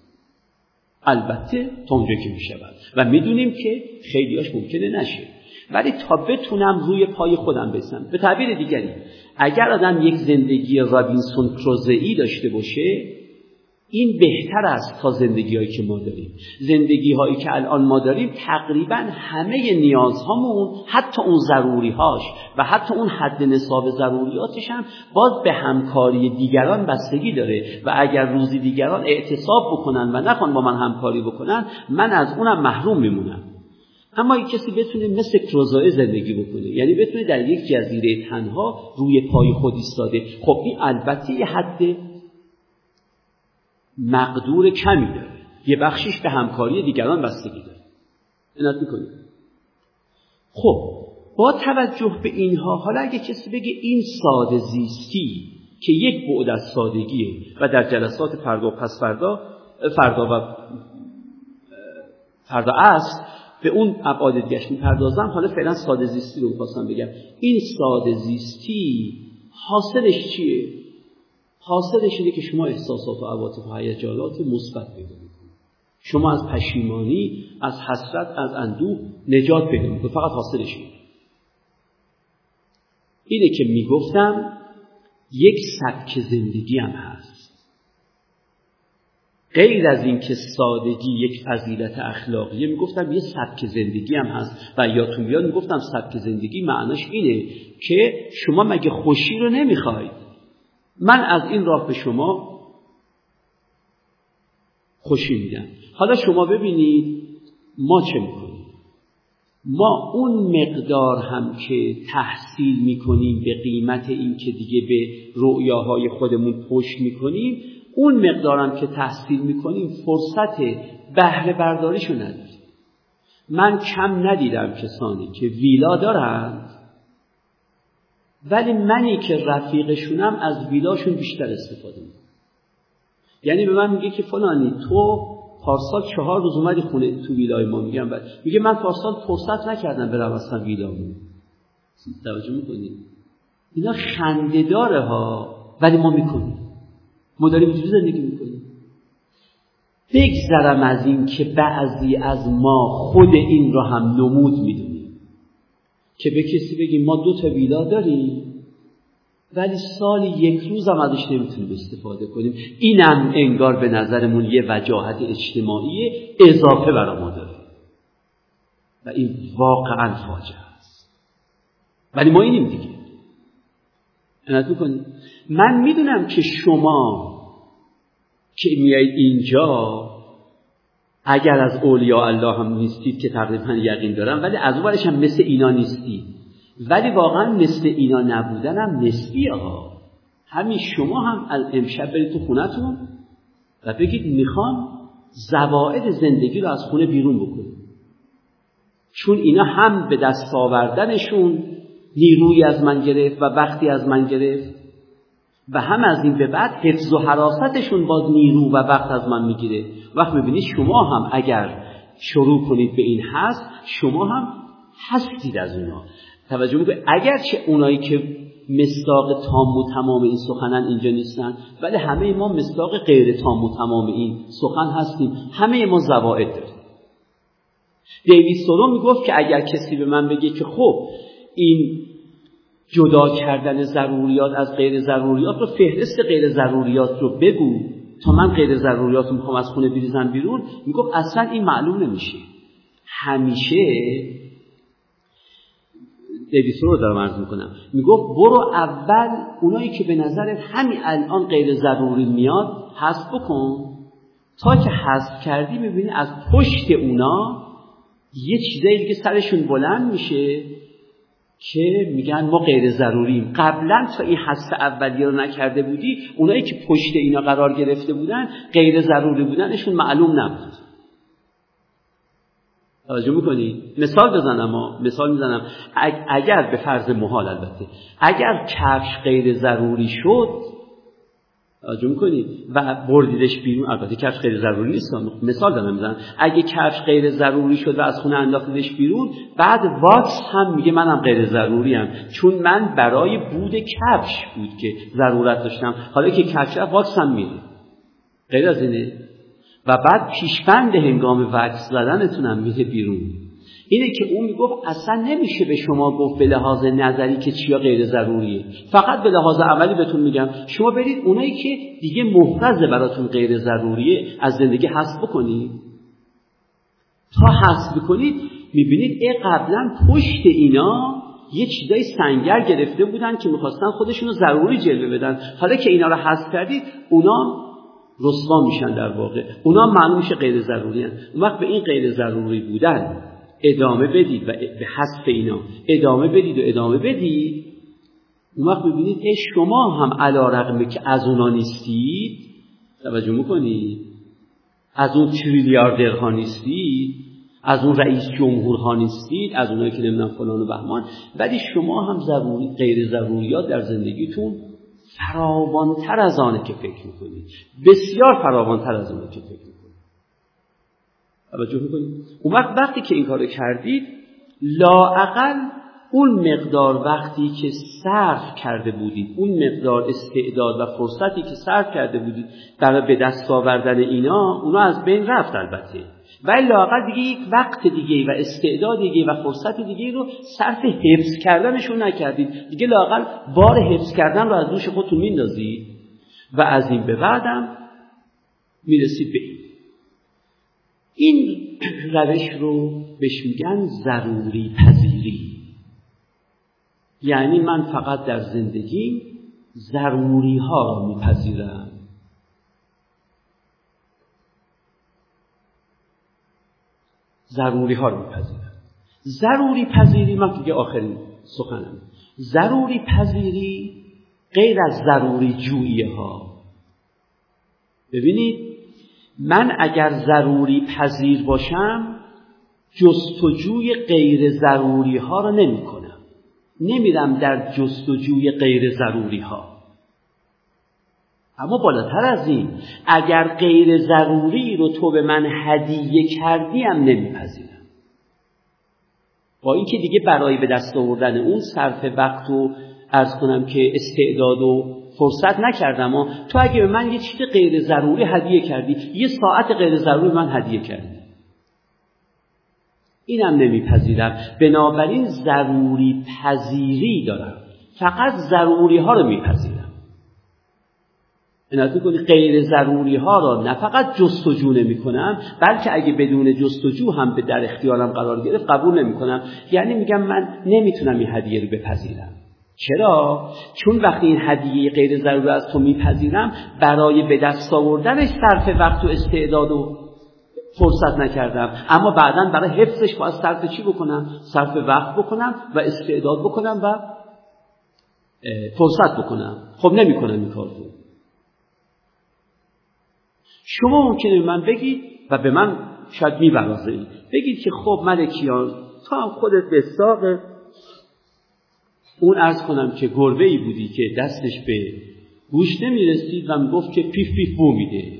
البته تا اونجا که میشه و میدونیم که خیلیاش ممکنه نشه، ولی تا بتونم روی پای خودم بایستم. به تعبیر دیگری، اگر آدم یک زندگی رابینسون کروزه‌ای داشته باشه، این بهتر است تا زندگی‌هایی که ما داریم. زندگی‌هایی که الان ما داریم تقریبا همه نیازهامون، حتی اون ضروری‌هاش و حتی اون حد نصاب ضروریاتش هم باز به همکاری دیگران بستگی داره و اگر روزی دیگران اعتصاب بکنن و نخوان با من همکاری بکنن، من از اونم محروم میمونم. اما یک کسی بتونه مثل کروزه زندگی بکنه، یعنی بتونه در یک جزیره تنها روی پای خود ایستاده، خب این البته یه حد مقدور کمی داره، یه بخشش به همکاری دیگران بستگی داره. اینات میکنه. خب با توجه به اینها، حالا اگه کسی بگه این ساده زیستی که یک بعد از سادگیه و در جلسات فردا و پس فردا فردا و فردا است به اون ابعاد دیگه‌اش می‌پردازم، حالا فعلا ساده زیستی رو می‌خواستم بگم. این ساده زیستی حاصلش چیه؟ حاصلش اینه که شما احساسات و عواطف و هیجانات مثبت پیدا می‌کنید. شما از پشیمانی، از حسرت، از اندوه نجات پیدا می‌کنید. فقط حاصلش اینه. اینه که می‌گفتم یک سبک زندگی هم هست. غیر از این که سادگی یک فضیلت اخلاقیه، میگفتم یه سبک زندگی هم هست و یا تویان میگفتم سبک زندگی معناش اینه که شما مگه خوشی رو نمیخواید؟ من از این راه به شما خوشی میدم. حالا شما ببینید ما چه میکنیم. ما اون مقدار هم که تحصیل میکنیم به قیمت این که دیگه به رؤیاهای خودمون پشت میکنیم، اون مقدارم که تحصیل میکنیم فرصت بهره برداریشو نداریم. من کم ندیدم کسانی که ویلا دارند ولی منی که رفیقشونم از ویلاشون بیشتر استفاده میکنم. یعنی به من میگه که فلانی تو پارسال چهار روز اومدی خونه تو ویلای ما، میگم بعد میگه من پارسال فرصت نکردم برم اصلا ویلامون. توجه میکنید؟ اینا خنده داره ها، ولی ما میکنیم، ما داریم اینجوری زندگی میکنیم. بگذرم از این که بعضی از ما خود این رو هم نمود میدونیم که به کسی بگیم ما دو تا ویلا داریم ولی سالی یک روز هم ازش نمیتونیم استفاده کنیم. اینم انگار به نظرمون یه وجاهت اجتماعی اضافه برای ما داره و این واقعا فاجعه است. ولی ما اینیم دیگه. انت میکنیم. من میدونم که شما که میایید اینجا اگر از اولیاء الله هم نیستید که تقریبا یقین دارم، ولی از اولش هم مثل اینا نیستید، ولی واقعا مثل اینا نبودن هم نسبیه ها. همین شما هم امشب برید تو خونتون و بگید میخوام زوائد زندگی رو از خونه بیرون بکنید، چون اینا هم به دست آوردنشون نیروی از من گرفت و وقتی از من گرفت و هم از این به بعد حفظ و حراستشون باز نیرو و وقت از من میگیره. وقت میبینید شما هم اگر شروع کنید به این هست، شما هم هستید از اونا. توجه میکنید؟ اگرچه اونایی که مصداق تام و تمام این سخنن اینجا نیستن، ولی همه ما مصداق غیر تام و تمام این سخن هستیم. همه ما زوائد داریم. دیوید سولو میگفت که اگر کسی به من بگه که خب این جدا کردن ضروریات از غیر ضروریات رو، فهرست غیر ضروریات رو بگو تا من غیر ضروریات رو میخوام از خونه بریزم بیرون، میگفت اصلا این معلوم نمیشه. همیشه دیویسون رو دارم عرض میکنم، میگفت برو اول اونایی که به نظرت همین الان غیر ضروری میاد حذف بکن، تا که حذف کردی میبینی از پشت اونا یه چیزایی دیگه سرشون بلند میشه که میگن ما غیر ضروریم. قبلا تا این حس اولیه رو نکرده بودی، اونایی که پشت اینا قرار گرفته بودن غیر ضروری بودنشون معلوم نبود. توجه میکنی؟ مثال بزنم ها. مثال میزنم. اگر به فرض محال البته، اگر کفش غیر ضروری شد، توجه میکنی، و بردیدش بیرون، البته کفش غیر ضروری نیست، مثال دارم میزنم، اگه کفش غیر ضروری شد و از خونه انداختیدش بیرون، بعد واکس هم میگه منم غیر ضروریم، چون من برای بود کفش بود که ضرورت داشتم، حالا که کفش واکس هم میره. غیر از اینه. و بعد پیشبند هنگام واکس زدنتونم میره بیرون. اینه که اون میگفت اصلا نمیشه به شما گفت به لحاظ نظری که چیا غیر ضروریه، فقط به لحاظ عملی بهتون میگم شما برید اونایی که دیگه محرزه براتون غیر ضروریه از زندگی حذف بکنید. تا حذف بکنید میبینید ای قبلا پشت اینا یه چیزای سنگر گرفته بودن که میخواستن خودشونو ضروری جلوه بدن، حالا که اینا رو حذف کردید اونا رسوا میشن، در واقع اونا معلوم میشه غیر ضرورین. اون وقت به این غیر ضروری بودن ادامه بدید و به حذف اینا ادامه بدید و ادامه بدید، اون وقت ببینید که شما هم علا رقمه که از اونا نیستید، توجه میکنید، از اون تریلیاردرها نیستید، از اون رئیس جمهورها نیستید، از اونایی که نمیدونم فلان و بهمان، ولی شما هم ضروری، غیر ضروریات در زندگیتون فراوانتر از آنه که فکر میکنید، بسیار فراوانتر از آنه که فکر میکنید. اون وقت وقتی که این کارو کردید، لااقل اون مقدار وقتی که صرف کرده بودید، اون مقدار استعداد و فرصتی که صرف کرده بودید برای به دست آوردن اینا، اونا از بین رفت البته، ولی لااقل دیگه یک وقت دیگه و استعداد دیگه و فرصت دیگه رو صرف حفظ کردنشون نکردید. دیگه لااقل بار حفظ کردن رو از دوش خودتون میندازید و از این به بعدم میرسید به این. این روش رو بهش میگن ضروری پذیری. یعنی من فقط در زندگی ضروری ها رو میپذیرم. ضروری ها رو میپذیرم. ضروری پذیری، من دیگه آخرین سخنم، ضروری پذیری غیر از ضروری جویی ها. ببینید من اگر ضروری پذیر باشم جستجوی غیر ضروری ها رو نمی کنم، نمیرم در جستجوی غیر ضروری ها. اما بالاتر از این، اگر غیر ضروری رو تو به من هدیه کردی هم نمیپذیرم، با اینکه دیگه برای به دست آوردن اون صرف وقت رو عرض کنم که استعداد و فرصت نکردم. اما تو اگه به من یه چیز غیر ضروری هدیه کردی، یه ساعت غیر ضروری من هدیه کردی، اینم نمیپذیرم. بنابراین ضروری پذیری دارم، فقط ضروری ها رو میپذیرم. انتظار کنی غیر ضروری ها را نه فقط جستجو نمی کنم، بلکه اگه بدون جستجو هم به در اختیارم قرار گرفت قبول نمی کنم. یعنی میگم من نمیتونم این هدیه رو بپذیرم. چرا؟ چون وقتی این هدیه غیر ضروری از تو میپذیرم، برای به دست آوردنش صرف وقت و استعداد و فرصت نکردم، اما بعداً برای حفظش باید صرف چی بکنم؟ صرف وقت بکنم و استعداد بکنم و فرصت بکنم. خب نمیکنم این کارو. شما ممکنه من بگید و به من شاید میبرازید، بگید که خب ملکیان تو هم خودت به ساقه. اون عرض کنم که گربه‌ای بودی که دستش به گوش نمیرسید و میگفت که پیف پیف بو میده.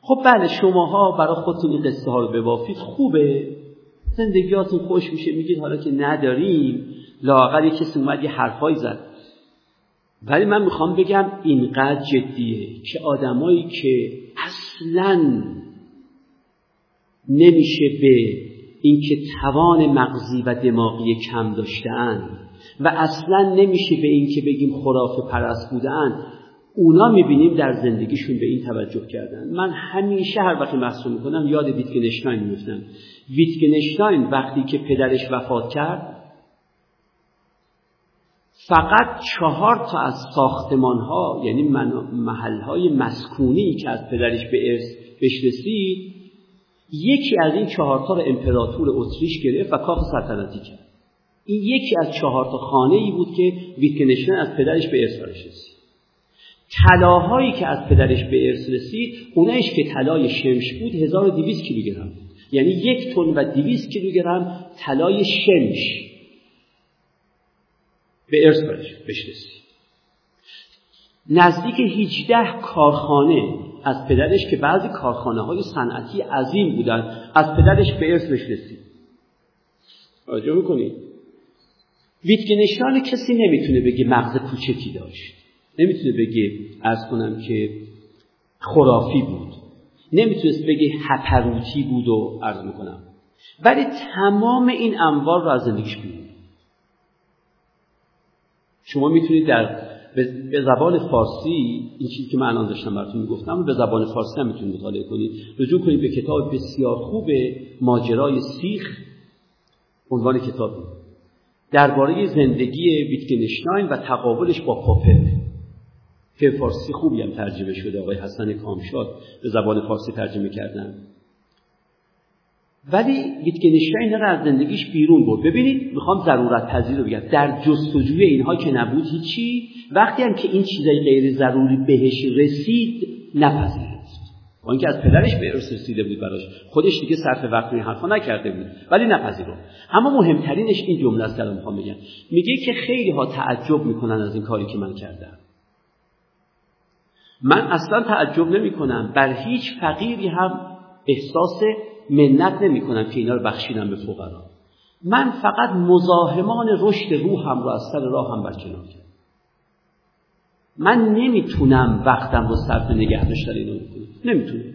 خب بله، شماها برای خودتون این قصه ها رو ببافید، خوبه، زندگیاتون خوش میشه. میگید حالا که نداریم، لااقل یه کسی اومد یه حرفایی زد. ولی من میخوام بگم اینقدر جدیه که آدمایی که اصلاً نمیشه به اینکه توان مغزی و دماغی کم داشتن و اصلاً نمیشه به اینکه بگیم خرافه پرست بودن، اونا میبینیم در زندگیشون به این توجه کردن. من همیشه هر وقت محسوس میکنم یاد ویتگنشتاین میفتم. ویتگنشتاین وقتی که پدرش وفات کرد، فقط چهار تا از ساختمان‌ها، یعنی محل‌های مسکونی که از پدرش به ارث بهش رسید، یکی از این چهار تا رو امپراتور اتریش گرفت و کاخ سلطنتی کرد. این یکی از چهار تا خانه‌ای بود که ویتگنشتاین از پدرش به ارث رسید. طلاهایی که از پدرش به ارث رسید، اونش که طلای شمش بود هزار و دویست کیلوگرم، یعنی یک تن و دویست کیلوگرم طلای شمش به ارث برسید. نزدیک هجده کارخانه از پدرش که بعضی کارخانه های صنعتی عظیم بودن از پدرش به ارث رسید. توجه میکنید؟ ویتگنشتاین کسی نمیتونه بگه مغز کوچکی داشت، نمیتونه بگه عرض کنم که خرافی بود، نمیتونست بگه هپروتی بود و عرض میکنم. ولی تمام این انوار رو از زندگیش بیرون. شما میتونید در به زبان فارسی این چیزی که من الان داشتم براتون میگفتم به زبان فارسی هم میتونید مطالعه کنید. رجوع کنید به کتاب بسیار خوب ماجرای سیخ، عنوان کتاب درباره زندگی ویتگنشتاین و تقابلش با پاپر که فارسی خوبی هم ترجمه شده، آقای حسن کامشاد به زبان فارسی ترجمه کردن. ولی ویتگنشتاین را از زندگیش بیرون برد. ببینید، میخوام ضرورت پذیر رو بگم، در جستجوی اینها که نبود هیچی، وقتی هم که این چیزای غیر ضروری بهش رسید نپذیرفت. با اینکه از پدرش به ارث رسیده بود براش، خودش دیگه صرف وقت این حرفا نکرده بود، ولی نپذیرفت. اما مهمترینش این جمله است که الان میخوام بگم، میگه که خیلی ها تعجب میکنن از این کاری که من کردم. من اصلا تعجب نمیکنم، بر هیچ فقیری هم احساس منت نمی کنم که اینا رو بخشیدم به فقرا. من فقط مزاحمان رشد روحم رو از سر راهم برکنار کردم. من نمیتونم وقتم رو صرف نگه داشتن اینا بکنم، نمیتونم.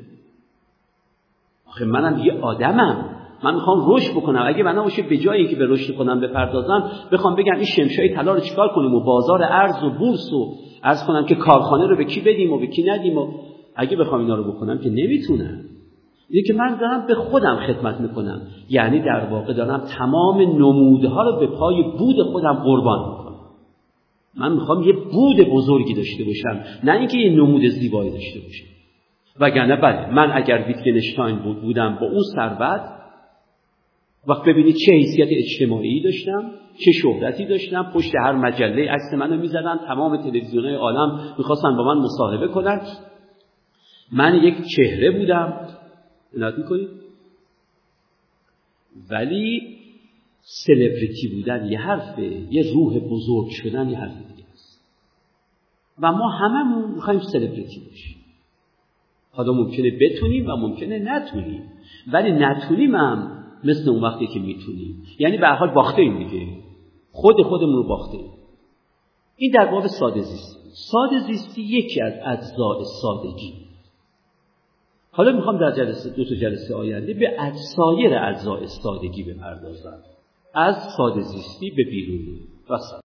آخه منم یه آدمم، من میخوام رشد بکنم. اگه من باشه به جای اینکه به رشد کنم بپردازم، بخوام بگم این شمشای طلا رو چیکار کنیم و بازار ارز و بورس و عرض کنم که کارخانه رو به کی بدیم و به کی ندیم، و اگه بخوام اینا رو بکنم که نمیتونم. اینه که من دارم به خودم خدمت میکنم، یعنی در واقع دارم تمام نمودها رو به پای بود خودم قربان میکنم. من میخوام یه بود بزرگی داشته باشم، نه اینکه یه نمود زیبایی داشته باشم. وگرنه بله، من اگر ویتگنشتاین بود بودم با اون ثروت، وقت ببینید چه حیثیت اجتماعی داشتم، چه شهرتی داشتم، پشت هر مجله عکس منو میزدن، تمام تلویزیونهای عالم میخواستن با من مصاحبه کنن. من یک چهره بودم، نات میکنید، ولی سلبریتی بودن یه حرفه، یه روح بزرگ شدن یه حرف دیگه است. و ما هممون میخوایم سلبریتی بشیم. حالا ممکنه بتونیم و ممکنه نتونیم، ولی نتونیم هم مثل اون وقتی که میتونیم، یعنی به هر حال باخته ایم دیگه، خود خودمون رو باخته ایم. این در باب ساده زیستی. ساده زیستی یکی از اجزای سادگی. حالا میخوام در جلسه دو تا جلسه آینده به سایر اجزای سادگی بپردازم، از ساده زیستی به بیرونی و